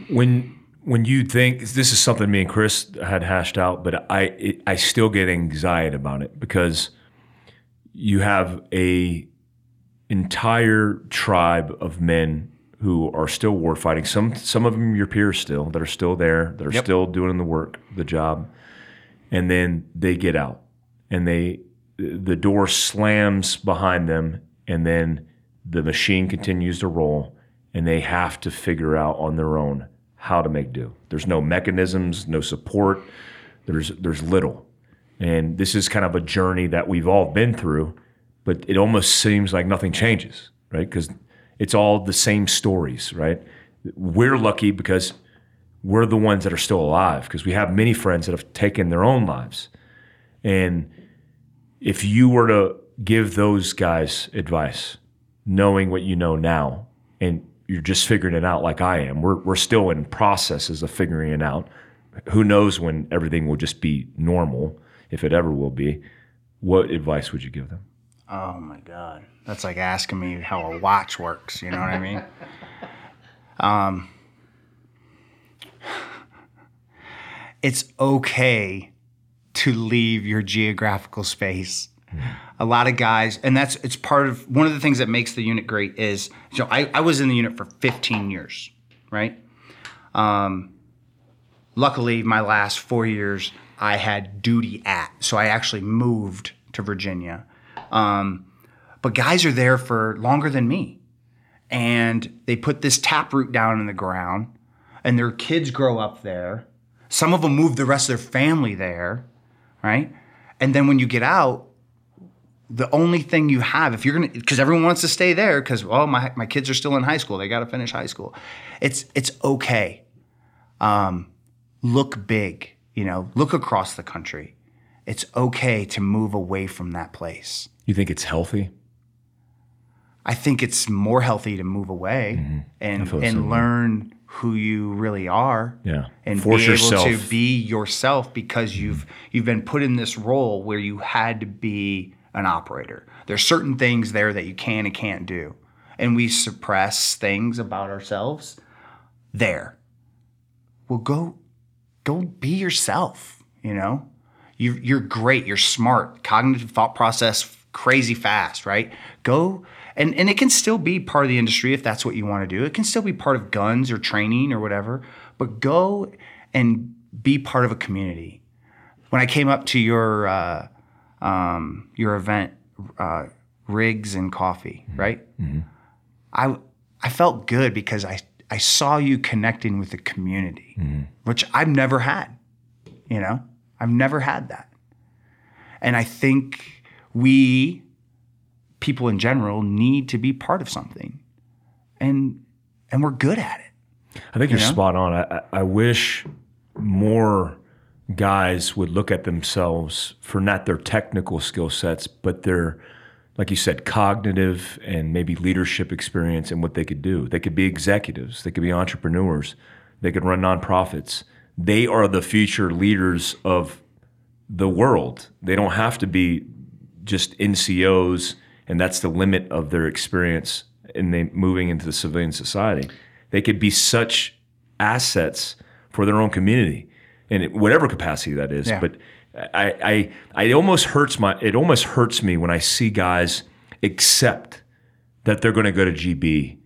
When you think this is something me and Chris had hashed out, but I still get anxiety about it, because you have a entire tribe of men who are still war fighting. Some of them your peers still that are still there, that are still doing the work, the job, and then they get out and the door slams behind them, and then the machine continues to roll, and they have to figure out on their own how to make do. There's no mechanisms, no support. There's little. And this is kind of a journey that we've all been through, but it almost seems like nothing changes, right? Because it's all the same stories, right? We're lucky because we're the ones that are still alive, because we have many friends that have taken their own lives. And if you were to give those guys advice, knowing what you know now, and you're just figuring it out like I am, we're still in processes of figuring it out. Who knows when everything will just be normal, if it ever will be. What advice would you give them? Oh my God. That's like asking me how a watch works, you know what I mean? It's okay to leave your geographical space. A lot of guys, and it's part of one of the things that makes the unit great is, you know, I was in the unit for 15 years, right? Luckily, my last 4 years I had duty at, so I actually moved to Virginia. But guys are there for longer than me, and they put this taproot down in the ground, and their kids grow up there. Some of them move the rest of their family there. Right? And then when you get out, the only thing you have, if you're going to, because everyone wants to stay there because, well, my kids are still in high school. They got to finish high school. It's okay. Look big, you know, look across the country. It's okay to move away from that place. You think it's healthy? I think it's more healthy to move away and learn who you really are, and force be able yourself to be yourself, because you've been put in this role where you had to be an operator. There's certain things there that you can and can't do, and we suppress things about ourselves, there. Well, go be yourself, you know? You're great. You're smart. Cognitive thought process crazy fast, right? Go. And it can still be part of the industry if that's what you want to do. It can still be part of guns or training or whatever. But go and be part of a community. When I came up to your event, Rigs and Coffee, right? Mm-hmm. I felt good because I saw you connecting with the community, mm-hmm. which I've never had, you know? I've never had that. And I think we, people in general, need to be part of something. And we're good at it. I think you're spot on. I wish more guys would look at themselves for not their technical skill sets, but their, like you said, cognitive and maybe leadership experience and what they could do. They could be executives. They could be entrepreneurs. They could run nonprofits. They are the future leaders of the world. They don't have to be just NCOs, and that's the limit of their experience in moving into the civilian society. They could be such assets for their own community in whatever capacity that is. Yeah. But I it almost hurts me when I see guys accept that they're going to go to GB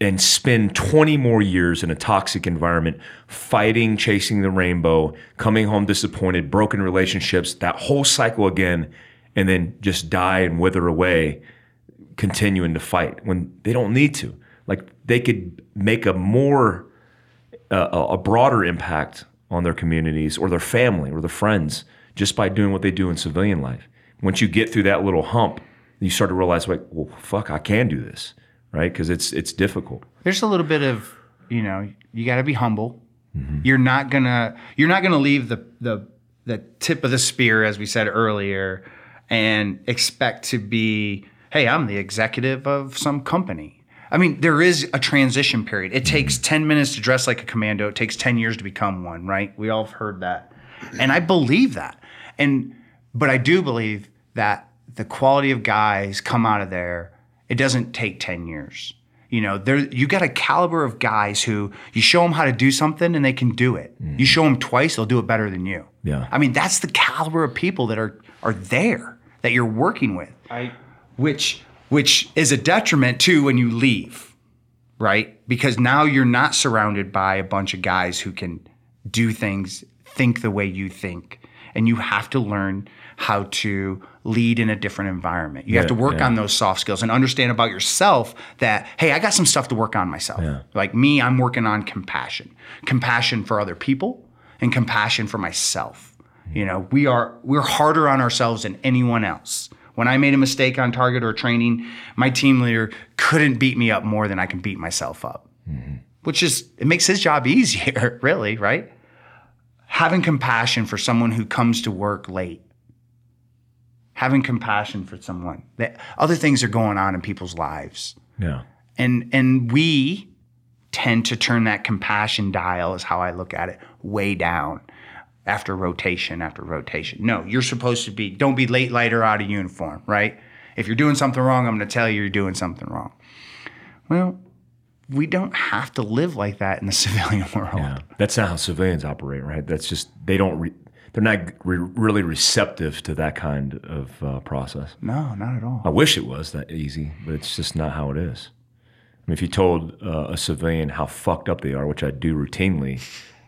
and spend 20 more years in a toxic environment, fighting, chasing the rainbow, coming home disappointed, broken relationships, that whole cycle again, and then just die and wither away, continuing to fight when they don't need to. Like, they could make a broader impact on their communities or their family or their friends just by doing what they do in civilian life. Once you get through that little hump, you start to realize, like, well, fuck, I can do this. Right? Because it's difficult. There's a little bit of, you know, you got to be humble. Mm-hmm. You're not gonna leave the tip of the spear, as we said earlier, and expect to be, hey, I'm the executive of some company. I mean, there is a transition period. It takes 10 minutes to dress like a commando. It takes 10 years to become one. Right? We all have heard that, and I believe that. But I do believe that the quality of guys come out of there. It doesn't take 10 years. You know, you got a caliber of guys who you show them how to do something and they can do it. Mm. You show them twice, they'll do it better than you. Yeah. I mean, that's the caliber of people that are there, that you're working with, which is a detriment to when you leave, right? Because now you're not surrounded by a bunch of guys who can do things, think the way you think, and you have to learn how to lead in a different environment. You have to work on those soft skills and understand about yourself that, hey, I got some stuff to work on myself. Yeah. Like me, I'm working on compassion for other people and compassion for myself. Mm-hmm. You know, we're harder on ourselves than anyone else. When I made a mistake on target or training, my team leader couldn't beat me up more than I can beat myself up, mm-hmm. which is, it makes his job easier, really, right? Having compassion for someone who comes to work late. Having compassion for someone. That other things are going on in people's lives. Yeah. And we tend to turn that compassion dial, is how I look at it, way down after rotation after rotation. No, you're supposed to be, don't be late, light, or out of uniform, right? If you're doing something wrong, I'm going to tell you you're doing something wrong. Well, we don't have to live like that in the civilian world. Yeah. That's not how civilians operate, right? That's just, they don't... They're not really receptive to that kind of process. No, not at all. I wish it was that easy, but it's just not how it is. I mean, if you told a civilian how fucked up they are, which I do routinely,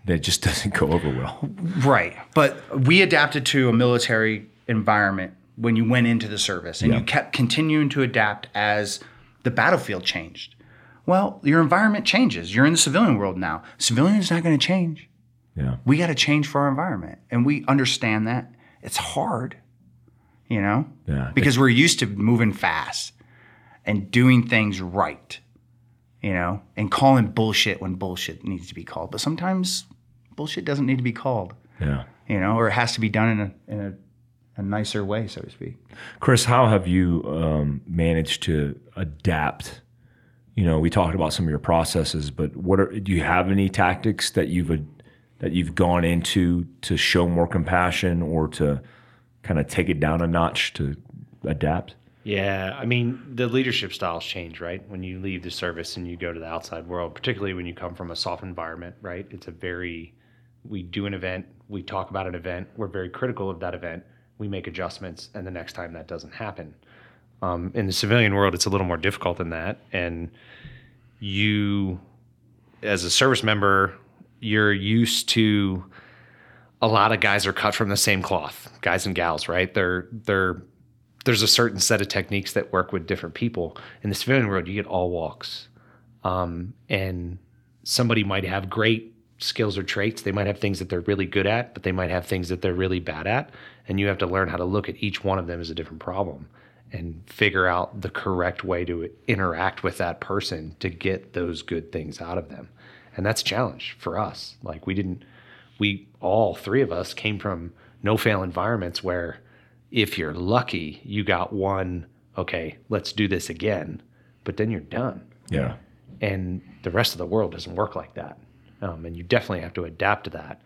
that just doesn't go over well. Right. But we adapted to a military environment when you went into the service, and you kept continuing to adapt as the battlefield changed. Well, your environment changes. You're in the civilian world now. Civilian's not going to change. Yeah. We got to change for our environment, and we understand that. It's hard, you know, because we're used to moving fast and doing things right, you know, and calling bullshit when bullshit needs to be called. But sometimes bullshit doesn't need to be called, you know, or it has to be done in a nicer way, so to speak. Chris, how have you managed to adapt? You know, we talked about some of your processes, but do you have any tactics that you've gone into to show more compassion or to kind of take it down a notch to adapt? Yeah, I mean, the leadership styles change, right? When you leave the service and you go to the outside world, particularly when you come from a soft environment, right? It's a very, we do an event, we talk about an event, we're very critical of that event, we make adjustments, and the next time that doesn't happen. In the civilian world, it's a little more difficult than that. And you, as a service member, you're used to a lot of guys are cut from the same cloth, guys and gals, right? There's a certain set of techniques that work with different people. In the civilian world, you get all walks. And somebody might have great skills or traits. They might have things that they're really good at, but they might have things that they're really bad at. And you have to learn how to look at each one of them as a different problem and figure out the correct way to interact with that person to get those good things out of them. And that's a challenge for us. Like we all three of us came from no-fail environments where if you're lucky, you got one, okay, let's do this again, but then you're done. Yeah. And the rest of the world doesn't work like that. And you definitely have to adapt to that.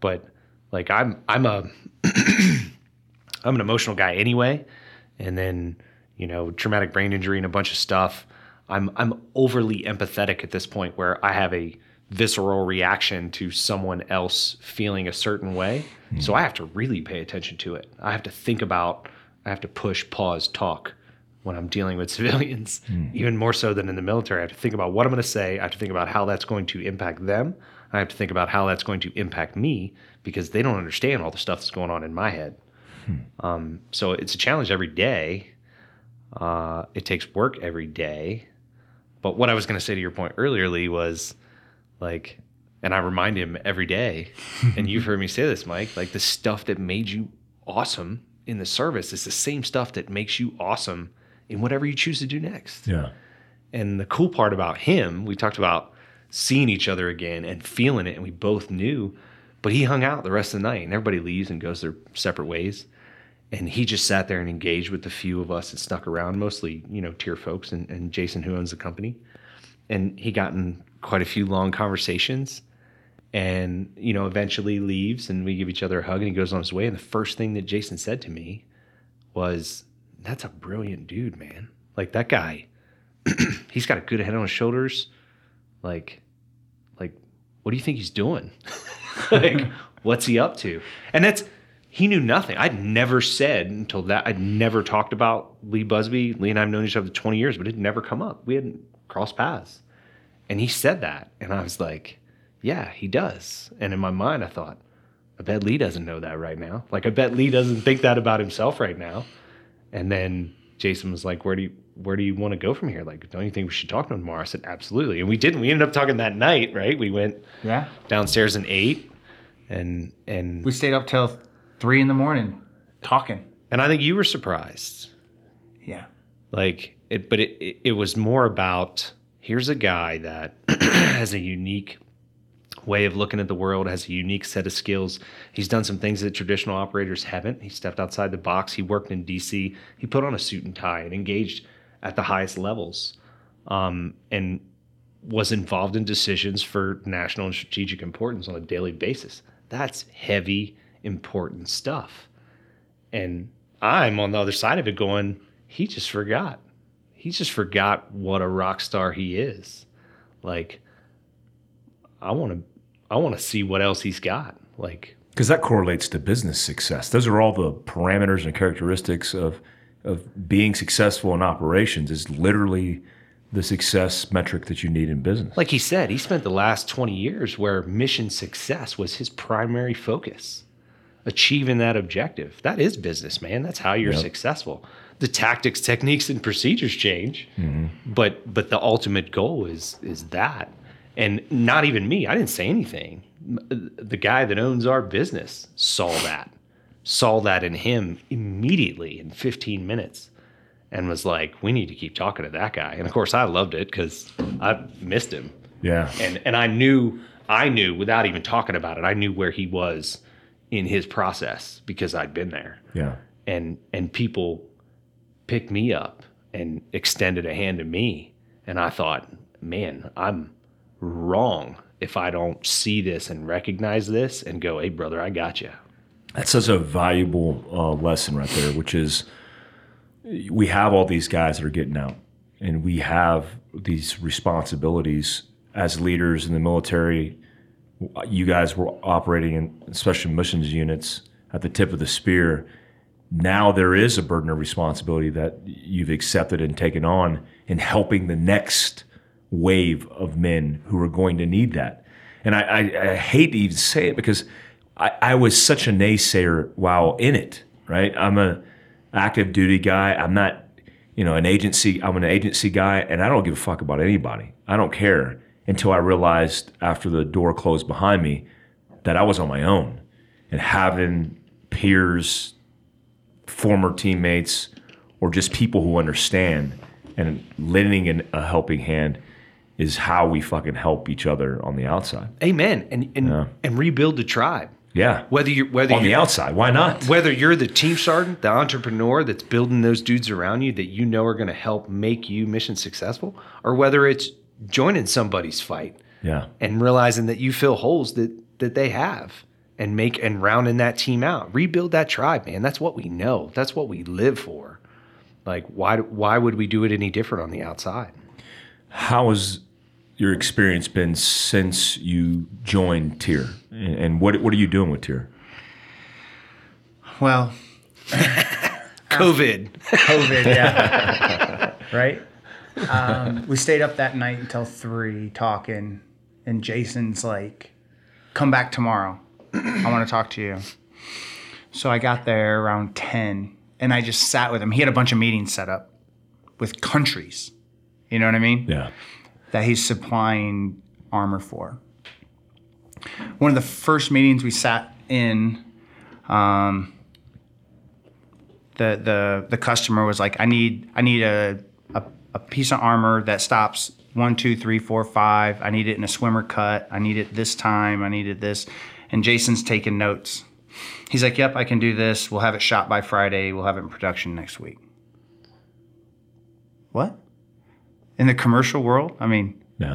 But like I'm an emotional guy anyway. And then, you know, traumatic brain injury and a bunch of stuff. I'm overly empathetic at this point where I have a visceral reaction to someone else feeling a certain way. Mm. So I have to really pay attention to it. I have to think about, I have to push, pause, talk when I'm dealing with civilians, even more so than in the military. I have to think about what I'm going to say. I have to think about how that's going to impact them. I have to think about how that's going to impact me because they don't understand all the stuff that's going on in my head. So it's a challenge every day. It takes work every day. But what I was going to say to your point earlier, Lee, was like, and I remind him every day, and you've heard me say this, Mike, like the stuff that made you awesome in the service is the same stuff that makes you awesome in whatever you choose to do next. Yeah. And the cool part about him, we talked about seeing each other again and feeling it, and we both knew, but he hung out the rest of the night, and everybody leaves and goes their separate ways. And he just sat there and engaged with the few of us that snuck around, mostly, you know, tier folks and Jason, who owns the company. And he got in quite a few long conversations and, you know, eventually leaves and we give each other a hug and he goes on his way. And the first thing that Jason said to me was, that's a brilliant dude, man. Like that guy, he's got a good head on his shoulders. Like, what do you think he's doing? Like, what's he up to? And that's, he knew nothing. I'd never said until that, I'd never talked about Lee Busby. Lee and I have known each other for 20 years, but it had never come up. We hadn't crossed paths. And he said that. And I was like, yeah, he does. And in my mind, I thought, I bet Lee doesn't know that right now. Like, I bet Lee doesn't think that about himself right now. And then Jason was like, where do you want to go from here? Like, don't you think we should talk to him tomorrow? I said, absolutely. And we didn't. We ended up talking that night, right? We went downstairs and ate. And we stayed up till 3 a.m. talking. And I think you were surprised. Yeah. Like, it was more about, here's a guy that has a unique way of looking at the world, has a unique set of skills. He's done some things that traditional operators haven't. He stepped outside the box. He worked in D.C. He put on a suit and tie and engaged at the highest levels and was involved in decisions for national and strategic importance on a daily basis. That's heavy, important stuff. And I'm on the other side of it going, he just forgot. He just forgot what a rock star he is. Like, I want to see what else he's got. Like, because that correlates to business success. Those are all the parameters and characteristics of being successful in operations is literally the success metric that you need in business. Like he said, he spent the last 20 years where mission success was his primary focus. Achieving that objective. That is business, man. That's how you're successful. The tactics, techniques, and procedures change, but the ultimate goal is that. And not even me. I didn't say anything. The guy that owns our business saw that in him immediately in 15 minutes and was like, we need to keep talking to that guy. And, of course, I loved it because I missed him. Yeah. And I knew without even talking about it, I knew where he was in his process because I'd been there. Yeah. And people picked me up and extended a hand to me. And I thought, man, I'm wrong if I don't see this and recognize this and go, hey, brother, I got you. That's such a valuable lesson right there, which is we have all these guys that are getting out, and we have these responsibilities as leaders in the military. You guys were operating in special missions units at the tip of the spear. Now there is a burden of responsibility that you've accepted and taken on in helping the next wave of men who are going to need that. And I hate to even say it, because I was such a naysayer while in it, right? I'm an active duty guy. I'm not, an agency. I'm an agency guy, and I don't give a fuck about anybody. I don't care, until I realized after the door closed behind me that I was on my own, and having peers, former teammates, or just people who understand and lending a helping hand is how we fucking help each other on the outside. Amen. And rebuild the tribe. Yeah. Whether you're on the outside, why not? Whether you're the team sergeant, the entrepreneur that's building those dudes around you that you know are going to help make you mission successful, or whether it's joining somebody's fight. Yeah. And realizing that you fill holes that they have, and rounding that team out. Rebuild that tribe, man. That's what we know. That's what we live for. Like, why would we do it any different on the outside? How has your experience been since you joined TYR? And what are you doing with TYR? Well, COVID, yeah. Right? We stayed up that night until 3 talking, and Jason's like, come back tomorrow. I want to talk to you. So I got there around 10, and I just sat with him. He had a bunch of meetings set up with countries. You know what I mean? Yeah. That he's supplying armor for. One of the first meetings we sat in, the customer was like, I need a piece of armor that stops 1, 2, 3, 4, 5. I need it in a swimmer cut. I need it this time. I needed this. And Jason's taking notes. He's like, yep, I can do this. We'll have it shot by Friday. We'll have it in production next week. What? In the commercial world,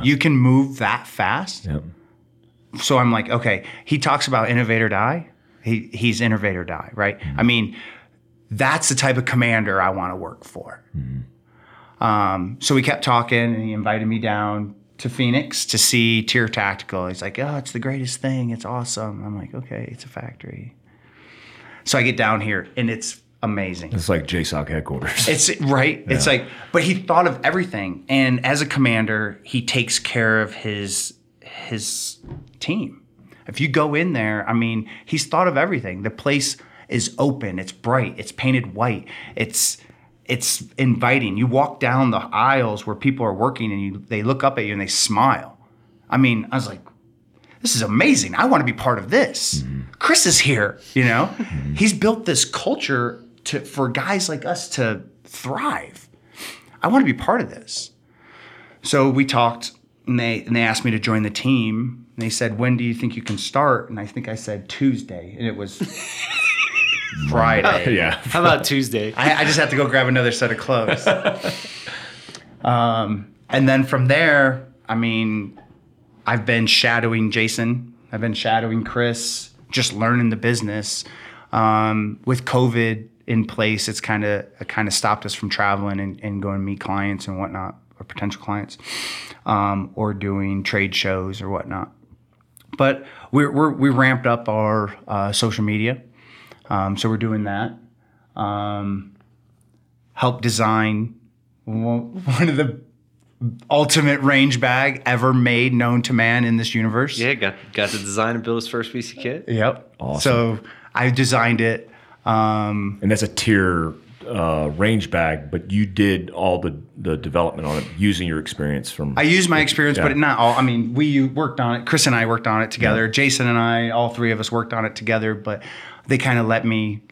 you can move that fast. Yep. So I'm like, okay, he talks about innovate or die. He's innovate or die, right? Mm-hmm. That's the type of commander I want to work for. Mm-hmm. So we kept talking, and he invited me down to Phoenix to see TYR Tactical. He's like, oh, it's the greatest thing. It's awesome. I'm like, okay, it's a factory. So I get down here, and it's amazing. It's like JSOC headquarters. It's right. Yeah. It's like, but he thought of everything. And as a commander, he takes care of his team. If you go in there, he's thought of everything. The place is open. It's bright. It's painted white. It's inviting. You walk down the aisles where people are working, and they look up at you and they smile. I was like, this is amazing. I want to be part of this. Mm-hmm. Chris is here. Mm-hmm. He's built this culture for guys like us to thrive. I want to be part of this. So we talked, and they asked me to join the team. And they said, when do you think you can start? And I think I said Tuesday, and it was Friday. Yeah. How about Tuesday? I just have to go grab another set of clothes. And then from there, I've been shadowing Jason. I've been shadowing Chris, just learning the business. With COVID in place, it's kind of stopped us from traveling and going to meet clients and whatnot, or potential clients, or doing trade shows or whatnot. But we ramped up our social media, so we're doing that. Helped design one of the ultimate range bag ever made known to man in this universe. Yeah, got to design and build his first piece of kit. Yep. Awesome. So I designed it. And that's a TYR range bag, but you did all the development on it using your experience from... I used my experience, yeah. But not all. We worked on it. Chris and I worked on it together. Yeah. Jason and I, all three of us worked on it together, but they kind of let me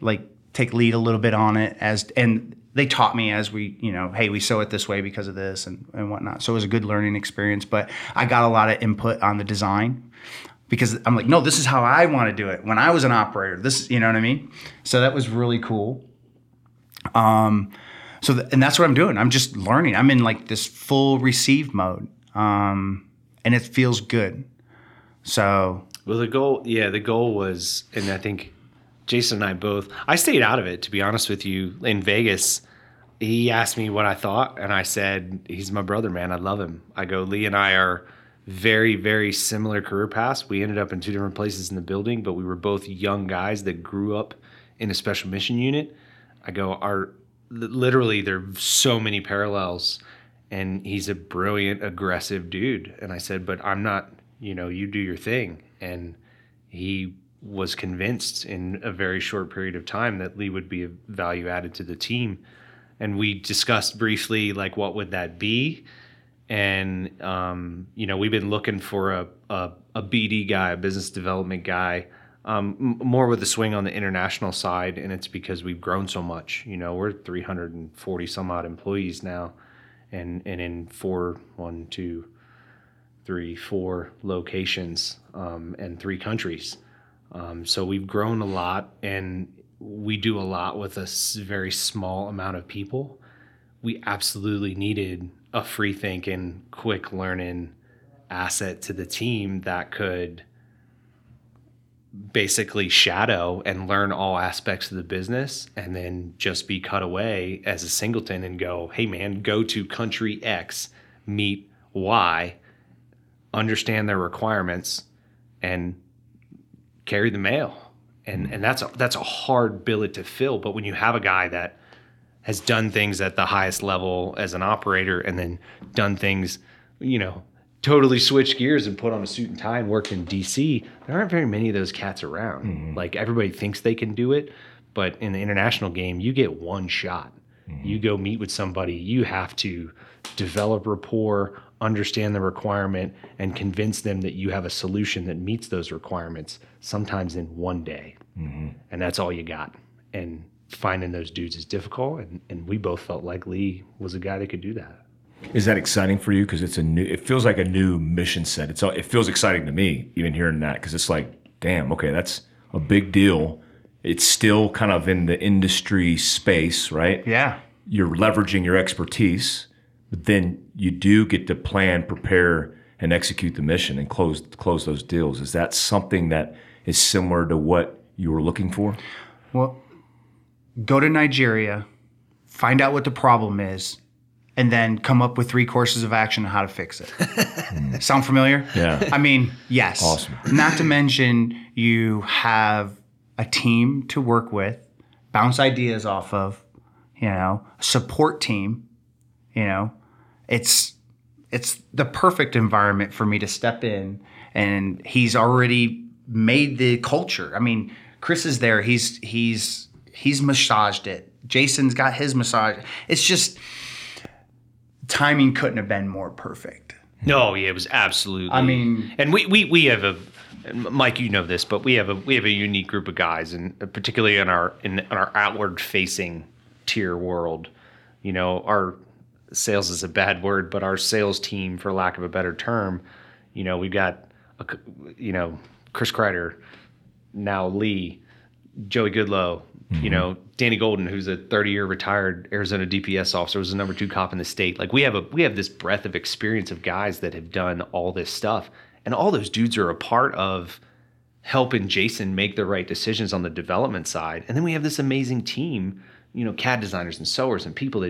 take lead a little bit on it and they taught me as we, hey, we sew it this way because of this and whatnot. So it was a good learning experience, but I got a lot of input on the design because I'm like, no, this is how I want to do it. When I was an operator, this, you know what I mean? So that was really cool. And that's what I'm doing. I'm just learning. I'm in this full receive mode, and it feels good. So. Well, the goal was, and I think Jason and I both, I stayed out of it, to be honest with you, in Vegas. he asked me what I thought, and I said, he's my brother, man. I love him. I go, Lee and I are very, very similar career paths. We ended up in two different places in the building, but we were both young guys that grew up in a special mission unit. I go, literally, there are so many parallels, and he's a brilliant, aggressive dude. And I said, but I'm not, you know, you do your thing. And he was convinced in a very short period of time that Lee would be a value added to the team. And we discussed briefly, like, what would that be? And, you know, we've been looking for a BD guy, a business development guy, more with a swing on the international side. And it's because we've grown so much. You know, we're 340 some odd employees now, and in four locations, and 3 countries. So we've grown a lot, and we do a lot with a very small amount of people. We absolutely needed a free-thinking, quick-learning asset to the team that could basically shadow and learn all aspects of the business, and then just be cut away as a singleton and go, hey, man, go to country X, meet Y, understand their requirements, and carry the mail. And that's a hard billet to fill. But when you have a guy that has done things at the highest level as an operator, and then done things, you know, totally switch gears and put on a suit and tie and worked in DC, there aren't very many of those cats around. Mm-hmm. Like, everybody thinks they can do it, but in the international game, you get one shot. Mm-hmm. You go meet with somebody, you have to develop rapport, understand the requirement, and convince them that you have a solution that meets those requirements, sometimes in one day. Mm-hmm. And that's all you got. And finding those dudes is difficult. And we both felt like Lee was a guy that could do that. Is that exciting for you? Because it feels like a new mission set. It feels exciting to me, even hearing that, because it's like, damn, okay, that's a big deal. It's still kind of in the industry space, right? Yeah. You're leveraging your expertise. But then you do get to plan, prepare, and execute the mission and close those deals. Is that something that is similar to what you were looking for? Well, go to Nigeria, find out what the problem is, and then come up with 3 courses of action on how to fix it. Sound familiar? Yeah. I mean, yes. Awesome. Not to mention you have a team to work with, bounce ideas off of, you know, support team, you know. It's the perfect environment for me to step in, and he's already made the culture. I mean, Chris is there. He's massaged it. Jason's got his massage. It's just timing couldn't have been more perfect. No, yeah, it was absolutely. I mean, and we have a, Mike, you know this, but we have a unique group of guys, and particularly in our outward facing tier world, you know, our sales is a bad word, but our sales team, for lack of a better term, you know, we've got, Chris Kreider, now Lee, Joey Goodlow, mm-hmm. you know, Danny Golden, who's a 30-year retired Arizona DPS officer, was the number 2 cop in the state. Like, we have this breadth of experience of guys that have done all this stuff, and all those dudes are a part of helping Jason make the right decisions on the development side. And then we have this amazing team, you know, CAD designers and sewers and people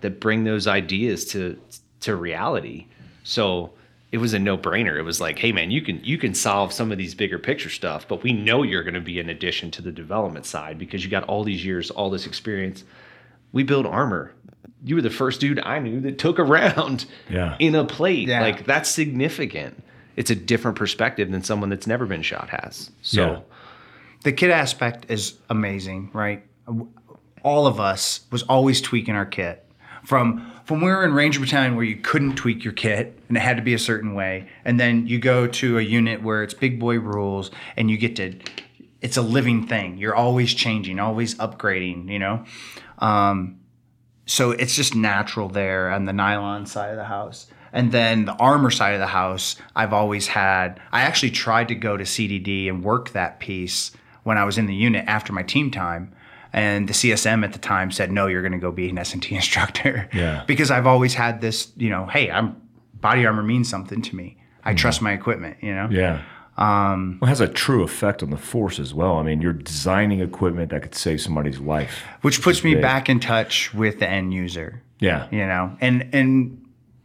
that bring those ideas to reality. So it was a no-brainer. It was like, hey, man, you can solve some of these bigger picture stuff, but we know you're going to be an addition to the development side because you got all these years, all this experience. We build armor. You were the first dude I knew that took a round in a plate. Yeah. Like, that's significant. It's a different perspective than someone that's never been shot has. So the kit aspect is amazing, right? All of us was always tweaking our kit. From we were in Ranger Battalion where you couldn't tweak your kit and it had to be a certain way, and then you go to a unit where it's big boy rules and you get to, it's a living thing. You're always changing, always upgrading, you know? So it's just natural there on the nylon side of the house. And then the armor side of the house, I actually tried to go to CDD and work that piece when I was in the unit after my team time. And the CSM at the time said, no, you're going to go be an S&T instructor. Yeah. Because I've always had this, you know, hey, body armor means something to me. I trust my equipment, you know? Yeah. Well, it has a true effect on the force as well. I mean, you're designing equipment that could save somebody's life. Which puts me back in touch with the end user. Yeah. You know, and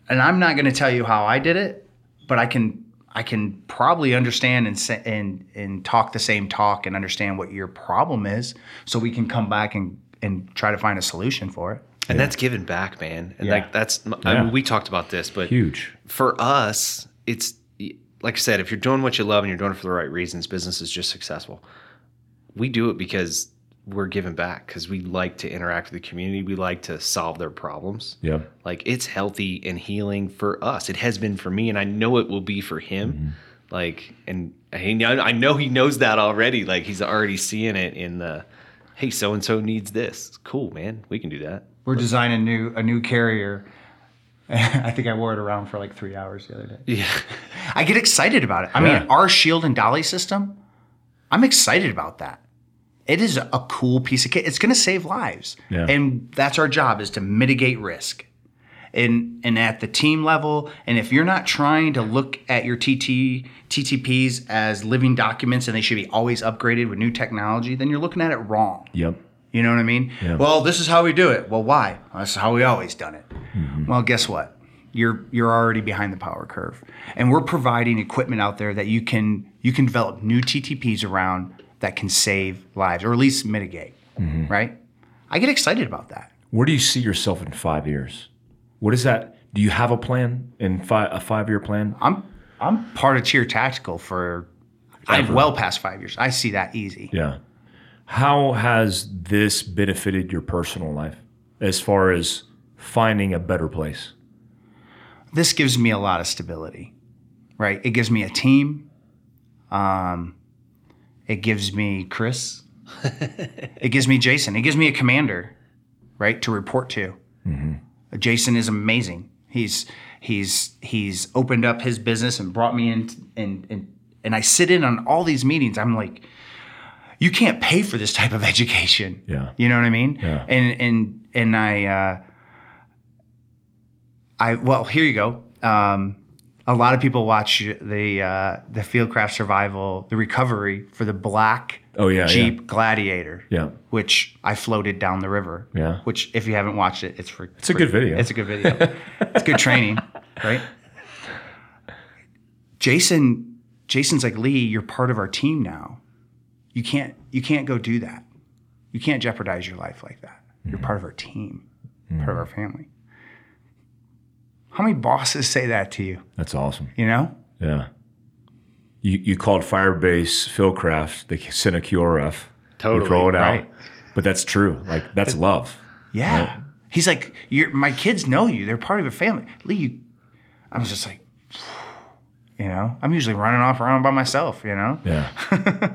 I'm not going to tell you how I did it, but I can probably understand and talk the same talk and understand what your problem is, so we can come back and try to find a solution for it. And that's giving back, man. And like I mean, we talked about this, but huge for us. It's like I said, if you're doing what you love and you're doing it for the right reasons, business is just successful. We do it because we're giving back, because we like to interact with the community. We like to solve their problems. Yeah, like it's healthy and healing for us. It has been for me, and I know it will be for him. Mm-hmm. Like, and I know he knows that already. Like, he's already seeing it in the, hey, so and so needs this. Cool, man. We can do that. We're designing a new carrier. I think I wore it around for like 3 hours the other day. Yeah, I get excited about it. I mean, our shield and dolly system. I'm excited about that. It is a cool piece of kit. It's going to save lives. Yeah. And that's our job, is to mitigate risk. And at the team level, and if you're not trying to look at your TTPs as living documents and they should be always upgraded with new technology, then you're looking at it wrong. Yep. You know what I mean? Yep. Well, this is how we do it. Well, why? That's how we always done it. Mm-hmm. Well, guess what? You're already behind the power curve. And we're providing equipment out there that you can develop new TTPs around that can save lives, or at least mitigate, mm-hmm. right? I get excited about that. Where do you see yourself in 5 years? What is that? Do you have a plan, a 5-year plan? I'm part of TYR Tactical for, I'm well past 5 years. I see that easy. Yeah. How has this benefited your personal life as far as finding a better place? This gives me a lot of stability, right? It gives me a team. It gives me Chris. It gives me Jason. It gives me a commander, right, to report to. Mm-hmm. Jason is amazing. He's opened up his business and brought me in, and I sit in on all these meetings. I'm like, you can't pay for this type of education. Yeah, you know what I mean? Yeah. And I well, here you go. A lot of people watch the Fieldcraft Survival, the recovery for the black Jeep Gladiator, which I floated down the river. Yeah. Which, if you haven't watched it, it's a good video. It's a good video. It's good training, right? Jason's like, Lee, you're part of our team now. You can't go do that. You can't jeopardize your life like that. Mm-hmm. You're part of our team, part of our family. How many bosses say that to you? That's awesome. You know? Yeah. You called Firebase Fieldcraft. They sent a QRF. Totally. You throw it out. But that's true. Like, that's love. Yeah. Right? He's like, my kids know you. They're part of your family. Lee, I was just like, you know? I'm usually running off around by myself, you know? Yeah.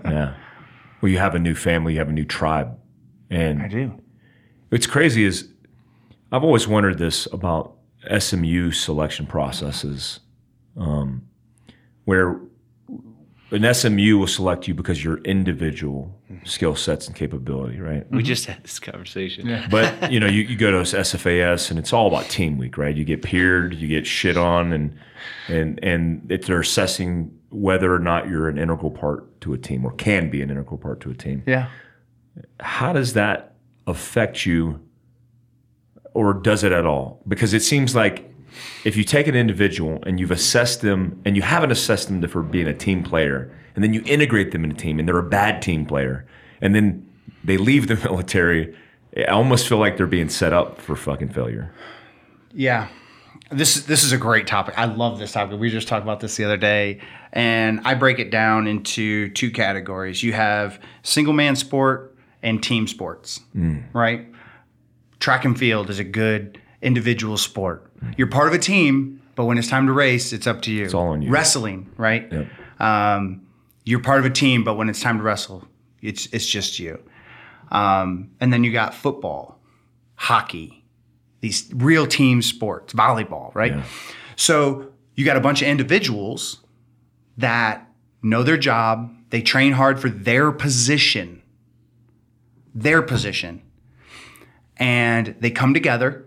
Yeah. Well, you have a new family. You have a new tribe. And I do. What's crazy is I've always wondered this about SMU selection processes, where an SMU will select you because your individual skill sets and capability, right? We just had this conversation. Yeah. But, you know, you go to SFAS and it's all about team week, right? You get peered, you get shit on, and they're assessing whether or not you're an integral part to a team, or can be an integral part to a team. Yeah. How does that affect you? Or does it at all? Because it seems like if you take an individual and you've assessed them, and you haven't assessed them for being a team player, and then you integrate them in a team and they're a bad team player, and then they leave the military, I almost feel like they're being set up for fucking failure. Yeah. This is a great topic. I love this topic. We just talked about this the other day. And I break it down into two categories. You have single-man sport and team sports, right? Track and field is a good individual sport. You're part of a team, but when it's time to race, it's up to you. It's all on you. Wrestling, right? Yep. You're part of a team, but when it's time to wrestle, it's just you. And then you got football, hockey, these real team sports, volleyball, right? Yeah. So you got a bunch of individuals that know their job. They train hard for their position. And they come together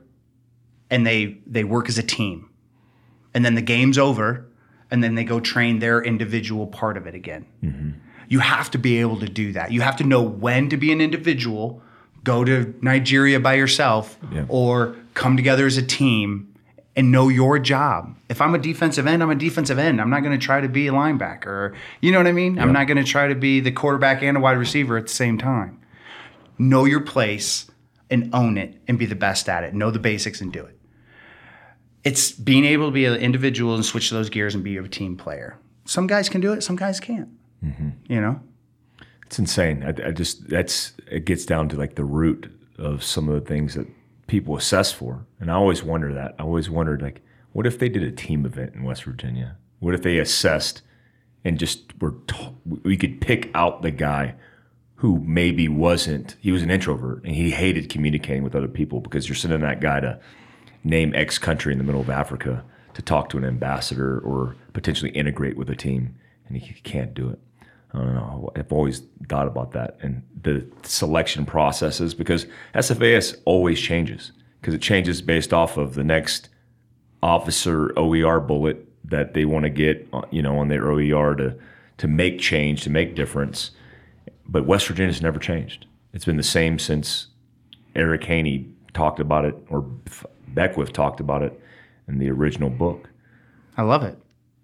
and they work as a team. And then the game's over and then they go train their individual part of it again. Mm-hmm. You have to be able to do that. You have to know when to be an individual, go to Nigeria by yourself, or come together as a team and know your job. If I'm a defensive end, I'm a defensive end. I'm not going to try to be a linebacker. You know what I mean? Yeah. I'm not going to try to be the quarterback and a wide receiver at the same time. Know your place and own it and be the best at it. Know the basics and do it. It's being able to be an individual and switch those gears and be a team player. Some guys can do it. Some guys can't. Mm-hmm. You know? It's insane. It gets down to like the root of some of the things that people assess for. And I always wonder that. I always wondered, like, what if they did a team event in West Virginia? What if they assessed and just we could pick out the guy who maybe wasn't, he was an introvert and he hated communicating with other people, because you're sending that guy to name X country in the middle of Africa to talk to an ambassador or potentially integrate with a team, and he can't do it. I don't know. I've always thought about that and the selection processes, because SFAS always changes, because it changes based off of the next officer OER bullet that they want to get, you know, on their OER to make change, to make difference. But West Virginia's never changed. It's been the same since Eric Haney talked about it, or Beckwith talked about it in the original book. I love it.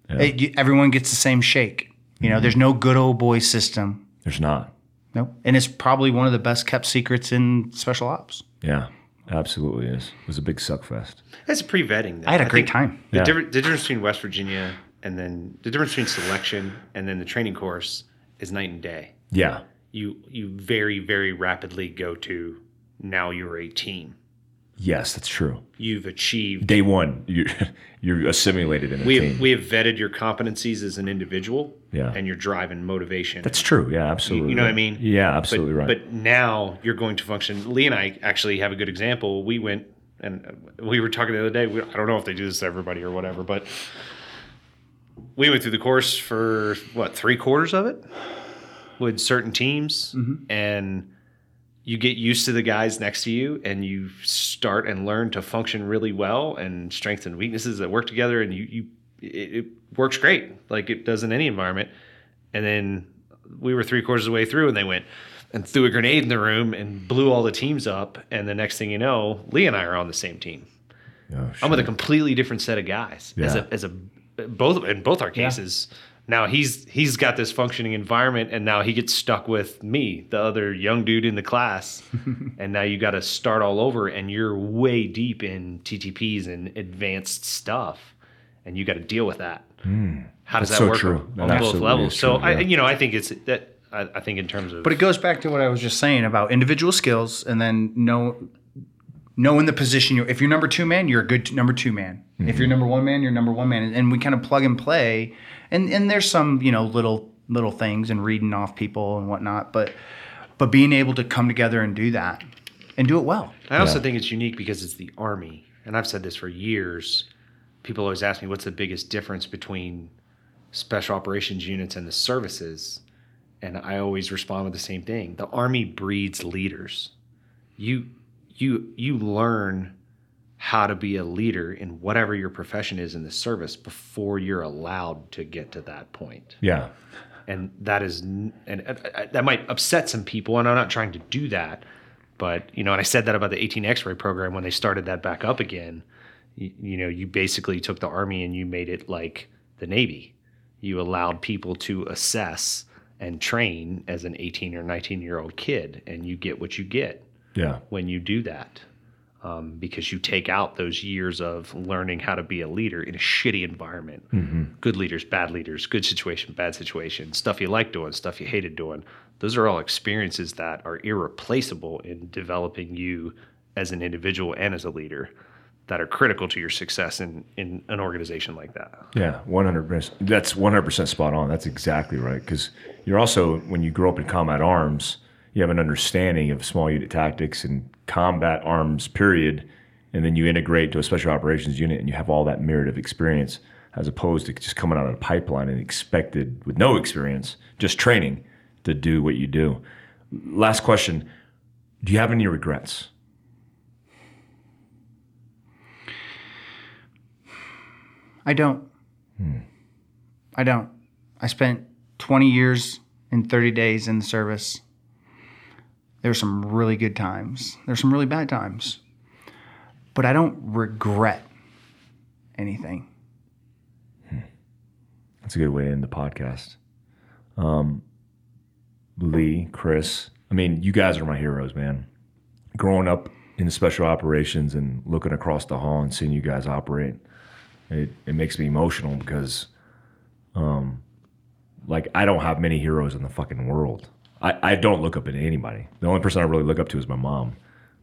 Yeah. Everyone gets the same shake. You know, mm-hmm. There's no good old boy system. There's not. Nope. And it's probably one of the best kept secrets in special ops. Yeah, absolutely is. It was a big suck fest. That's pre-vetting, though. I had a great time. The difference between West Virginia and then the difference between selection and then the training course is night and day. Yeah. You very, very rapidly go to now you're a team. Yes, that's true. You've achieved day one. You're assimilated in a team. We have vetted your competencies as an individual, and your drive and motivation. That's true. Yeah, absolutely. You know what I mean? Yeah, absolutely right. But now you're going to function. Lee and I actually have a good example. We went and we were talking the other day. I don't know if they do this to everybody or whatever, but we went through the course for three-quarters of it with certain teams, mm-hmm. and you get used to the guys next to you, and you start and learn to function really well, and strengths and weaknesses that work together, and it works great, like it does in any environment. And then we were three-quarters of the way through, and they went and threw a grenade in the room and blew all the teams up, and the next thing you know, Lee and I are on the same team. Oh, sure. I'm with a completely different set of guys. Yeah. Both our cases. Yeah. Now he's got this functioning environment, and now he gets stuck with me, the other young dude in the class, and now you got to start all over, and you're way deep in TTPs and advanced stuff, and you got to deal with that. Mm. How does that work on both levels? So I think in terms of, but it goes back to what I was just saying about individual skills, and then knowing the position. If you're number two man, you're a good number two man. Mm-hmm. If you're number one man, you're number one man. And we kind of plug and play. And there's some, you know, little things and reading off people and whatnot. But being able to come together and do that and do it well. I also think it's unique because it's the Army. And I've said this for years. People always ask me, what's the biggest difference between special operations units and the services? And I always respond with the same thing. The Army breeds leaders. You learn how to be a leader in whatever your profession is in the service before you're allowed to get to that point. Yeah. And that is, that might upset some people, and I'm not trying to do that, but, you know, and I said that about the 18 X-ray program when they started that back up again. You know, you basically took the Army and you made it like the Navy. You allowed people to assess and train as an 18 or 19-year-old kid, and you get what you get. Yeah. When you do that, because you take out those years of learning how to be a leader in a shitty environment. Mm-hmm. Good leaders, good situation, bad situation, stuff you like doing, stuff you hated doing. Those are all experiences that are irreplaceable in developing you as an individual and as a leader that are critical to your success in an organization like that. Yeah, 100%. That's 100% spot on. That's exactly right. Because you're also, when you grow up in combat arms, you have an understanding of small unit tactics and combat arms, period, and then you integrate to a special operations unit and you have all that myriad of experience, as opposed to just coming out of the pipeline and expected with no experience, just training to do what you do. Last question. Do you have any regrets? I don't. I don't. I spent 20 years and 30 days in the service. There's some really good times. There's some really bad times. But I don't regret anything. That's a good way to end the podcast. Lee, Chris, I mean, you guys are my heroes, man. Growing up in special operations and looking across the hall and seeing you guys operate, it makes me emotional because, I don't have many heroes in the fucking world. I don't look up to anybody. The only person I really look up to is my mom.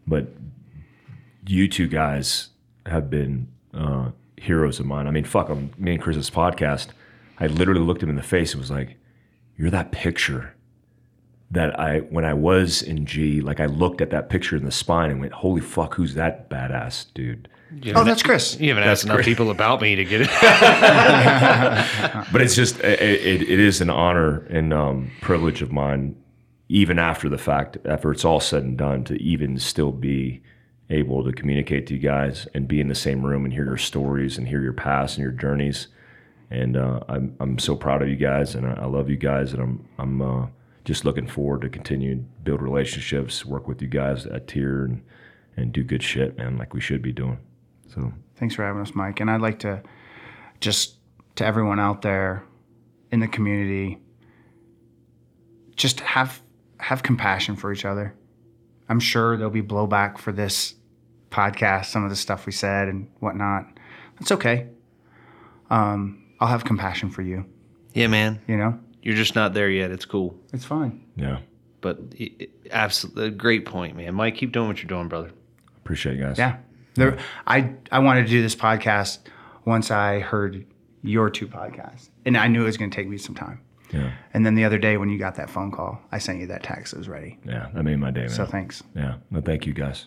But you two guys have been heroes of mine. I mean, fuck, on me and Chris's podcast, I literally looked him in the face and was like, you're that picture that when I was in G, like I looked at that picture in the spine and went, holy fuck, who's that badass dude? That's Chris. You haven't asked enough people about me to get it. But it's just, it is an honor and privilege of mine, even after the fact, after it's all said and done, to even still be able to communicate to you guys and be in the same room and hear your stories and hear your past and your journeys. And I'm so proud of you guys, and I love you guys, and I'm just looking forward to continue to build relationships, work with you guys at TYR, and do good shit, man, like we should be doing. So thanks for having us, Mike. And I'd like to just to everyone out there in the community, just have compassion for each other. I'm sure there'll be blowback for this podcast, some of the stuff we said and whatnot. That's okay. I'll have compassion for you. Yeah, man. You know? You're just not there yet. It's cool. It's fine. Yeah. But absolutely, great point, man. Mike, keep doing what you're doing, brother. Appreciate you guys. Yeah. I wanted to do this podcast once I heard your two podcasts, and I knew it was going to take me some time. Yeah. And then the other day when you got that phone call, I sent you that text. It was ready. Yeah, that made my day, man. So thanks. Yeah. Well, thank you, guys.